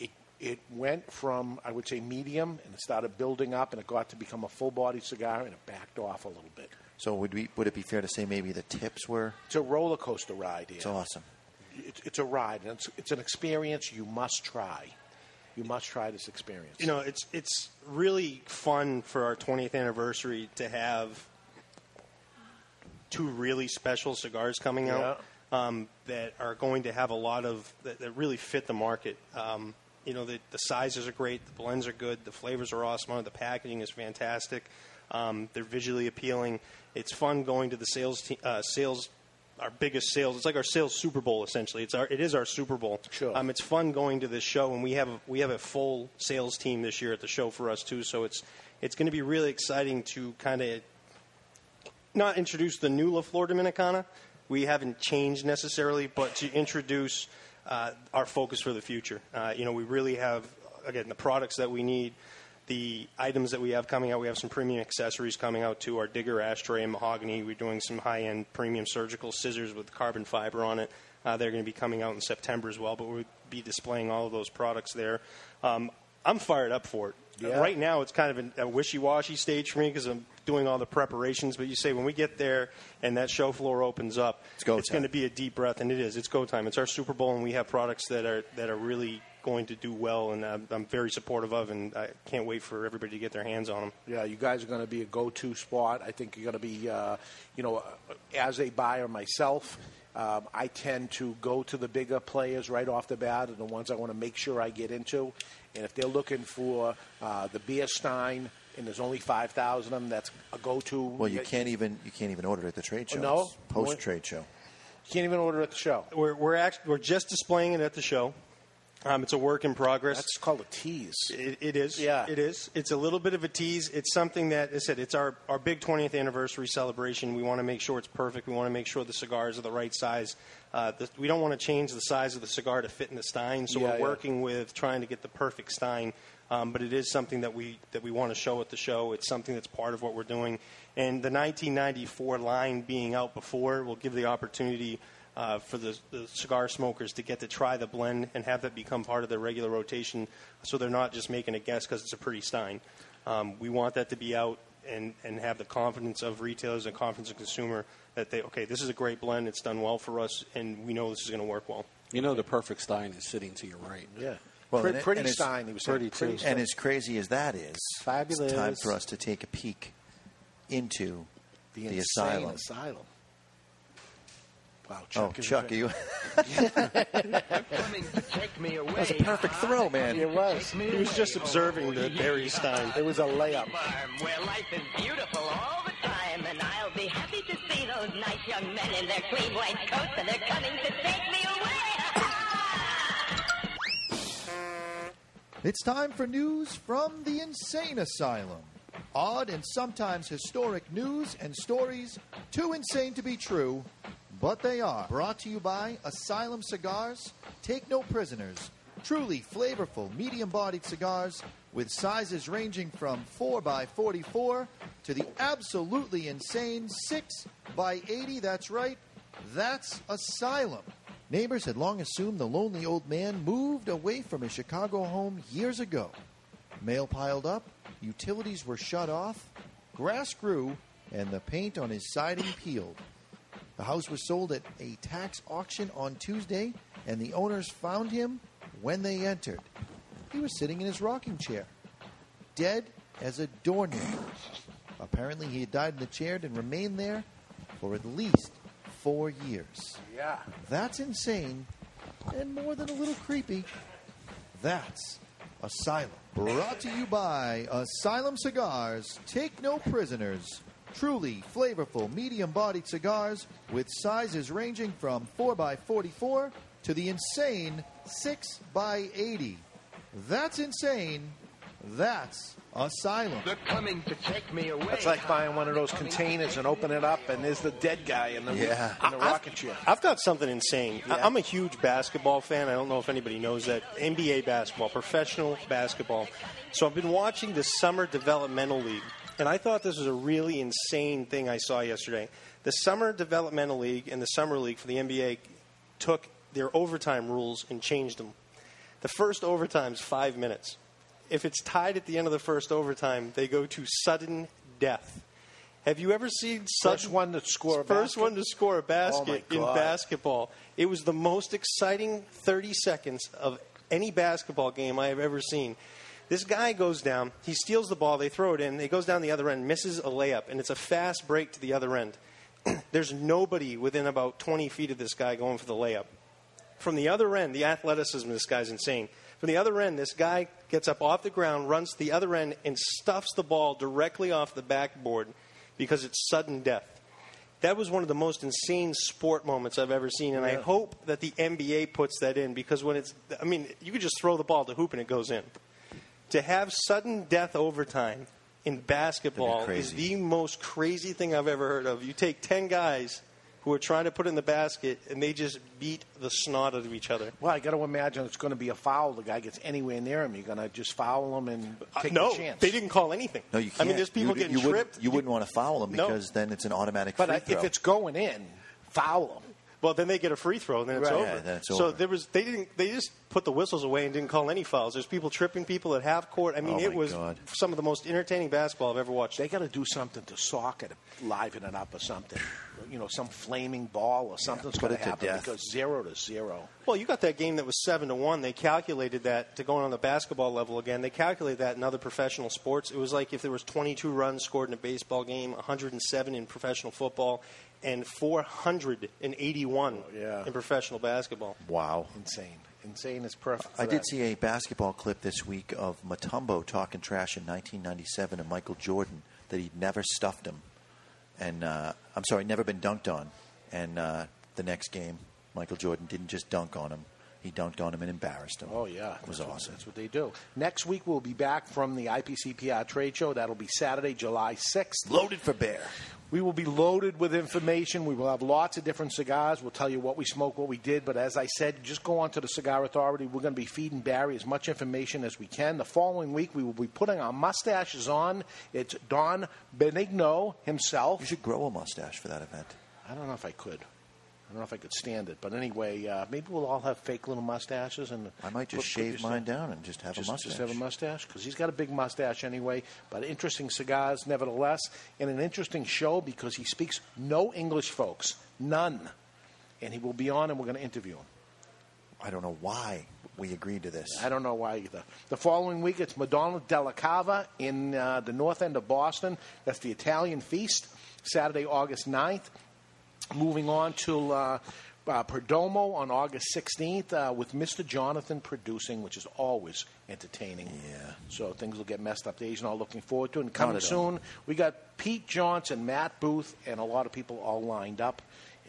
it it went from, I would say, medium, and it started building up, and it got to become a full-body cigar, and it backed off a little bit. So would we, would it be fair to say maybe the tips were? It's a roller coaster ride here. It's awesome. It, it's a ride, and it's, it's an experience you must try. You must try this experience. You know, it's it's really fun for our twentieth anniversary to have two really special cigars coming yeah. out um, that are going to have a lot of that, that really fit the market. Um, you know, the, the sizes are great, the blends are good, the flavors are awesome, the packaging is fantastic. Um, they're visually appealing. It's fun going to the sales te- uh, sales. Our biggest sales. It's like our sales Super Bowl, essentially. It's our, it is our Super Bowl. Sure. Um, it's fun going to this show, and we have a, we have a full sales team this year at the show for us too. So it's it's going to be really exciting to kind of not introduce the new La Flor Dominicana. We haven't changed necessarily, but to introduce uh, our focus for the future. Uh, you know, we really have again the products that we need. The items that we have coming out, we have some premium accessories coming out too. Our Digger ashtray and mahogany. We're doing some high-end premium surgical scissors with carbon fiber on it. Uh, they're going to be coming out in September as well, but we'll be displaying all of those products there. Um, I'm fired up for it. Yeah. Right now, it's kind of a wishy-washy stage for me because I'm doing all the preparations. But you say when we get there and that show floor opens up, it's, go it's going to be a deep breath, and it is. It's go time. It's our Super Bowl, and we have products that are that are really going to do well, and I'm, I'm very supportive of, and I can't wait for everybody to get their hands on them. Yeah, you guys are going to be a go-to spot. I think you're going to be, uh, you know, as a buyer myself, um, I tend to go to the bigger players right off the bat, and the ones I want to make sure I get into. And if they're looking for uh, the Barry Stein, and there's only five thousand of them, that's a go-to. Well, you can't even you can't even order at the trade show. No, post-trade show. You can't even order at the show. We're we're act- we're just displaying it at the show. Um, it's a work in progress. That's called a tease. It, it is. Yeah. It is. It's a little bit of a tease. It's something that, as I said, it's our, our big twentieth anniversary celebration. We want to make sure it's perfect. We want to make sure the cigars are the right size. Uh, the, we don't want to change the size of the cigar to fit in the Stein, so yeah, we're yeah. working with trying to get the perfect Stein. Um, but it is something that we that we want to show at the show. It's something that's part of what we're doing. And the nineteen ninety-four line being out before will give the opportunity uh, for the, the cigar smokers to get to try the blend and have that become part of their regular rotation, so they're not just making a guess because it's a pretty Stein. Um, we want that to be out and, and have the confidence of retailers and confidence of consumer that they, okay, this is a great blend, it's done well for us, and we know this is going to work well. You know the perfect Stein is sitting to your right. Yeah. Well, pretty and pretty and Stein, he was pretty too. And as crazy as that is, fabulous. It's time for us to take a peek into the, the asylum. asylum. Wow, Chuck! Oh, Chuck, you! Take me away. That was a perfect throw, man. It was. He was just observing oh, the yeah. Barry Stein. It was a layup. Where life is beautiful all the time, and I'll be happy to see those nice young men in their clean white coats, and they're coming to take me away. It's time for news from the insane asylum. Odd and sometimes historic news and stories too insane to be true, but they are. Brought to you by Asylum Cigars. Take no prisoners. Truly flavorful, medium-bodied cigars with sizes ranging from four by forty-four to the absolutely insane six by eighty. That's right. That's Asylum. Neighbors had long assumed the lonely old man moved away from his Chicago home years ago. Mail piled up, utilities were shut off, grass grew, and the paint on his siding peeled. The house was sold at a tax auction on Tuesday, and the owners found him when they entered. He was sitting in his rocking chair, dead as a doornail. Apparently he had died in the chair and remained there for at least Four years. Yeah. That's insane and more than a little creepy. That's Asylum. Brought to you by Asylum Cigars. Take no prisoners. Truly flavorful, medium-bodied cigars with sizes ranging from four by forty-four to the insane six by eighty. That's insane. That's Asylum. They're coming to take me away. That's like buying one of those containers and open it up, and there's the dead guy in the, yeah. in the rocket chair. I've got something insane. Yeah. I'm a huge basketball fan. I don't know if anybody knows that. N B A basketball, professional basketball. So I've been watching the Summer Developmental League, and I thought this was a really insane thing I saw yesterday. The Summer Developmental League and the Summer League for the N B A took their overtime rules and changed them. The first overtime's five minutes. If it's tied at the end of the first overtime, they go to sudden death. Have you ever seen sudden, first one to score a first basket? one to score a basket oh in basketball? It was the most exciting thirty seconds of any basketball game I have ever seen. This guy goes down. He steals the ball. They throw it in. He goes down the other end, misses a layup, and it's a fast break to the other end. There's nobody within about twenty feet of this guy going for the layup. From the other end, the athleticism of this guy's insane. From the other end, this guy gets up off the ground, runs to the other end, and stuffs the ball directly off the backboard because it's sudden death. That was one of the most insane sport moments I've ever seen, and yeah. I hope that the N B A puts that in because when it's – I mean, you could just throw the ball to hoop and it goes in. To have sudden death overtime in basketball is the most crazy thing I've ever heard of. You take ten guys – who are trying to put in the basket, and they just beat the snot out of each other. Well, I got to imagine it's going to be a foul. The guy gets anywhere near him. You're going to just foul him and take uh, no, the chance. No, they didn't call anything. No, you can't. I mean, there's people you, getting you tripped. Wouldn't, you, you wouldn't want to foul him because no. then it's an automatic free but, uh, throw. But if it's going in, foul him. Well, then they get a free throw, and then it's right. over. Yeah, that's so over. there was they didn't they just put the whistles away and didn't call any fouls. There's people tripping people at half court. I mean, oh it was God. some of the most entertaining basketball I've ever watched. They got to do something to sock it, liven it up, or something. You know, some flaming ball or something's yeah, going to happen death. because zero to zero. Well, you got that game that was seven to one. They calculated that to going on the basketball level again. They calculated that in other professional sports. It was like if there was twenty-two runs scored in a baseball game, one hundred seven in professional football, and four hundred eighty-one oh, yeah. in professional basketball. Wow, insane. Insane is perfect. I that. did see a basketball clip this week of Mutombo talking trash in nineteen ninety-seven and Michael Jordan that he'd never stuffed him. And uh, I'm sorry, never been dunked on. And uh, the next game, Michael Jordan didn't just dunk on him. He dunked on him and embarrassed him. Oh, yeah. It was that's awesome. What, that's what they do. Next week, we'll be back from the I P C P R trade show. That'll be Saturday, July sixth. Loaded for bear. We will be loaded with information. We will have lots of different cigars. We'll tell you what we smoked, what we did. But as I said, just go on to the Cigar Authority. We're going to be feeding Barry as much information as we can. The following week, we will be putting our mustaches on. It's Don Benigno himself. You should grow a mustache for that event. I don't know if I could. I don't know if I could stand it. But anyway, uh, maybe we'll all have fake little mustaches. And I might just shave mine down and just have just, a mustache. Just have a mustache, because he's got a big mustache anyway. But interesting cigars, nevertheless. And an interesting show, because he speaks no English, folks. None. And he will be on, and we're going to interview him. I don't know why we agreed to this. I don't know why either. The following week, it's Madonna della Cava in uh, the north end of Boston. That's the Italian Feast, Saturday, August ninth. Moving on to uh, uh, Perdomo on August sixteenth uh, with Mister Jonathan producing, which is always entertaining. Yeah. So things will get messed up there. He's not looking forward to it. And coming soon, we got Pete Johnson, Matt Booth, and a lot of people all lined up.